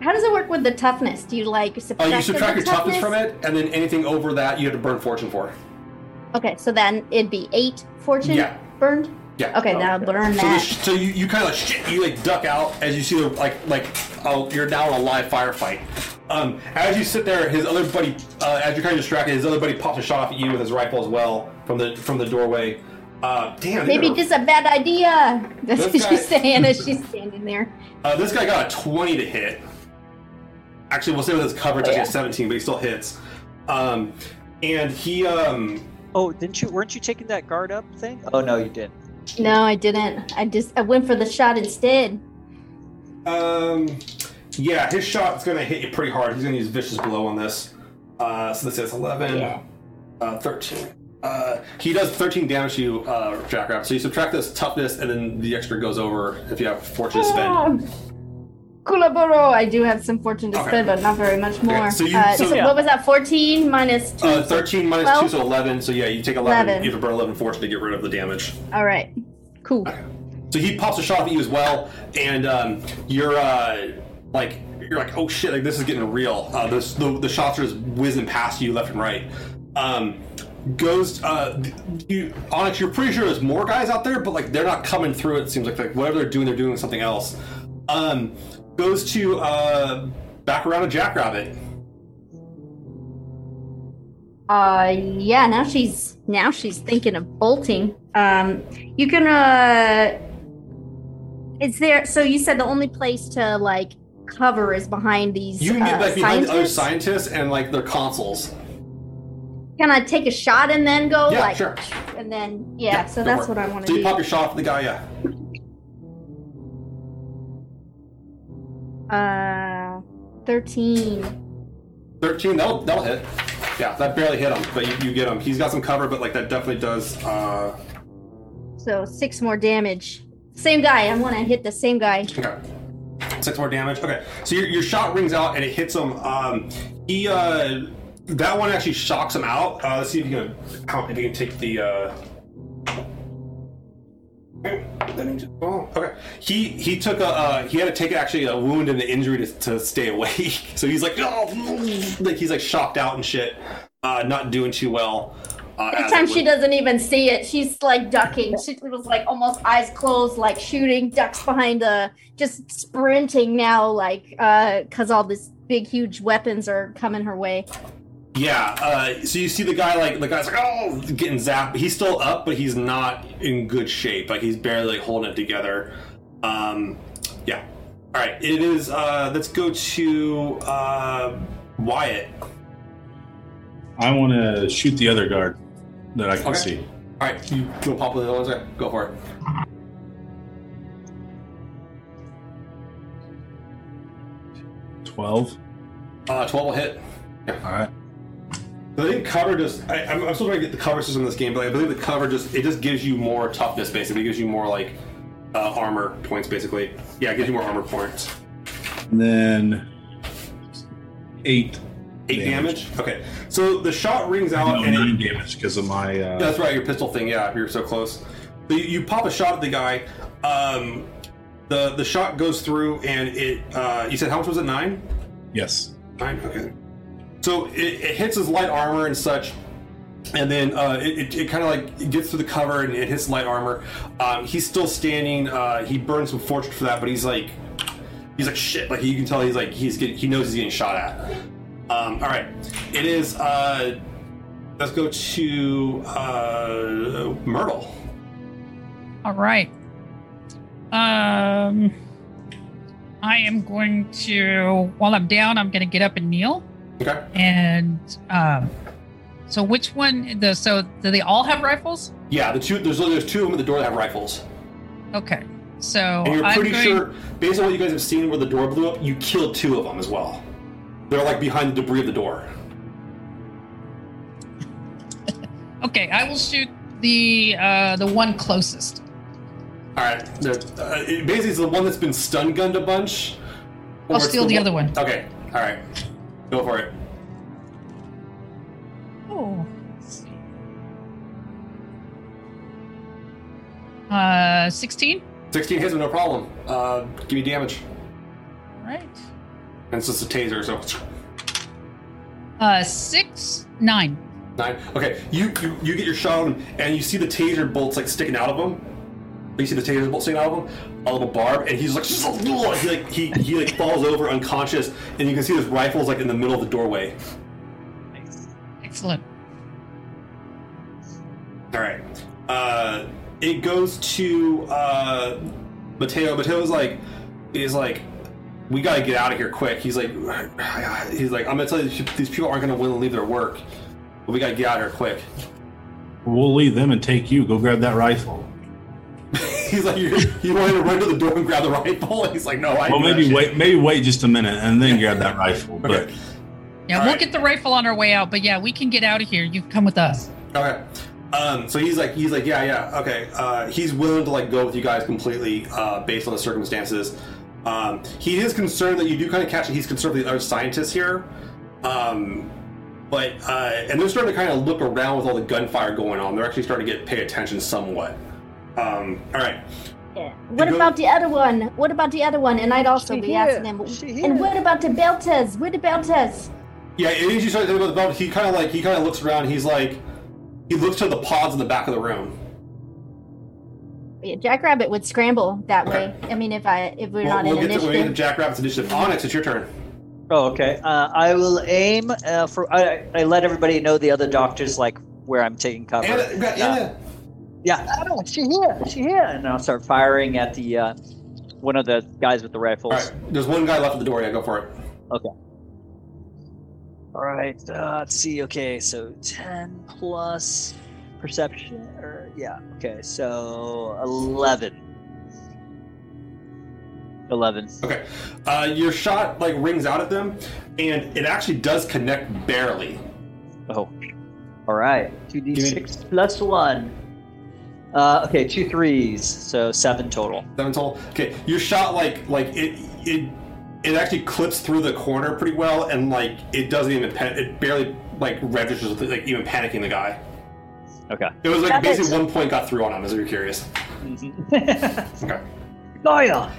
How does it work with the toughness? Do you, subtract you subtract your toughness from it, and then anything over that you have to burn fortune for. Okay, so then it'd be 8 fortune burned? Yeah. Okay, now burn that. So you kind of duck out as you see you're now in a live firefight. As you sit there, his other buddy, as you're kind of distracted, his other buddy pops a shot off at you with his rifle as well from the doorway. Damn. Maybe just a bad idea. That's what she's saying as she's standing there. This guy got a 20 to hit. Actually, we'll say with his coverage, actually 17, but he still hits. And he. Oh, weren't you taking that guard up thing? Oh no, you didn't. No, I didn't. I went for the shot instead. Yeah, his shot's gonna hit you pretty hard. He's gonna use vicious blow on this. So this is 11, 13. He does 13 damage to you, Jackrabbit. So you subtract this toughness, and then the extra goes over if you have fortune to spend. Kulaboro, I do have some fortune to spend, but not very much more. Okay. So what was that? 14 minus 2? 13 minus 12? 2, so 11. So yeah, you take 11. You have to burn 11 fortune to get rid of the damage. All right. Cool. Okay. So he pops a shot at you as well, and you're like, oh shit, this is getting real. The shots are just whizzing past you left and right. goes, Onyx, you're pretty sure there's more guys out there, but like they're not coming through. It seems like whatever they're doing something else. Goes to back around to Jackrabbit. Yeah, now she's thinking of bolting. You can is there, so you said the only place to like cover is behind these, you can get like behind the other scientists and like their consoles. Can I take a shot and then go? Yeah, like, sure. And then, yeah, so that's what I want to do. So you pop your shot for the guy, yeah. Uh, 13, that'll hit. Yeah, that barely hit him, but you get him. He's got some cover, but like that definitely does. So 6 more damage. Same guy. I want to hit the same guy. Okay. 6 more damage. Okay. So your shot rings out and it hits him. He that one actually shocks him out. Let's see if you can take the. Oh, okay. He took a he had to take actually a wound and an injury to stay awake. So he's like, oh, like he's like shocked out and shit, not doing too well. That time she doesn't even see it. She's like ducking. She was like almost eyes closed, like shooting, ducks behind the, just sprinting now, like because all these big huge weapons are coming her way. Yeah, so you see the guy, like, the guy's like, oh, getting zapped. He's still up, but he's not in good shape. Like, he's barely like, holding it together. Yeah. All right, it is, let's go to Wyatt. I want to shoot the other guard that I can see. All right, you go pop with the other side. Go for it. Twelve will hit. Yeah. All right. I think cover just... I'm still trying to get the cover system in this game, but I believe the cover just... It just gives you more toughness, basically. It gives you more, like, armor points, basically. Yeah, it gives you more armor points. And then... 8 damage? Okay. So the shot rings out... No, and 9 damage because of my... That's right, your pistol thing. Yeah, you're so close. But you pop a shot at the guy. The shot goes through, and it... you said how much was it? 9? Yes. 9? Okay. So it hits his light armor and such, and then it kind of like it gets through the cover and it hits light armor. He's still standing. He burns some fortune for that, but he's like shit. Like you can tell he knows he's getting shot at. All right, it is. Let's go to Myrtle. All right. I am going to, while I'm down, I'm going to get up and kneel. Okay. And so which one? So do they all have rifles? Yeah, the two. There's 2 of them at the door that have rifles. Okay. So and you're pretty sure, based on what you guys have seen, where the door blew up, you killed 2 of them as well. They're like behind the debris of the door. Okay, I will shoot the one closest. All right. Basically, it's the one that's been stun gunned a bunch. I'll steal the other one. Okay. All right. Go for it. Oh. Let's see. 16? 16 hits with no problem. Give me damage. Alright. And it's just a taser, so... 6? 9. 9. Okay, you get your shot and you see the taser bolts, like, sticking out of him. You see the taser bolt sticking out of him? A little barb, and he's like, he falls over unconscious, and you can see his rifle's like in the middle of the doorway. Nice. Excellent. All right, it goes to Mateo. Mateo's like, we gotta get out of here quick. He's like, I'm gonna tell you, these people aren't gonna win and leave their work, but we gotta get out of here quick. We'll leave them and take you. Go grab that rifle. He's like, you want to run to the door and grab the rifle? And he's like, no, I. Well, maybe wait just a minute and then grab that rifle. But okay. Yeah, we'll get the rifle on our way out. But yeah, we can get out of here. You come with us. Okay. So he's like, yeah, okay. He's willing to like go with you guys completely based on the circumstances. He is concerned that you do kind of catch it. He's concerned with the other scientists here, but and they're starting to kind of look around with all the gunfire going on. They're actually starting to pay attention somewhat. All right. Yeah. What about the other one? What about the other one? And I'd also be asking him. And what about the Belters? Where the Belters? Yeah, as you start thinking about the Belters, he kind of looks around. He's like, He looks to the pods in the back of the room. Yeah, Jackrabbit would scramble that way. I mean, we'll get to Jackrabbit's initiative. Onyx, it's your turn. Oh, okay. I will aim for. I let everybody know, the other doctors, like where I'm taking cover. Yeah. Oh, she's here. And I'll start firing at the one of the guys with the rifles. All right. There's one guy left at the door. Yeah, go for it. Okay. All right. Let's see. Okay, so 10 plus perception. Okay, so 11. 11. Okay. Your shot, like, rings out at them, and it actually does connect barely. Oh. All right. 2d6 plus 1. Okay, 2 3s, so 7 total. 7 total? Okay, your shot, it actually clips through the corner pretty well, and, it doesn't even... it barely, registers, even panicking the guy. Okay. It was, basically 1 point got through on him, as if you're curious. Mm-hmm. Okay. Oh, yeah.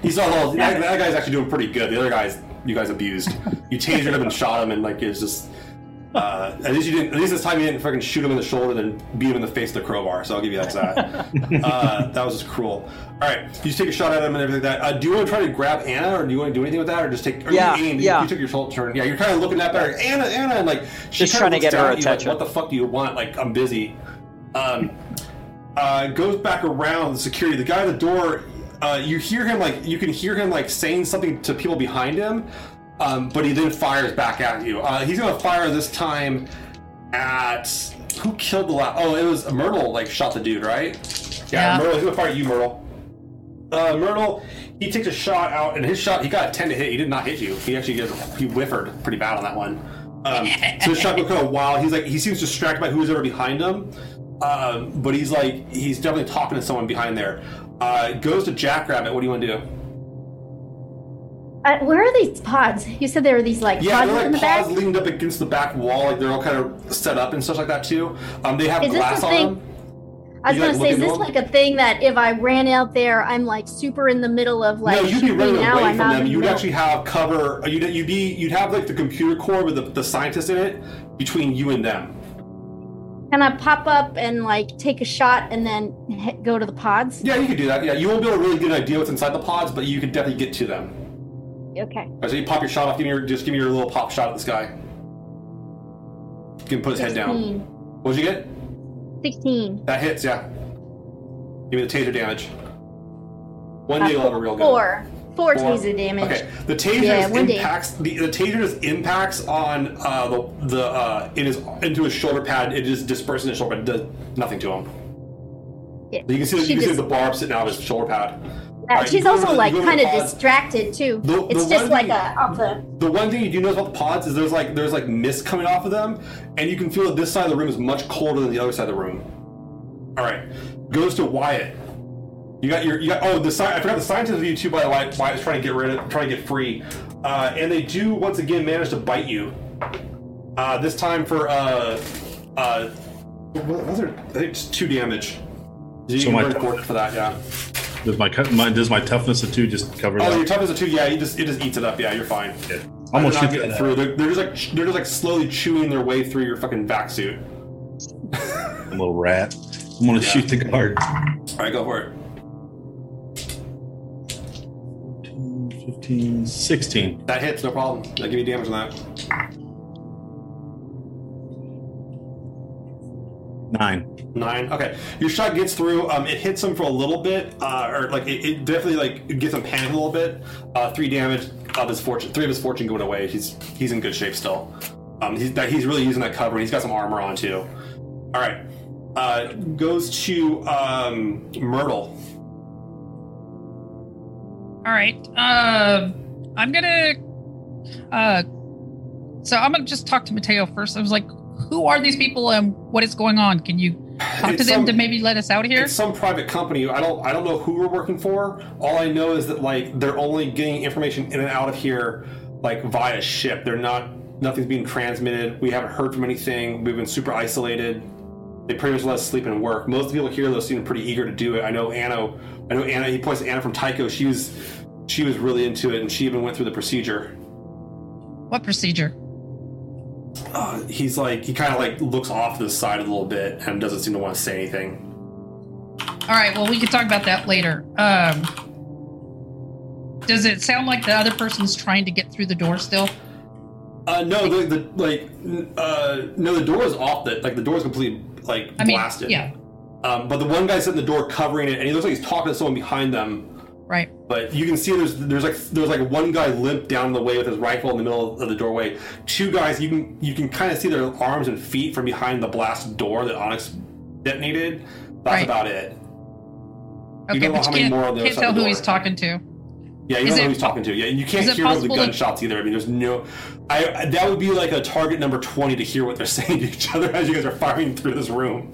That guy's actually doing pretty good. The other guys, you guys abused. You tasered him and shot him, and it's just. At least this time you didn't fucking shoot him in the shoulder, then beat him in the face with a crowbar. So I'll give you that. That was just cruel. All right, you just take a shot at him and everything like that. Do you want to try to grab Anna, or do you want to do anything with that, or just take? You aimed. Yeah. You took your shoulder turn. Yeah, you're kind of looking at her. Anna, and she's trying to get her attention. What the fuck do you want? I'm busy. Goes back around the security. The guy at the door. You hear him saying something to people behind him, but he then fires back at you. He's gonna fire this time at who killed the last? Oh, it was Myrtle. Shot the dude, right? Yeah. Myrtle. He's gonna fire at you, Myrtle. Myrtle. He takes a shot out, and his shot, he got a 10 to hit. He did not hit you. He actually whiffered pretty bad on that one. So his shot goes kind of wild. He's he seems distracted by who's ever behind him, but he's definitely talking to someone behind there. Goes to Jackrabbit. What do you want to do? Where are these pods? You said there were these pods in the back? Yeah, pods leaned up against the back wall. They're all kind of set up and stuff like that too. They have glass on them. I was going to say, is this a thing that if I ran out there, I'm super in the middle of No, you'd be running away from them. You'd actually have cover. You'd have the computer core with the scientist in it between you and them. Can I pop up and take a shot and then go to the pods? Yeah, you could do that. Yeah, you won't be able to really get an idea what's inside the pods, but you can definitely get to them. Okay. All right, so you pop your shot off. Give me your little pop shot at this guy. You can put his head down. What did you get? 16. That hits, yeah. Give me the taser damage. One day you'll have a real good. Four taser damage. Okay. The taser impacts the taser's impacts on into his shoulder pad. It just disperses in his shoulder pad. Does nothing to him. Yeah. So you can see the barb sitting out of his shoulder pad. She's also kind of distracted too. The one thing you do notice about the pods is there's mist coming off of them, and you can feel that this side of the room is much colder than the other side of the room. All right. Goes to Wyatt. I forgot the scientist of you too, by the way. Wyatt's trying to get free, and they do once again manage to bite you. This time for I think it's 2 damage. You so my toughness for that, yeah. Does my toughness of 2 just cover? Your toughness of 2, yeah. It just eats it up. Yeah, you're fine. Yeah. Almost not getting through. They're just slowly chewing their way through your fucking back suit. I'm a little rat. I'm gonna shoot the guard. All right, go for it. 15, 16. That hits, no problem. I'll give you damage on that. 9. Okay, your shot gets through. It hits him for a little bit, it definitely gets him panicked a little bit. 3 damage of his fortune. 3 of his fortune going away. He's in good shape still. He's really using that cover, and he's got some armor on too. All right, goes to Myrtle. All right, I'm gonna just talk to Mateo first. I was like, who are these people and what is going on? Can you talk to them to maybe let us out here? It's some private company. I don't know who we're working for. All I know is that they're only getting information in and out of here via ship. Nothing's being transmitted. We haven't heard from anything. We've been super isolated. They pretty much let us sleep and work. Most people here, though, seem pretty eager to do it. I know Anna. He points to Anna from Tycho. She was really into it, and she even went through the procedure. What procedure? he's like, he kind of like looks off to the side a little bit and doesn't seem to want to say anything. All right, well, we can talk about that later. Does it sound like the other person's trying to get through the door still? No, no, the door is off. The door is completely blasted. Yeah. But the one guy sitting in the door covering it, and he looks like he's talking to someone behind them. Right. But you can see there's one guy limp down the way with his rifle in the middle of the doorway. Two guys you can kind of see their arms and feet from behind the blasted door that Onyx detonated. That's right. About it. Okay, you don't know how many more on the other side of the door. Can't tell who he's talking to. Yeah, you don't know who he's talking to. Yeah, and you can't hear the gunshots either. I mean, there's no... that would be like a target number 20 to hear what they're saying to each other as you guys are firing through this room.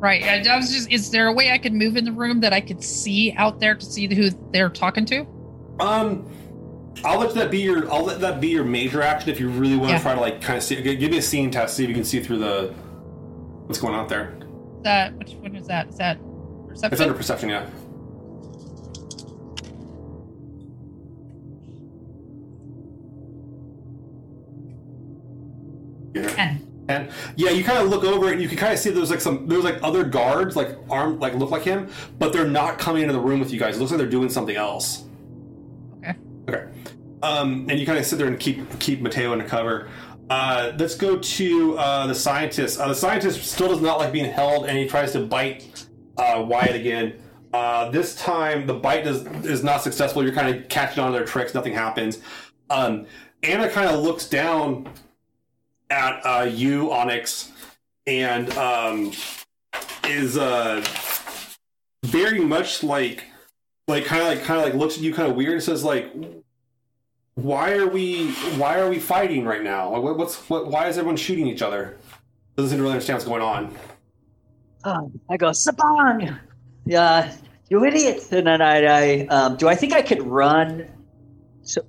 Right. I was just... Is there a way I could move in the room that I could see out there to see who they're talking to? I'll let that be your major action if you really want to try to kind of see... Give me a seeing test, see if you can see through the... What's going on out there? Which one is that? Is that perception? It's under perception, yeah. And yeah, you kind of look over it and you can kind of see there's other guards armed look like him, but they're not coming into the room with you guys. It looks like they're doing something else. Okay. And you kind of sit there and keep Mateo in the cover. Let's go to the scientist. The scientist still does not like being held, and he tries to bite Wyatt again. This time the bite is not successful. You're kind of catching on to their tricks. Nothing happens. Anna kind of looks down at you, Onyx, and is very much kind of looks at you kind of weird and says why are we fighting right now? Why is everyone shooting each other? Doesn't seem to really understand what's going on. I go sabang, yeah, you idiot! And then I do I think I could run? So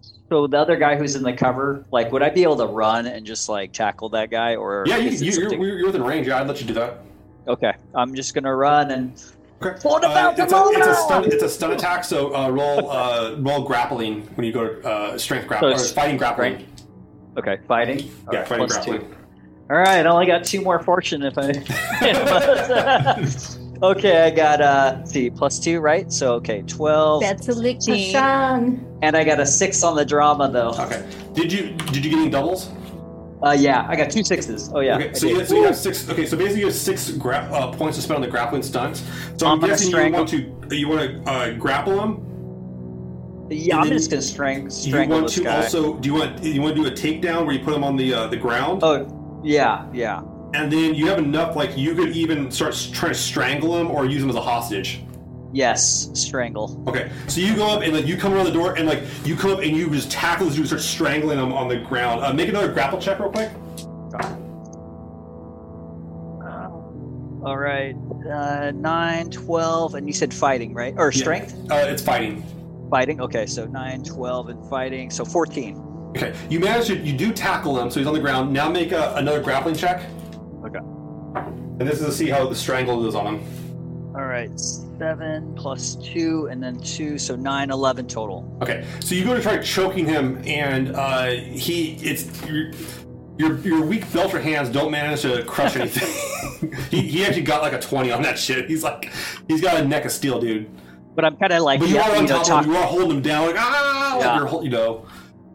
the other guy who's in the cover, would I be able to run and just tackle that guy? Or yeah, you're within range. Yeah, I'd let you do that. Okay, I'm just gonna run and. Okay. What about the moment? It's a stun attack. So roll grappling when you go to strength grappling. So fighting grappling. Right? Okay, fighting. Yeah, fighting grappling. 2. All right, I only got 2 more fortune if I. Okay, I got +2, right? So okay, 12. That's a licking. And I got a 6 on the drama though. Okay. Did you get any doubles? Yeah, I got 2 6s. Oh yeah. Okay, so you have 6. Okay, so basically you have 6 points to spend on the grappling stunts. So I'm guessing you want to grapple him. Yeah, I'm just gonna strangle this guy. Also, do you want to do a takedown where you put him on the ground? Oh yeah. And then you have enough, you could even start trying to strangle him or use him as a hostage. Yes, strangle. Okay, so you go up and, you come around the door and, you come up and you just tackle this dude and start strangling him on the ground. Make another grapple check real quick. All right. 9, 12, and you said fighting, right? Or strength? It's fighting. Fighting? Okay, so 9, 12, and fighting. So 14. Okay, you manage to, you do tackle him, so he's on the ground. Now make another grappling check. Okay. And this is to see how the strangle is on him. All right, 7 +2 and then 2, so 9, 11 total. Okay, so you go to try choking him, and your weak belter hands don't manage to crush anything. he actually got a 20 on that shit. He's got a neck of steel, dude. But I'm kind of But you are on top of him. You are holding him down, you're.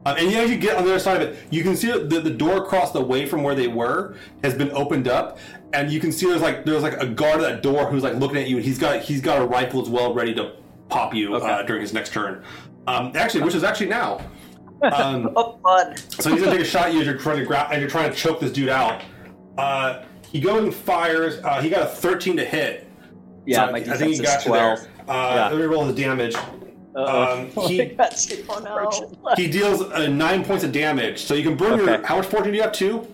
And as you get on the other side of it, you can see that the door across the way from where they were has been opened up, and you can see there's a guard at that door who's looking at you, and he's got a rifle as well ready to pop you during his next turn. Which is actually now. Oh, fun. So he's gonna take a shot at you as you're trying to choke this dude out. He goes and fires. He got a 13 to hit. Yeah, so I think he got you there. Let me roll the damage. He deals 9 points of damage. So you can burn your... How much fortune do you have? 2?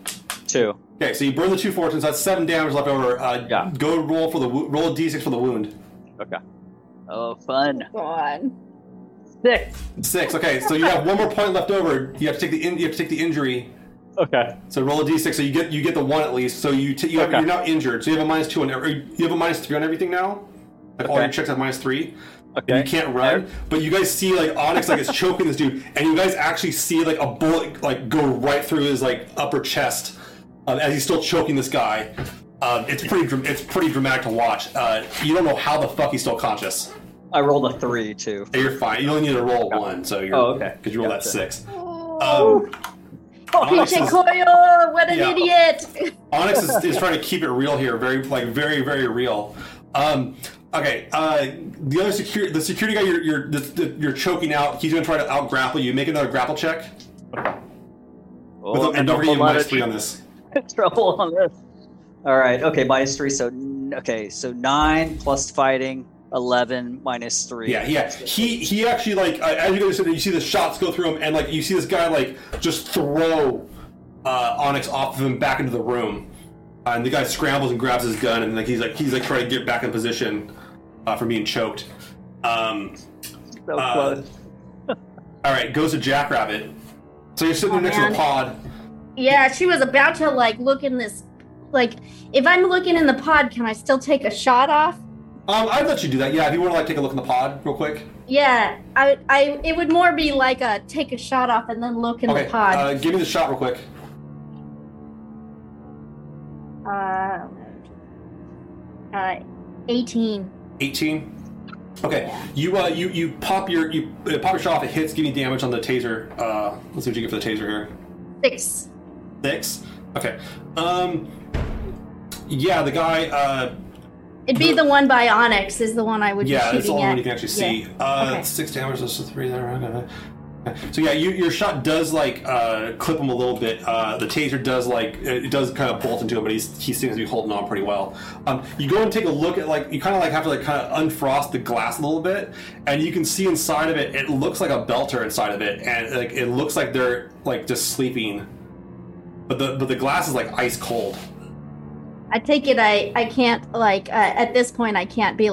2. Okay, so you burn the 2 fortunes. That's 7 damage left over. Go roll a d6 for the wound. Okay. Oh, fun. Go on. 6. Okay, so you have 1 more point left over. You have to take the injury. Okay. So roll a d6. So you get the 1 at least. So you're not injured. So you have a -2 on you have a -3 on everything now. All your checks have -3. Okay. You can't run, but you guys see Onyx is choking this dude, and you guys actually see a bullet go right through his upper chest, as he's still choking this guy. It's pretty dramatic to watch. You don't know how the fuck he's still conscious. I rolled a 3 too. So you're fine. You only need to roll 1, so you're okay because you rolled that 6. Onyx is, what an idiot! Onyx is trying to keep it real here, very real. Okay, the other security guy you're choking out. He's gonna try to out grapple you. Make another grapple check. And don't forget -3 on this. Trouble on this. All right. Okay, -3. So 9 plus fighting. 11 -3. Yeah. He actually as you guys said, you see the shots go through him, and you see this guy just throw Onyx off of him back into the room, and the guy scrambles and grabs his gun, and he's trying to get back in position from being choked. So close. All right, goes to Jackrabbit. So you're sitting next to the pod. Yeah, she was about to look in this. If I'm looking in the pod, can I still take a shot off? I'd let you do that. Yeah, if you want to take a look in the pod real quick. Yeah, I it would more be like a take a shot off and then look in the pod. Give me the shot real quick. Uh, 18. Okay, yeah. You pop your shot off. It hits. Give me damage on the taser. Let's see what you get for the taser here. 6. Okay. Yeah, the guy. It'd be the one by Onyx is the one I would be shooting at. Yeah, it's the only one you can actually see. Yeah. 6 damage, so 3 there. So yeah, your shot does clip him a little bit. The taser does it does kind of bolt into him, but he seems to be holding on pretty well. You go and take a look at you kind of have to unfrost the glass a little bit, and you can see inside of it. It looks like a belter inside of it, and it looks like they're just sleeping, but the glass is ice cold. I take it I can't at this point I can't be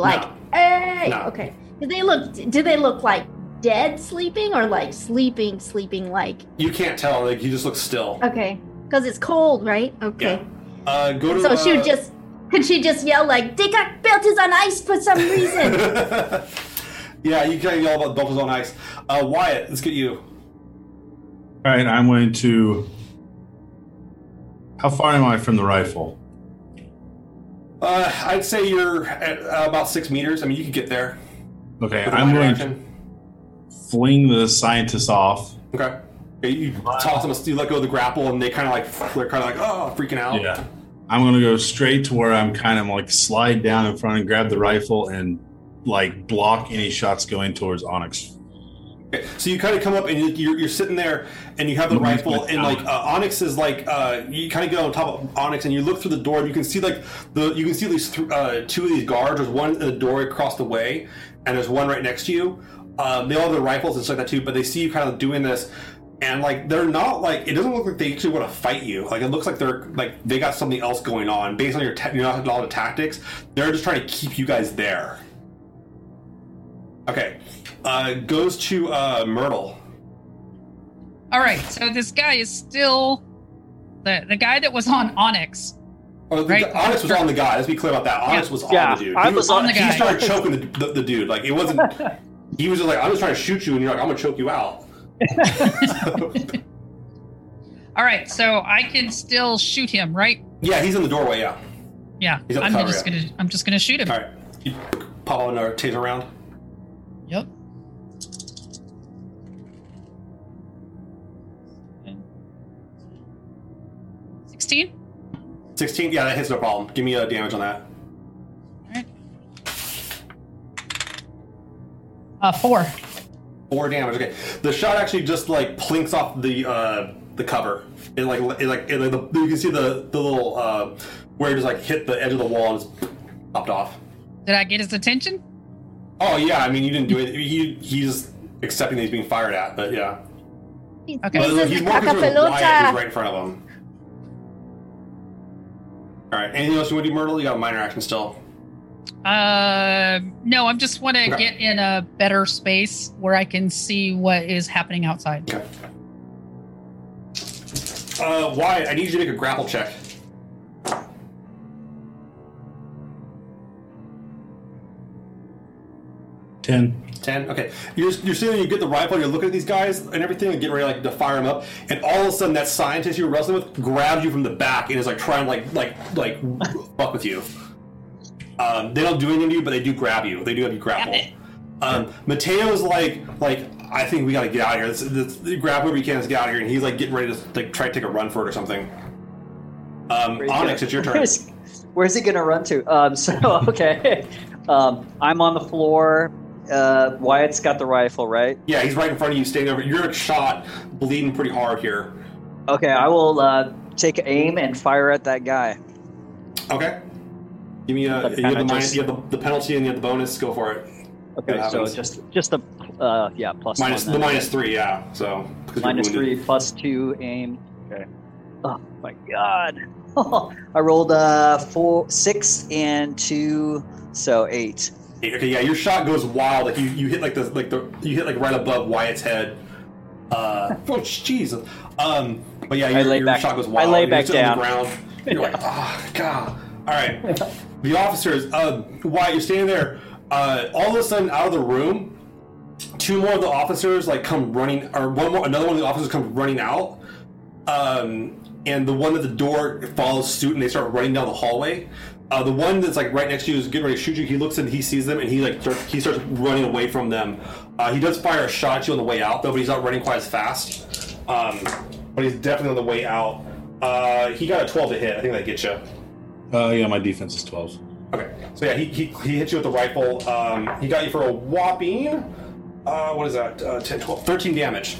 hey okay. Do they look like dead sleeping or sleeping You can't tell you just look still. Okay, because it's cold, right? Okay. Yeah. Could she just yell Dickard belt is on ice for some reason? Yeah, you can't yell about belt is on ice. Wyatt, let's get you. All right, I'm going to. How far am I from the rifle? I'd say you're at about 6 meters. I mean, you could get there. Okay, I'm going to fling the scientist off. Okay. You toss them, you let go of the grapple, and they they're oh, freaking out. Yeah. I'm going to go straight to where I'm slide down in front and grab the rifle and, block any shots going towards Onyx. Okay, so you come up and you're sitting there and you have the rifle and Onyx is you get on top of Onyx and you look through the door and you can see these 2 of these guards. There's one in the door across the way and there's one right next to you. They all have their rifles and stuff like that too, but they see you doing this and they're not it doesn't look like they actually want to fight you. It looks like they're they got something else going on based on all the tactics. They're just trying to keep you guys there. Okay. Goes to Myrtle. All right, so this guy is still the guy that was on Onyx. Oh, right? Onyx was on the guy. Let's be clear about that. Onyx was on the dude. I was on the guy. He started choking the dude. It wasn't. He was just I'm just trying to shoot you, and you're I'm gonna choke you out. All right, so I can still shoot him, right? Yeah, he's in the doorway. Yeah. Yeah. I'm just gonna shoot him. All right. You pop on our taser round. Yep. And 16? 16, yeah, that hits no problem. Give me a damage on that. Alright. 4 damage, okay. The shot actually just plinks off the cover. You can see the little where it just hit the edge of the wall and it's popped off. Did I get his attention? Oh, yeah, I mean, you didn't do it. He's accepting that he's being fired at, but yeah. Okay. He's more concerned with Wyatt, who's right in front of him. All right, anything else you want to do, Myrtle? You got a minor action still. No, I just want to get in a better space where I can see what is happening outside. Okay. Wyatt, I need you to make a grapple check. 10. Okay. You're sitting, you get the rifle, you're looking at these guys and everything, and getting ready like to fire them up, and all of a sudden that scientist you were wrestling with grabs you from the back and is like trying to like fuck with you. They don't do anything to you, but they do grab you. They do have you grapple. Mateo's like I think we gotta get out of here. Let's grab whoever you can, let's get out of here. And he's like getting ready to like try to take a run for it or something. Onyx, it's your turn. Where's he gonna run to? I'm on the floor. Wyatt's got the rifle, right? Yeah, he's right in front of you, standing over. You're shot, bleeding pretty hard here. Okay, I will take aim and fire at that guy. Okay. Give me a. You have, the penalty and you have the bonus. Go for it. Okay, so just the plus minus one, the minus 3, yeah. So minus 3 plus 2 aim. Okay. Oh my god. I rolled 6 and 2, so 8. Okay, yeah, your shot goes wild. Like you hit like right above Wyatt's head. Oh Jesus. But yeah, your shot goes wild. I lay back down. On the ground. You're like, oh god. All right. The officers, Wyatt, you're standing there. All of a sudden, out of the room, two more of the officers like come running, or another one of the officers comes running out, and the one at the door follows suit, and they start running down the hallway. The one that's like right next to you is getting ready to shoot you. He looks and he sees them, and he starts running away from them. He does fire a shot at you on the way out, though, but he's not running quite as fast. But he's definitely on the way out. He got a 12 to hit. I think that gets you. Yeah, my defense is 12. Okay, so yeah, he hits you with the rifle. He got you for a whopping, 10, 12, 13 damage.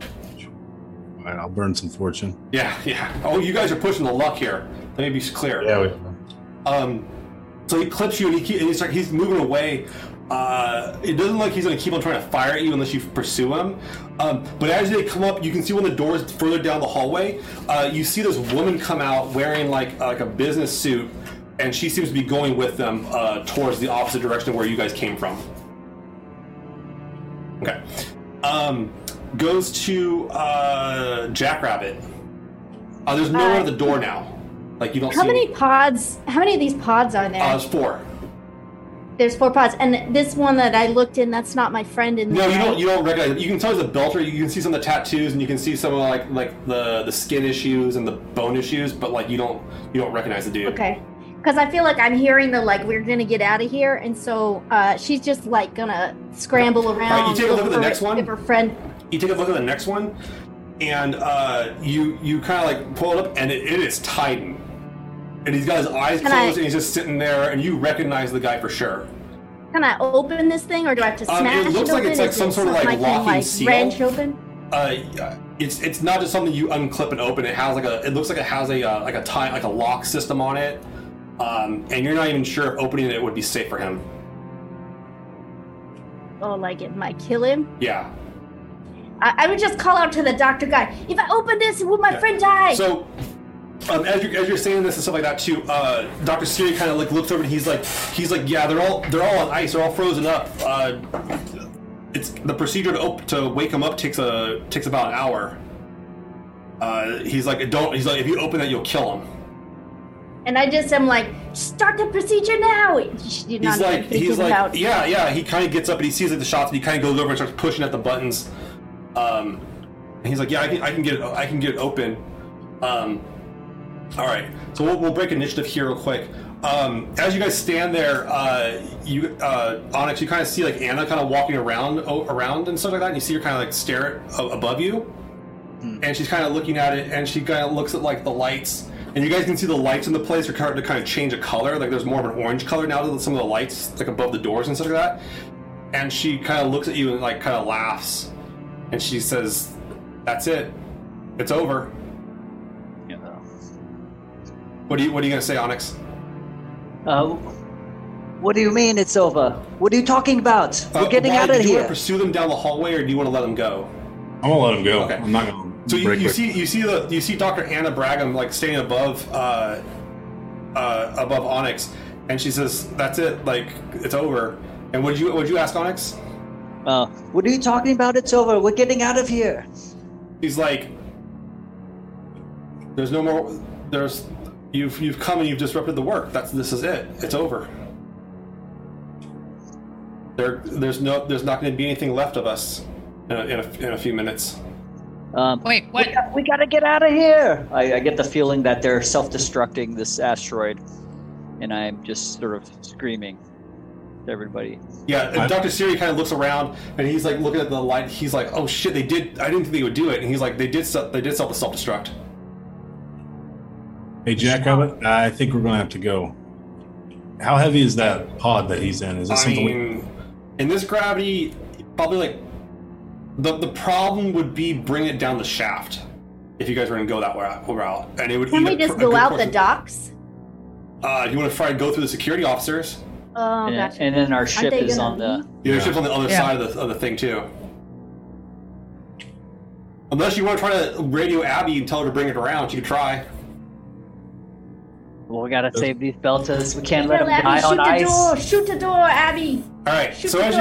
All right, I'll burn some fortune. Yeah. Oh, you guys are pushing the luck here. Let me be clear. Yeah, so he clips you, and he's moving away. It doesn't look like he's going to keep on trying to fire at you unless you pursue him. But as they come up, you can see one of the doors further down the hallway. You see this woman come out wearing like a business suit. And she seems to be going with them towards the opposite direction of where you guys came from. Okay. Goes to Jackrabbit. There's no one at the door now. Like you don't. How many pods? How many of these pods are there? There's 4. There's 4 pods, and this one that I looked in—that's not my friend. You don't. You don't recognize it. You can tell he's a belter. You can see some of the tattoos, and you can see some of like the skin issues and the bone issues, but like you don't recognize the dude. Okay. Because I feel like I'm hearing we're going to get out of here. And so she's just like going to scramble around. Right, you take a look at the next one. Her friend. You take a look at the next one. And you kind of like pull it up. And it is Titan. And he's got his eyes closed. And he's just sitting there. And you recognize the guy for sure. Can I open this thing? Or do I have to smash it open? It looks like it's like some sort of like locking seal. Wrench open? It's not just something you unclip and open. It has a lock system on it. And you're not even sure if opening it would be safe for him. Oh, like it might kill him? Yeah. I would just call out to the doctor guy. If I open this, will my friend die? So, as you're saying this and stuff like that too, Dr. Siri kind of like looks over and he's like, yeah, they're all on ice, they're all frozen up. It's the procedure to wake him up takes about an hour. He's like, if you open that, you'll kill him. And I just am like, start the procedure now. He's like, yeah. He kind of gets up and he sees like the shots and he kind of goes over and starts pushing at the buttons. And he's like, yeah, I can get it open. All right, so we'll break initiative here real quick. As you guys stand there, Onyx, you kind of see like Anna kind of walking around and stuff like that, and you see her kind of like stare above you, and she's kind of looking at it, and she kind of looks at like the lights. And you guys can see the lights in the place are starting to kind of change a color. Like there's more of an orange color now to some of the lights, like above the doors and stuff like that. And she kind of looks at you and like kind of laughs, and she says, "That's it. It's over." Yeah. What are you gonna say, Onyx? What do you mean it's over? What are you talking about? We're getting out of here. Do you want to pursue them down the hallway, or do you want to let them go? I'm gonna let them go. Okay. I'm not gonna. So you see Dr. Anna Bragam like standing above Onyx, and she says, "That's it, like it's over." And would you ask Onyx? What are you talking about? It's over. We're getting out of here. He's like, "There's no more. You've come and you've disrupted the work. This is it. It's over." There's not going to be anything left of us in a few minutes. Wait, what? We got to get out of here. I get the feeling that they're self-destructing this asteroid, and I'm just sort of screaming to everybody. Yeah, and Dr. Siri kind of looks around, and he's like looking at the light. He's like, "Oh shit, they did! I didn't think they would do it." And he's like, "They did self-destruct." Hey, Jackrabbit, I think we're going to have to go. How heavy is that pod that he's in? Is it something? In this gravity, probably like. The problem would be bring it down the shaft if you guys were going to go that way out. And it would. Can we just go out the docks? Do you want to try and go through the security officers? Oh, gotcha. And then our ship is on the... Yeah, our ship's on the other side of the thing, too. Unless you want to try to radio Abby and tell her to bring it around, you can try. Well, we got to save these belters. We can't let them die on ice. Shoot the door, Abby! All right, so as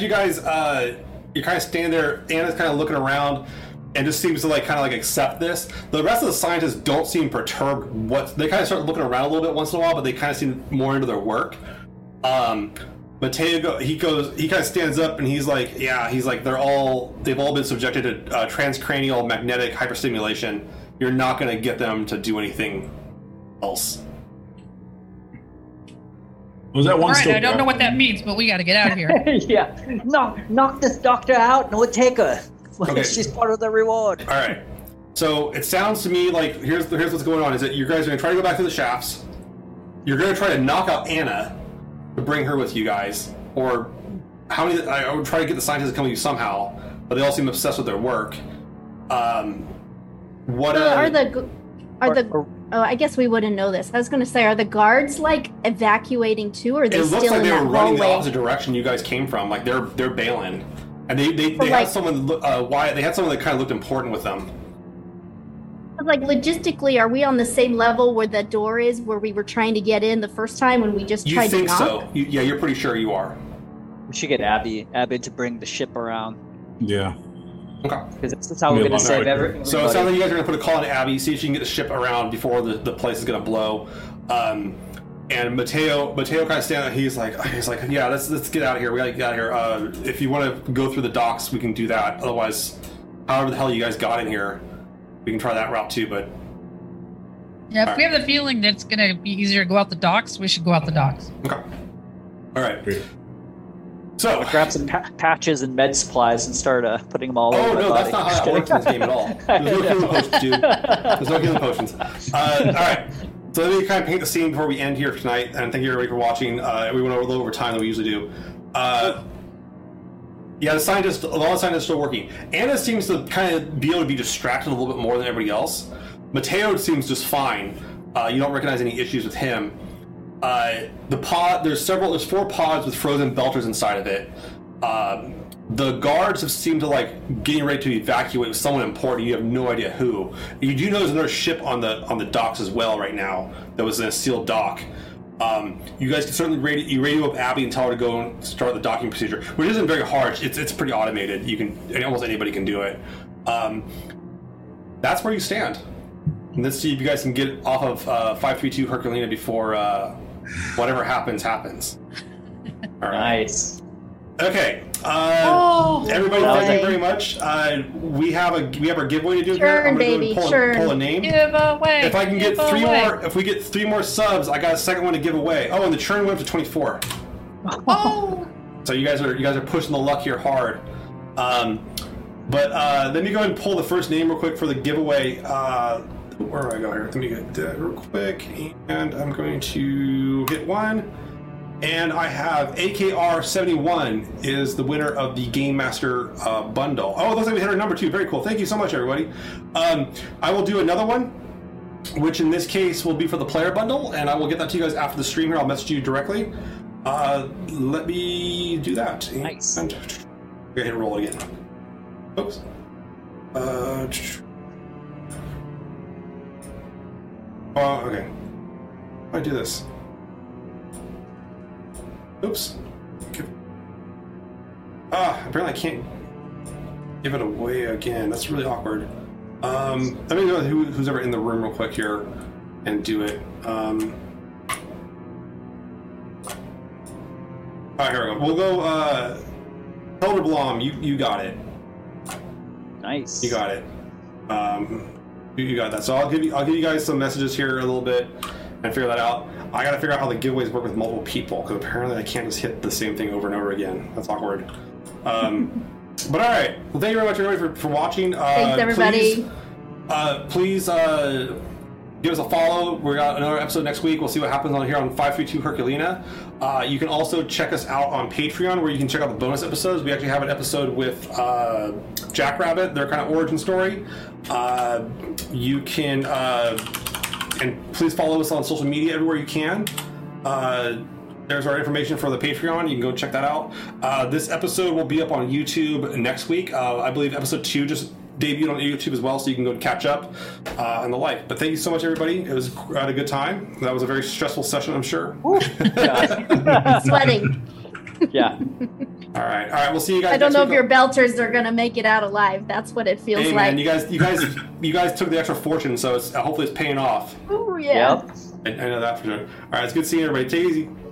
you guys you kind of stand there, Anna's kind of looking around and just seems to kind of accept this. The rest of the scientists don't seem perturbed. They kind of start looking around a little bit once in a while, but they kind of seem more into their work. Mateo, he kind of stands up and he's like, they've all been subjected to transcranial magnetic hyperstimulation. You're not going to get them to do anything else. Was that one? All right, I don't know what that means, but we got to get out of here. Yeah, knock this doctor out. No, take her. Okay. She's part of the reward. All right. So it sounds to me like here's what's going on: is that you guys are going to try to go back to the shafts. You're going to try to knock out Anna to bring her with you guys, or how many? I would try to get the scientists to come with you somehow, but they all seem obsessed with their work. Oh, I guess we wouldn't know this. I was going to say, are the guards evacuating too, or are they still in that hallway? It looks like they were running the opposite direction you guys came from. They're bailing, and they had someone. Wyatt, they had someone that kind of looked important with them. Logistically, are we on the same level where the door is where we were trying to get in the first time when we just tried to knock? You think so? Yeah, you're pretty sure you are. We should get Abby to bring the ship around. Yeah. Because that's how we're going to save everything. So it sounds like you guys are going to put a call to Abby, see if she can get the ship around before the place is going to blow. And Mateo kind of stands up. He's like, yeah, let's get out of here. We got to get out of here. If you want to go through the docks, we can do that. Otherwise, however the hell you guys got in here, we can try that route too. But yeah, if we have the feeling that it's going to be easier to go out the docks, we should go out the docks. Okay. All right. Great. So grab some patches and med supplies and start putting them all over my body. That's not how that works in this game at all. There's no healing potions, dude. There's no healing potions. All right. So let me kind of paint the scene before we end here tonight. And thank you everybody for watching. We went over a little over time than we usually do. Yeah, a lot of scientists are still working. Anna seems to kind of be able to be distracted a little bit more than everybody else. Mateo seems just fine. You don't recognize any issues with him. The pod, there's 4 pods with frozen belters inside of it. The guards have seemed to getting ready to evacuate with someone important. You have no idea who. You do know there's another ship on the docks as well right now that was in a sealed dock. You guys can certainly radio up Abby and tell her to go and start the docking procedure, which isn't very hard. It's pretty automated. You can almost anybody can do it. That's where you stand. And let's see if you guys can get off of 532 Herculina before whatever happens. All right. Nice. Okay. Everybody, thank you very much. We have our giveaway to do. Sure, baby. Pull a name. Give away. If I can get if we get 3 more subs, I got a second one to give away. Oh, and the churn went up to 24. Oh. So you guys are pushing the luck here hard. But let me go ahead and pull the first name real quick for the giveaway. Where do I go here? Let me get that real quick. And I'm going to hit 1. And I have AKR71 is the winner of the Game Master bundle. Oh, it looks like we hit our number 2. Very cool. Thank you so much, everybody. I will do another one, which in this case will be for the player bundle. And I will get that to you guys after the stream here. I'll message you directly. Let me do that. Nice. And I'm going to roll it again. Oops. Okay. I do this. Oops. Apparently I can't give it away again. That's really awkward. Let me know who's ever in the room real quick here and do it. Alright, here we go. We'll go, Helderblom, you got it. Nice. You got it. You got that. So I'll give you guys some messages here a little bit and figure that out. I gotta figure out how the giveaways work with multiple people, because apparently I can't just hit the same thing over and over again. That's awkward. But alright. Well, thank you very much, everybody, for watching. Thanks, everybody. Please give us a follow. We got another episode next week. We'll see what happens on here on 532 Herculina. You can also check us out on Patreon, where you can check out the bonus episodes. We actually have an episode with Jackrabbit, their kind of origin story. You can and please follow us on social media everywhere you can. There's our information for the Patreon. You can go check that out. This episode will be up on YouTube next week. I believe episode 2 just debuted on YouTube as well, so you can go and catch up and the like. But thank you so much, everybody. I had a good time. That was a very stressful session, I'm sure. Yeah. Sweating. Yeah. All right. We'll see you guys. I don't know if your belters are gonna make it out alive. That's what it feels like. Man, you guys took the extra fortune, so hopefully it's paying off. Oh yeah. Yep. I know that for sure. All right, it's good seeing everybody. Take it easy.